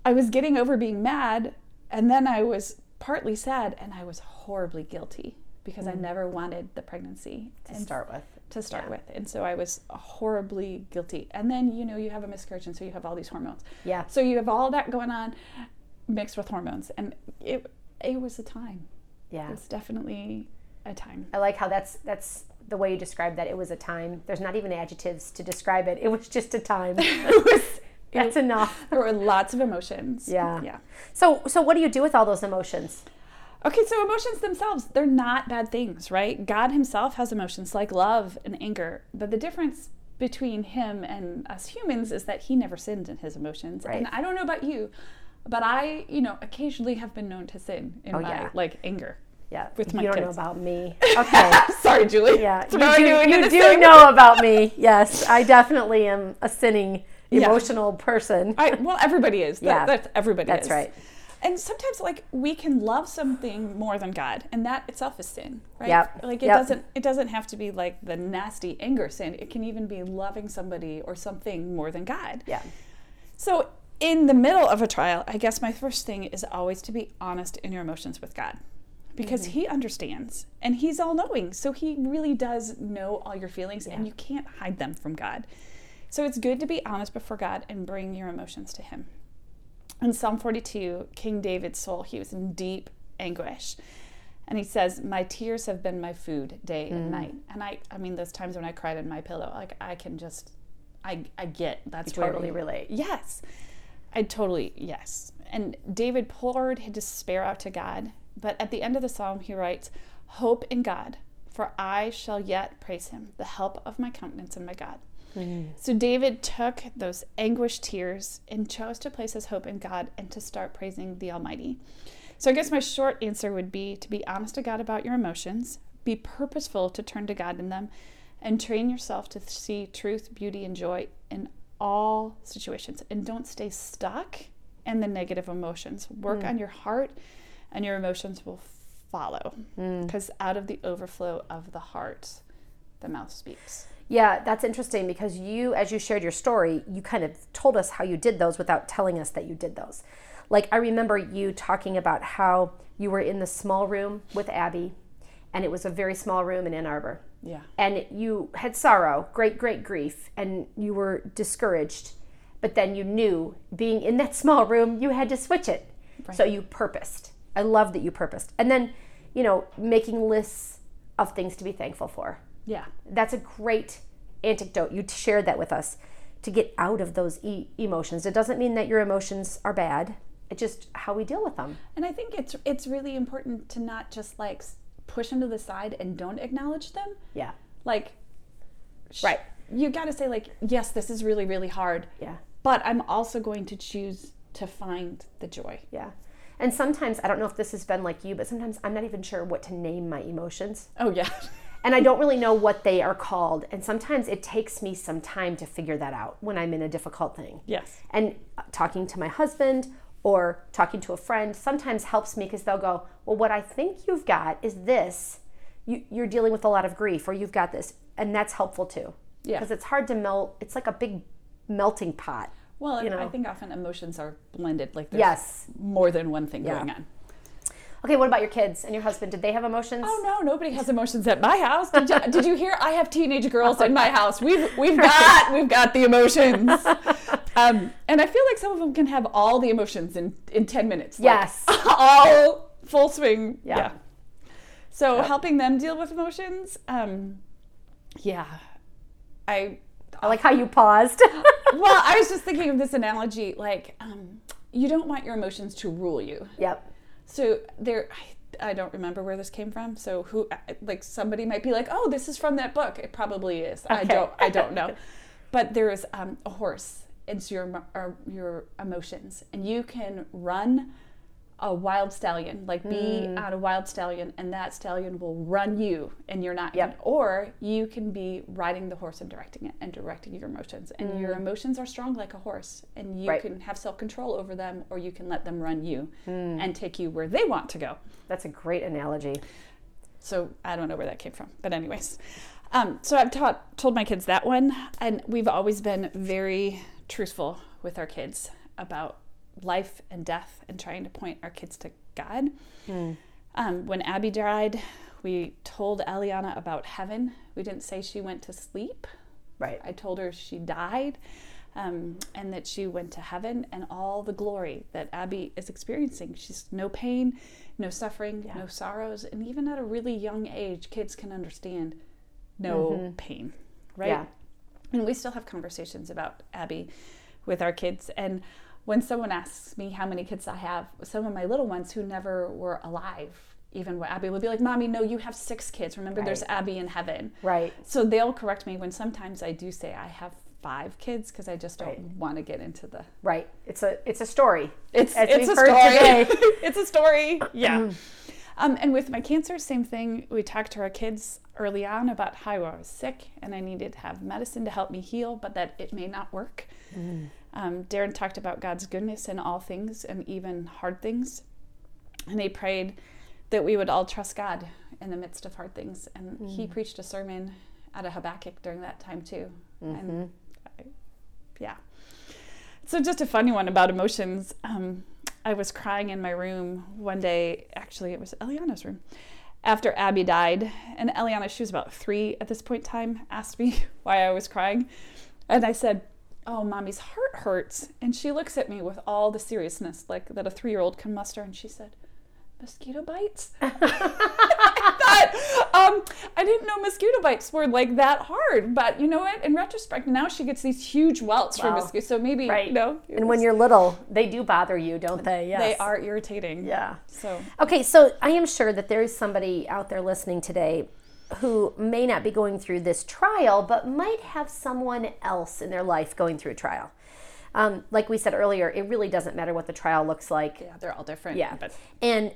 I was getting over being mad, and then I was partly sad, and I was horribly guilty because mm. I never wanted the pregnancy to and start with. to start yeah. with. And so I was horribly guilty. And then, you know, you have a miscarriage, and so you have all these hormones. Yeah. So you have all that going on mixed with hormones. And it it was a time. Yeah. It's definitely a time. I like how that's that's the way you described that. It was a time. There's not even adjectives to describe it. It was just a time. it was That's it, enough. There were lots of emotions. Yeah. Yeah. So so what do you do with all those emotions? Okay, so emotions themselves, they're not bad things, right? God himself has emotions like love and anger, but the difference between him and us humans is that he never sinned in his emotions. Right. And I don't know about you, but I, you know, occasionally have been known to sin in oh, my, yeah. like, anger. Yeah, with my you don't kids. Know about me. Okay. Sorry, Julie. Yeah, you do, you do know about me. Yes, I definitely am a sinning, yeah. emotional person. I, well, everybody is. That, yeah. That's, everybody that's is. That's right. And sometimes, like, we can love something more than God, and that itself is sin, right? Yep. Like, it yep. doesn't it doesn't have to be, like, the nasty anger sin. It can even be loving somebody or something more than God. Yeah. So in the middle of a trial, I guess my first thing is always to be honest in your emotions with God, because mm-hmm. he understands, and he's all-knowing, so he really does know all your feelings, yeah. and you can't hide them from God. So it's good to be honest before God and bring your emotions to him. In Psalm forty-two, King David's soul, he was in deep anguish. And he says, my tears have been my food day mm. and night. And I I mean, those times when I cried in my pillow, like, I can just, I I get that's you totally where, relate. Yes. I totally, yes. And David poured his despair out to God. But at the end of the psalm, he writes, hope in God, for I shall yet praise him, the help of my countenance and my God. So David took those anguished tears and chose to place his hope in God and to start praising the Almighty. So I guess my short answer would be to be honest to God about your emotions, be purposeful to turn to God in them, and train yourself to see truth, beauty, and joy in all situations. And don't stay stuck in the negative emotions. Work mm. on your heart, and your emotions will follow. Because mm. out of the overflow of the heart, the mouth speaks. Yeah, that's interesting, because you, as you shared your story, you kind of told us how you did those without telling us that you did those. Like, I remember you talking about how you were in the small room with Abby, and it was a very small room in Ann Arbor. Yeah. And you had sorrow, great, great grief, and you were discouraged. But then you knew, being in that small room, you had to switch it. Right. So you purposed. I love that you purposed. And then, you know, making lists of things to be thankful for. Yeah. That's a great anecdote. You shared that with us, to get out of those e- emotions. It doesn't mean that your emotions are bad. It's just how we deal with them. And I think it's it's really important to not just, like, push them to the side and don't acknowledge them. Yeah. Like, sh- right. You got to say, like, yes, this is really, really hard. Yeah. But I'm also going to choose to find the joy. Yeah. And sometimes, I don't know if this has been like you, but sometimes I'm not even sure what to name my emotions. Oh, yeah. And I don't really know what they are called. And sometimes it takes me some time to figure that out when I'm in a difficult thing. Yes. And talking to my husband or talking to a friend sometimes helps me, because they'll go, well, what I think you've got is this. You, you're dealing with a lot of grief, or you've got this. And that's helpful too. Yeah. Because it's hard to melt. It's like a big melting pot. Well, you know? I think often emotions are blended. Like there's yes. more than one thing yeah. going on. Okay, what about your kids and your husband? Did they have emotions? Oh no, nobody has emotions at my house. Did you, did you hear? I have teenage girls in my house. We've we've got we've got the emotions, um, and I feel like some of them can have all the emotions in, in ten minutes. Yes, like, all full swing. Yeah. yeah. So yep. helping them deal with emotions. Um, yeah, I. I like how you paused. Well, I was just thinking of this analogy. Like, um, you don't want your emotions to rule you. Yep. So there, I, I don't remember where this came from. So who, like somebody might be like, "Oh, this is from that book." It probably is. Okay. I don't, I don't know. But there is um, a horse. It's your or your emotions, and you can run a wild stallion, like be mm. on a wild stallion, and that stallion will run you, and you're not. Yep. Or you can be riding the horse and directing it, and directing your emotions, and mm. your emotions are strong like a horse, and you right. can have self-control over them, or you can let them run you mm. and take you where they want to go. That's a great analogy. So I don't know where that came from, but anyways, um, so I've taught told my kids that one, and we've always been very truthful with our kids about life and death, and trying to point our kids to God. Mm. Um, when Abby died, we told Eliana about heaven. We didn't say she went to sleep. Right. I told her she died, um, and that she went to heaven, and all the glory that Abby is experiencing. She's no pain, no suffering, yeah. no sorrows, and even at a really young age, kids can understand no mm-hmm. pain, right? Yeah. And we still have conversations about Abby with our kids, and when someone asks me how many kids I have, some of my little ones who never were alive even what Abby would be like, Mommy, no, you have six kids. Remember, right. There's Abby in heaven. Right. So they'll correct me when sometimes I do say I have five kids because I just don't right. want to get into the... Right. It's a it's a story. It's, it's a story. It's a story. Yeah. Um, and with my cancer, same thing. We talked to our kids early on about how I was sick and I needed to have medicine to help me heal, but that it may not work. Mm. Um, Darren talked about God's goodness in all things and even hard things. And they prayed that we would all trust God in the midst of hard things. And mm. he preached a sermon out of Habakkuk during that time too. Mm-hmm. And I, yeah. So just a funny one about emotions. Um, I was crying in my room one day, actually it was Eliana's room, after Abby died. And Eliana, she was about three at this point in time, asked me why I was crying. And I said, oh, Mommy's heart hurts. And she looks at me with all the seriousness like that a three-year-old can muster. And she said, mosquito bites? I thought, um, I didn't know mosquito bites were like that hard, but you know what? In retrospect, now she gets these huge welts wow. from mosquitoes, so maybe, right. you know. And was... when you're little, they do bother you, don't they? Yes. They are irritating. Yeah. So. Okay, so I am sure that there is somebody out there listening today who may not be going through this trial, but might have someone else in their life going through a trial. Um, like we said earlier, it really doesn't matter what the trial looks like. Yeah, they're all different. Yeah, but. and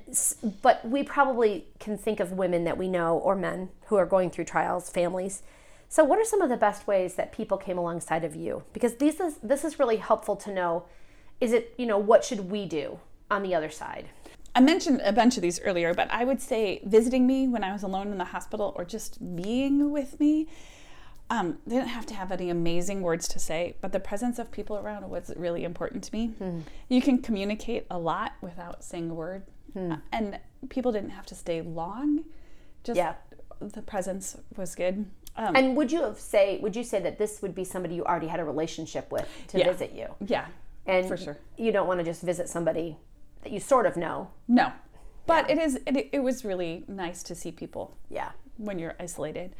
but we probably can think of women that we know or men who are going through trials, families. So what are some of the best ways that people came alongside of you? Because these is, this is really helpful to know. Is it, you know, what should we do on the other side? I mentioned a bunch of these earlier, but I would say visiting me when I was alone in the hospital or just being with me. Um, they didn't have to have any amazing words to say, but the presence of people around was really important to me. Mm. You can communicate a lot without saying a word. Mm. Uh, and people didn't have to stay long. Just yeah. the presence was good. Um, and would you have say, would you say that this would be somebody you already had a relationship with to yeah. visit you? Yeah, and for sure. You don't want to just visit somebody that you sort of know. No, but yeah. it is. It, it was really nice to see people yeah. when you're isolated.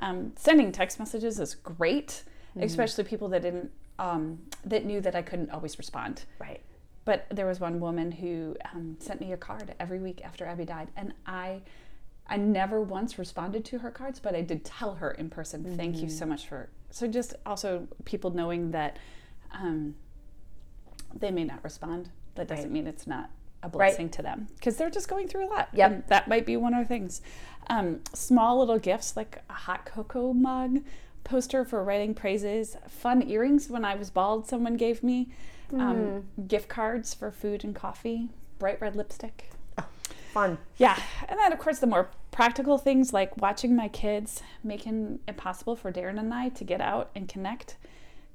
Um, sending text messages is great, mm-hmm. especially people that didn't um, that knew that I couldn't always respond. Right. But there was one woman who um, sent me a card every week after Abby died, and I I never once responded to her cards, but I did tell her in person, mm-hmm. thank you so much for. So just also people knowing that um, they may not respond. That doesn't right. mean it's not a blessing right. to them because they're just going through a lot. Yep. And that might be one of the things. Um, small little gifts like a hot cocoa mug, poster for writing praises, fun earrings when I was bald someone gave me, mm. um, gift cards for food and coffee, bright red lipstick. Oh, fun. Yeah. And then of course the more practical things like watching my kids, making it possible for Darren and I to get out and connect,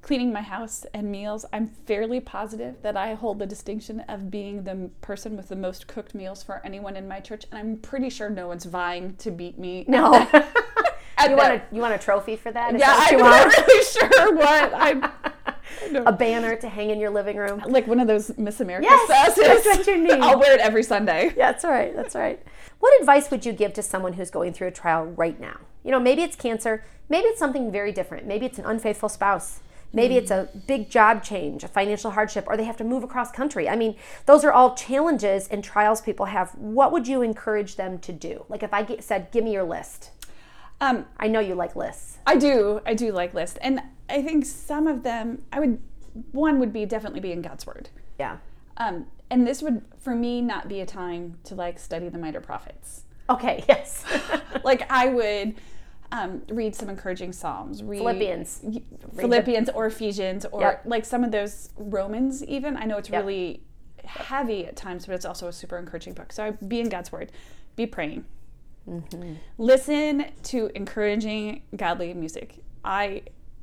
cleaning my house and meals. I'm fairly positive that I hold the distinction of being the person with the most cooked meals for anyone in my church, and I'm pretty sure no one's vying to beat me. No. you want a you want a trophy for that? Is yeah, that I'm not really sure what. I'm, no. A banner to hang in your living room, like one of those Miss America yes, sasses. That's what you need. I'll wear it every Sunday. Yeah, that's right. That's right. What advice would you give to someone who's going through a trial right now? You know, maybe it's cancer. Maybe it's something very different. Maybe it's an unfaithful spouse. Maybe it's a big job change, a financial hardship, or they have to move across country. I mean, those are all challenges and trials people have. What would you encourage them to do? Like if I get, said, give me your list. Um, I know you like lists. I do. I do like lists. And I think some of them, I would, one would be definitely be in God's Word. Yeah. Um, and this would, for me, not be a time to like study the Minor Prophets. Okay, yes. like I would... Um, read some encouraging Psalms. Read Philippians. Philippians or Ephesians or yep. like some of those Romans even. I know it's yep. really heavy at times, but it's also a super encouraging book. So be in God's Word. Be praying. Mm-hmm. Listen to encouraging, godly music. I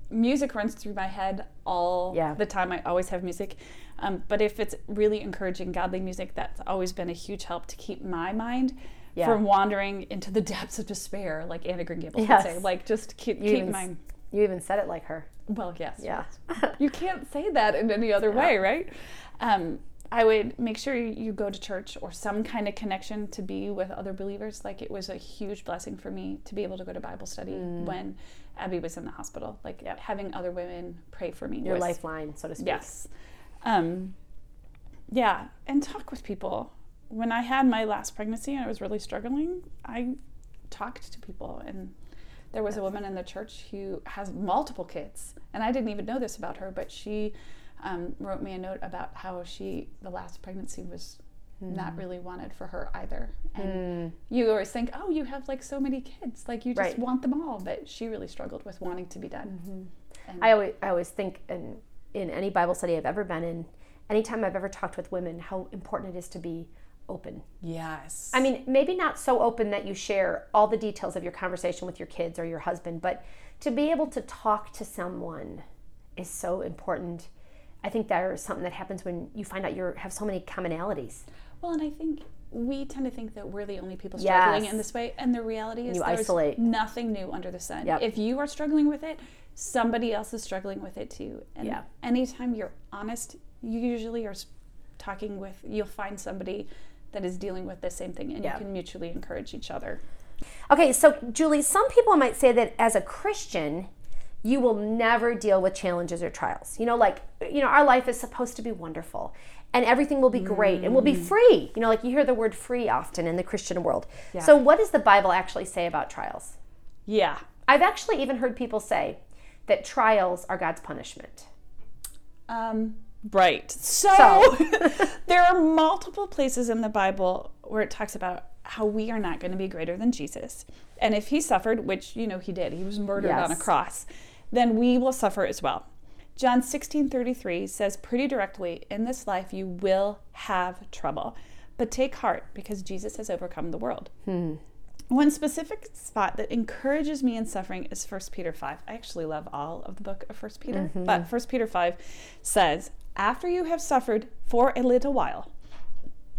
music runs through my head all yeah. the time. I always have music. Um, but if it's really encouraging, godly music, that's always been a huge help to keep my mind Yeah. from wandering into the depths of despair, like Anna Green Gables yes. would say. Like, just keep, keep even, mind. You even said it like her. Well, yes. Yeah. You can't say that in any other yeah. way, right? Um, I would make sure you go to church or some kind of connection to be with other believers. Like, it was a huge blessing for me to be able to go to Bible study mm. when Abby was in the hospital. Like, yep. having other women pray for me. Your was, lifeline, so to speak. Yes. Um, yeah, and talk with people. when I had my last pregnancy and I was really struggling, I talked to people, and there was a woman in the church who has multiple kids, and I didn't even know this about her, but she um, wrote me a note about how she, the last pregnancy was mm. not really wanted for her either. And mm. you always think, oh, you have like so many kids, like you just right. want them all, but she really struggled with wanting to be done. Mm-hmm. I always, I always think in, in any Bible study I've ever been in, anytime I've ever talked with women, how important it is to be open. Yes. I mean, maybe not so open that you share all the details of your conversation with your kids or your husband, but to be able to talk to someone is so important. I think that is something that happens when you find out you have so many commonalities. Well, and I think we tend to think that we're the only people struggling yes. in this way, and the reality is there's nothing new under the sun. Yep. If you are struggling with it, somebody else is struggling with it too. And yeah. anytime you're honest, you usually are talking with, you'll find somebody that is dealing with the same thing, and yeah. you can mutually encourage each other. Okay, so Julie, some people might say that as a Christian, you will never deal with challenges or trials. You know, like, you know, our life is supposed to be wonderful, and everything will be great, mm. and we'll be free. You know, like you hear the word free often in the Christian world. Yeah. So what does the Bible actually say about trials? Yeah. I've actually even heard people say that trials are God's punishment. Um. Right. So, so. There are multiple places in the Bible where it talks about how we are not going to be greater than Jesus. And if he suffered, which, you know, he did, he was murdered yes. on a cross, then we will suffer as well. John sixteen thirty-three says pretty directly, in this life you will have trouble, but take heart because Jesus has overcome the world. Hmm. One specific spot that encourages me in suffering is First Peter five. I actually love all of the book of First Peter, mm-hmm. but First Peter five says, after you have suffered for a little while,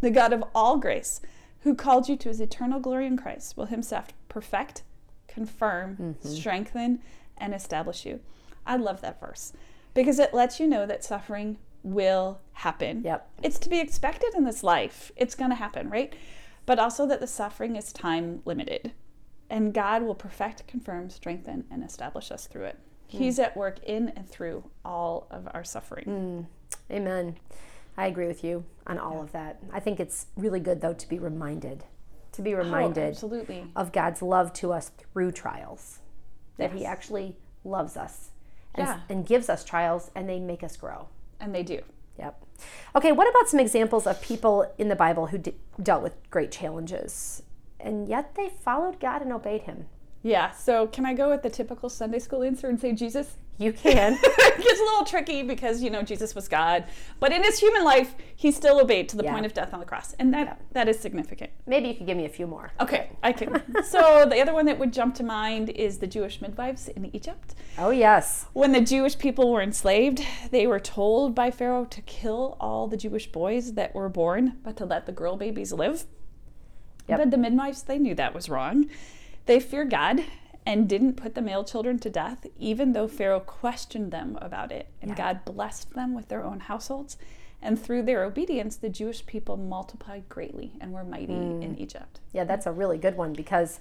the God of all grace, who called you to his eternal glory in Christ, will himself perfect, confirm, mm-hmm. strengthen, and establish you. I love that verse because it lets you know that suffering will happen. Yep. It's to be expected in this life. It's going to happen, right? But also that the suffering is time limited. And God will perfect, confirm, strengthen, and establish us through it. Mm. He's at work in and through all of our suffering. Mm. Amen. I agree with you on all yeah. of that. I think it's really good, though, to be reminded, to be reminded oh, absolutely. Of God's love to us through trials, that yes. he actually loves us and, yeah. and gives us trials, and they make us grow. And they do. Yep. Okay, what about some examples of people in the Bible who de- dealt with great challenges, and yet they followed God and obeyed him? Yeah, so can I go with the typical Sunday school answer and say Jesus? You can. It gets a little tricky because, you know, Jesus was God, but in his human life, he still obeyed to the yeah. point of death on the cross, and that, yeah. that is significant. Maybe you could give me a few more. Okay, I can. So the other one that would jump to mind is the Jewish midwives in Egypt. Oh, yes. When the Jewish people were enslaved, they were told by Pharaoh to kill all the Jewish boys that were born, but to let the girl babies live. Yep. But the midwives, they knew that was wrong. They feared God and didn't put the male children to death, even though Pharaoh questioned them about it. And yeah. God blessed them with their own households. And through their obedience, the Jewish people multiplied greatly and were mighty mm. in Egypt. Yeah, that's a really good one because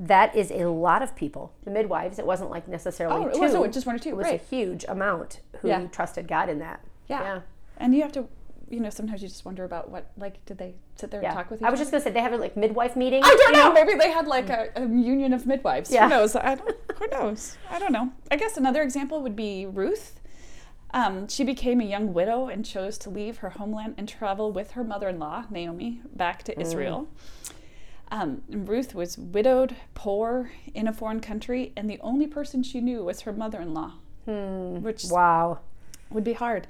that is a lot of people. The midwives, it wasn't like necessarily oh, two. Oh, it wasn't just one or two. It was right. a huge amount who yeah. trusted God in that. Yeah. yeah. And you have to... You know, sometimes you just wonder about what, like, did they sit there yeah. and talk with each other? I was other? just going to say, they have a, like, midwife meeting. I don't know. know. Maybe they had, like, a, a union of midwives. Yeah. Who knows? I don't, who knows? I don't know. I guess another example would be Ruth. Um, she became a young widow and chose to leave her homeland and travel with her mother-in-law, Naomi, back to mm. Israel. Um, Ruth was widowed, poor, in a foreign country, and the only person she knew was her mother-in-law, hmm. which wow. would be hard.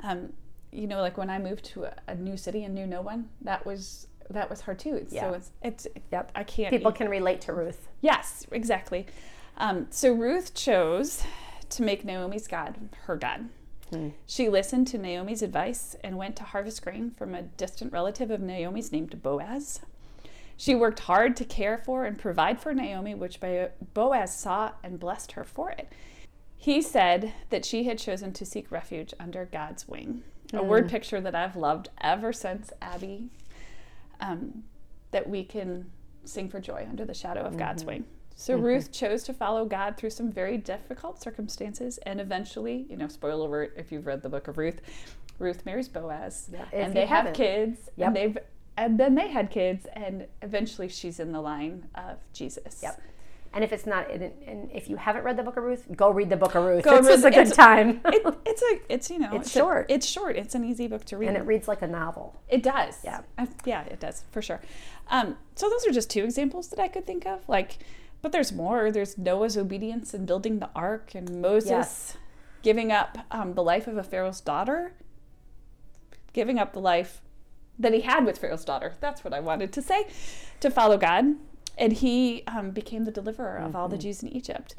Um You know, like when I moved to a, a new city and knew no one, that was that was hard too. Yeah. So it's it's yep. I can't. People eat. can relate to Ruth. Yes, exactly. Um, so Ruth chose to make Naomi's God her God. Hmm. She listened to Naomi's advice and went to harvest grain from a distant relative of Naomi's named Boaz. She worked hard to care for and provide for Naomi, which Boaz saw and blessed her for it. He said that she had chosen to seek refuge under God's wing. A word picture that I've loved ever since, Abby, um, that we can sing for joy under the shadow of mm-hmm. God's wing. So mm-hmm. Ruth chose to follow God through some very difficult circumstances, and eventually, you know, spoiler alert if you've read the book of Ruth, Ruth marries Boaz, yeah, and they have kids, yep. and they've and then they had kids, and eventually she's in the line of Jesus. Yep. And if it's not, and if you haven't read the Book of Ruth, go read the Book of Ruth. Go it's read, just a good it's, time. it, it's a, it's you know, it's, it's short. A, it's short. It's an easy book to read, and it reads like a novel. It does. Yeah, I, yeah, it does for sure. Um, so those are just two examples that I could think of. Like, but there's more. There's Noah's obedience in building the ark, and Moses yes. giving up um, the life of a Pharaoh's daughter, giving up the life that he had with Pharaoh's daughter. That's what I wanted to say, to follow God. And he um, became the deliverer of mm-hmm. all the Jews in Egypt.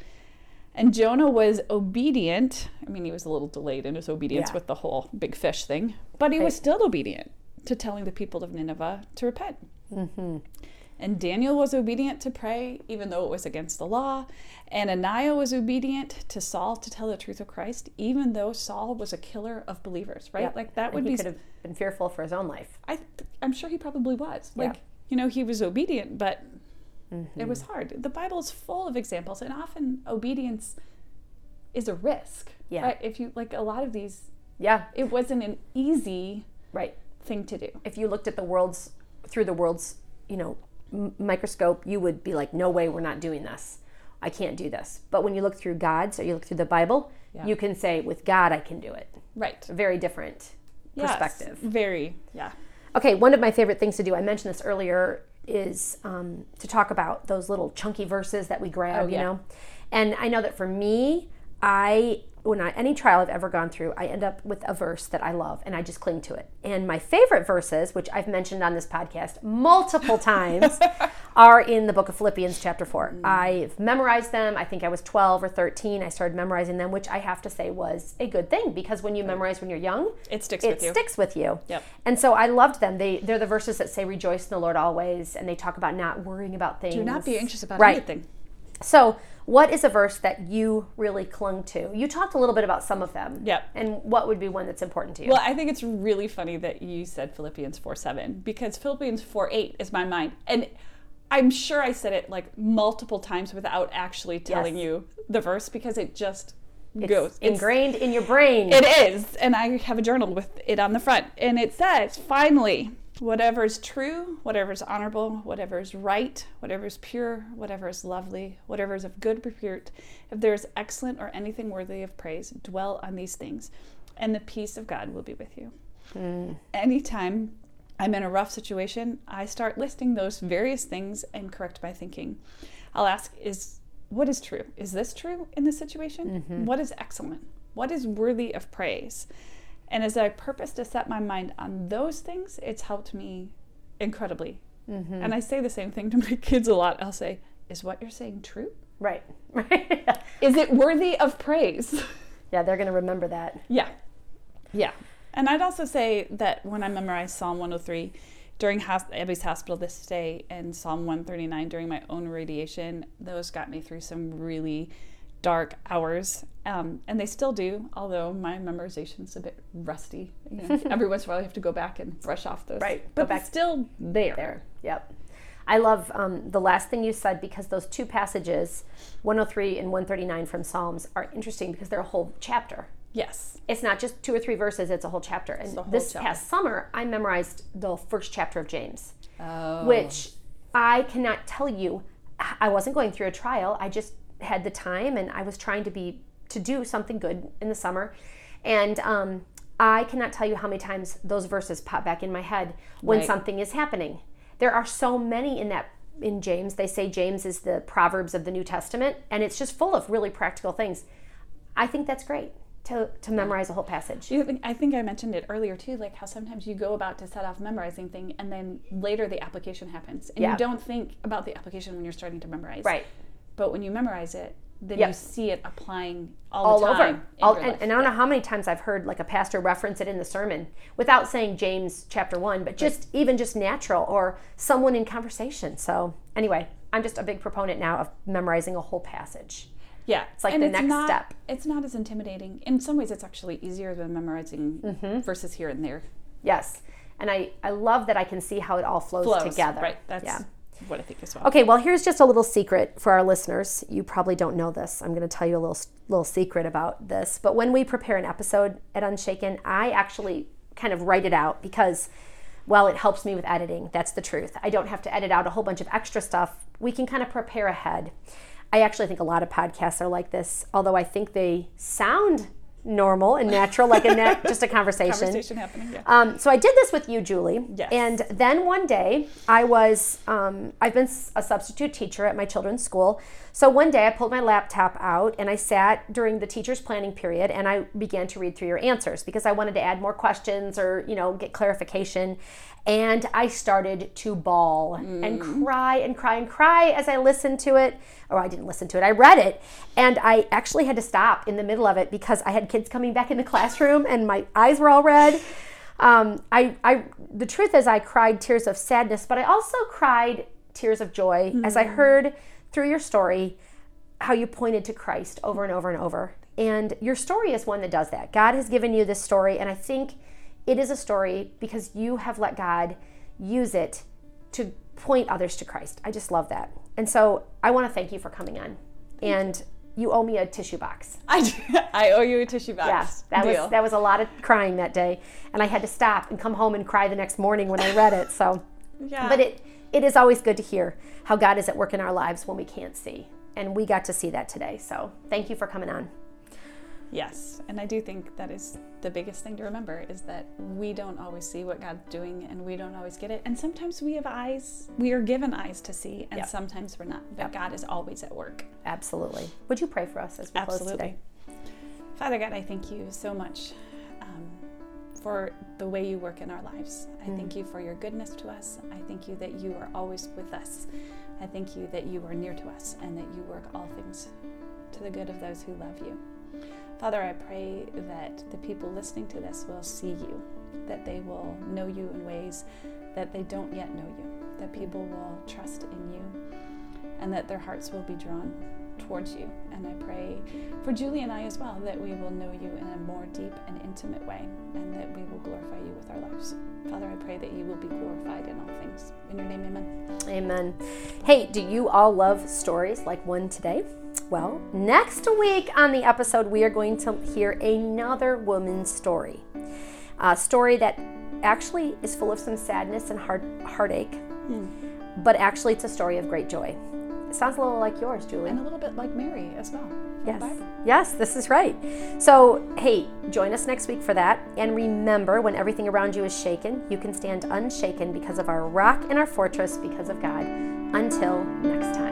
And Jonah was obedient. I mean, he was a little delayed in his obedience yeah. with the whole big fish thing. But he right. was still obedient to telling the people of Nineveh to repent. Mm-hmm. And Daniel was obedient to pray, even though it was against the law. And Ananias was obedient to Saul to tell the truth of Christ, even though Saul was a killer of believers, right? Yep. Like, that and would he be... he could have been fearful for his own life. I th- I'm sure he probably was. Yeah. Like, you know, he was obedient, but... Mm-hmm. It was hard. The Bible is full of examples, and often obedience is a risk. Yeah. Right? If you like a lot of these, yeah, it wasn't an easy right thing to do. If you looked at the world's through the world's, you know, m- microscope, you would be like, "No way, we're not doing this. I can't do this." But when you look through God's, or you look through the Bible, yeah. you can say, "With God, I can do it." Right. A very different yes. perspective. Very. Yeah. Okay. One of my favorite things to do. I mentioned this earlier. Is um, to talk about those little chunky verses that we grab, oh, yeah. you know. And I know that for me, I when I any trial I've ever gone through, I end up with a verse that I love, and I just cling to it. And my favorite verses, which I've mentioned on this podcast multiple times, are in the book of Philippians chapter four. Mm. I've memorized them. I think I was twelve or thirteen. I started memorizing them, which I have to say was a good thing, because when you right. memorize when you're young, it sticks it with you. It sticks with you. Yep. And so I loved them. They, they're the verses that say, rejoice in the Lord always, and they talk about not worrying about things. Do not be anxious about right. anything. So what is a verse that you really clung to? You talked a little bit about some of them. Yep. And what would be one that's important to you? Well, I think it's really funny that you said Philippians four seven, because Philippians four eight is my mind. And I'm sure I said it like multiple times without actually telling yes. you the verse, because it just it's goes. Ingrained it's, in your brain. It is. And I have a journal with it on the front. And it says, finally, whatever is true, whatever is honorable, whatever is right, whatever is pure, whatever is lovely, whatever is of good repute, if there is excellent or anything worthy of praise, dwell on these things, and the peace of God will be with you. Mm. Anytime I'm in a rough situation, I start listing those various things and correct my thinking. I'll ask, is what is true? Is this true in this situation? Mm-hmm. What is excellent? What is worthy of praise? And as I purpose to set my mind on those things, it's helped me incredibly. Mm-hmm. And I say the same thing to my kids a lot. I'll say, is what you're saying true? Right. Right. Is it worthy of praise? Yeah, they're going to remember that. Yeah. Yeah. And I'd also say that when I memorized Psalm one oh three during hosp- Abby's hospital this day, and Psalm one thirty-nine during my own radiation, those got me through some really dark hours, um, and they still do, although my memorization's a bit rusty. You know, every once in a while you have to go back and brush off those. Right. But back. It's still there. there. Yep. I love um, the last thing you said, because those two passages, one oh three and one thirty-nine from Psalms, are interesting because they're a whole chapter. Yes. It's not just two or three verses, it's a whole chapter. And whole this chapter. Past summer, I memorized the first chapter of James, oh. which I cannot tell you, I wasn't going through a trial, I just had the time, and I was trying to be to do something good in the summer, and um, I cannot tell you how many times those verses pop back in my head when right. something is happening. There are so many in that in James. They say James is the Proverbs of the New Testament, and it's just full of really practical things. I think that's great to to memorize a whole passage. You, I think I mentioned it earlier too, like how sometimes you go about to set off memorizing thing, and then later the application happens, and yeah. you don't think about the application when you're starting to memorize. Right. But when you memorize it, then yep. you see it applying all, all the time. All over. And, and I don't know how many times I've heard like a pastor reference it in the sermon without saying James chapter one, but just right. even just natural or someone in conversation. So anyway, I'm just a big proponent now of memorizing a whole passage. Yeah. It's like and the it's next not, step. It's not as intimidating. In some ways, it's actually easier than memorizing mm-hmm. verses here and there. Yes. And I, I love that I can see how it all flows, flows. together. Right. That's yeah. what I think as well. Okay, well, here's just a little secret for our listeners. You probably don't know this. I'm going to tell you a little little secret about this. But when we prepare an episode at Unshaken, I actually kind of write it out, because well, it helps me with editing. That's the truth. I don't have to edit out a whole bunch of extra stuff. We can kind of prepare ahead. I actually think a lot of podcasts are like this, although I think they sound normal and natural, like a na- just a conversation. Conversation happening, yeah. Um, so I did this with you, Julie. Yes. And then one day, I was, um, I've been a substitute teacher at my children's school. So one day I pulled my laptop out and I sat during the teacher's planning period and I began to read through your answers because I wanted to add more questions or, you know, get clarification. And I started to bawl mm. and cry and cry and cry as I listened to it. Or I didn't listen to it, I read it. And I actually had to stop in the middle of it because I had kids coming back in the classroom and my eyes were all red. Um, I, I, the truth is I cried tears of sadness, but I also cried tears of joy mm. as I heard through your story how you pointed to Christ over and over and over. And your story is one that does that. God has given you this story, and I think it is a story because you have let God use it to point others to Christ. I just love that. And so I want to thank you for coming on. And you owe me a tissue box. I do. I owe you a tissue box. Yes, yeah, that Deal. was that was a lot of crying that day. And I had to stop and come home and cry the next morning when I read it. So, yeah. But it it is always good to hear how God is at work in our lives when we can't see. And we got to see that today. So thank you for coming on. Yes, and I do think that is the biggest thing to remember, is that we don't always see what God's doing and we don't always get it. And sometimes we have eyes, we are given eyes to see, and yep. sometimes we're not. But yep. God is always at work. Absolutely. Would you pray for us as we Absolutely. close today? Father God, I thank you so much um, for the way you work in our lives. I mm. thank you for your goodness to us. I thank you that you are always with us. I thank you that you are near to us and that you work all things to the good of those who love you. Father, I pray that the people listening to this will see you, that they will know you in ways that they don't yet know you, that people will trust in you, and that their hearts will be drawn towards you. And I pray for Julie and I as well, that we will know you in a more deep and intimate way, and that we will glorify you with our lives. Father, I pray that you will be glorified in all things. In your name, amen. Amen. Hey, do you all love stories like one today? Well, next week on the episode, we are going to hear another woman's story, a story that actually is full of some sadness and heart, heartache, mm. but actually it's a story of great joy. It sounds a little like yours, Julie. And a little bit like Mary as well. Yes, yes, this is right. So, hey, join us next week for that. And remember, when everything around you is shaken, you can stand unshaken because of our rock and our fortress, because of God. Until next time.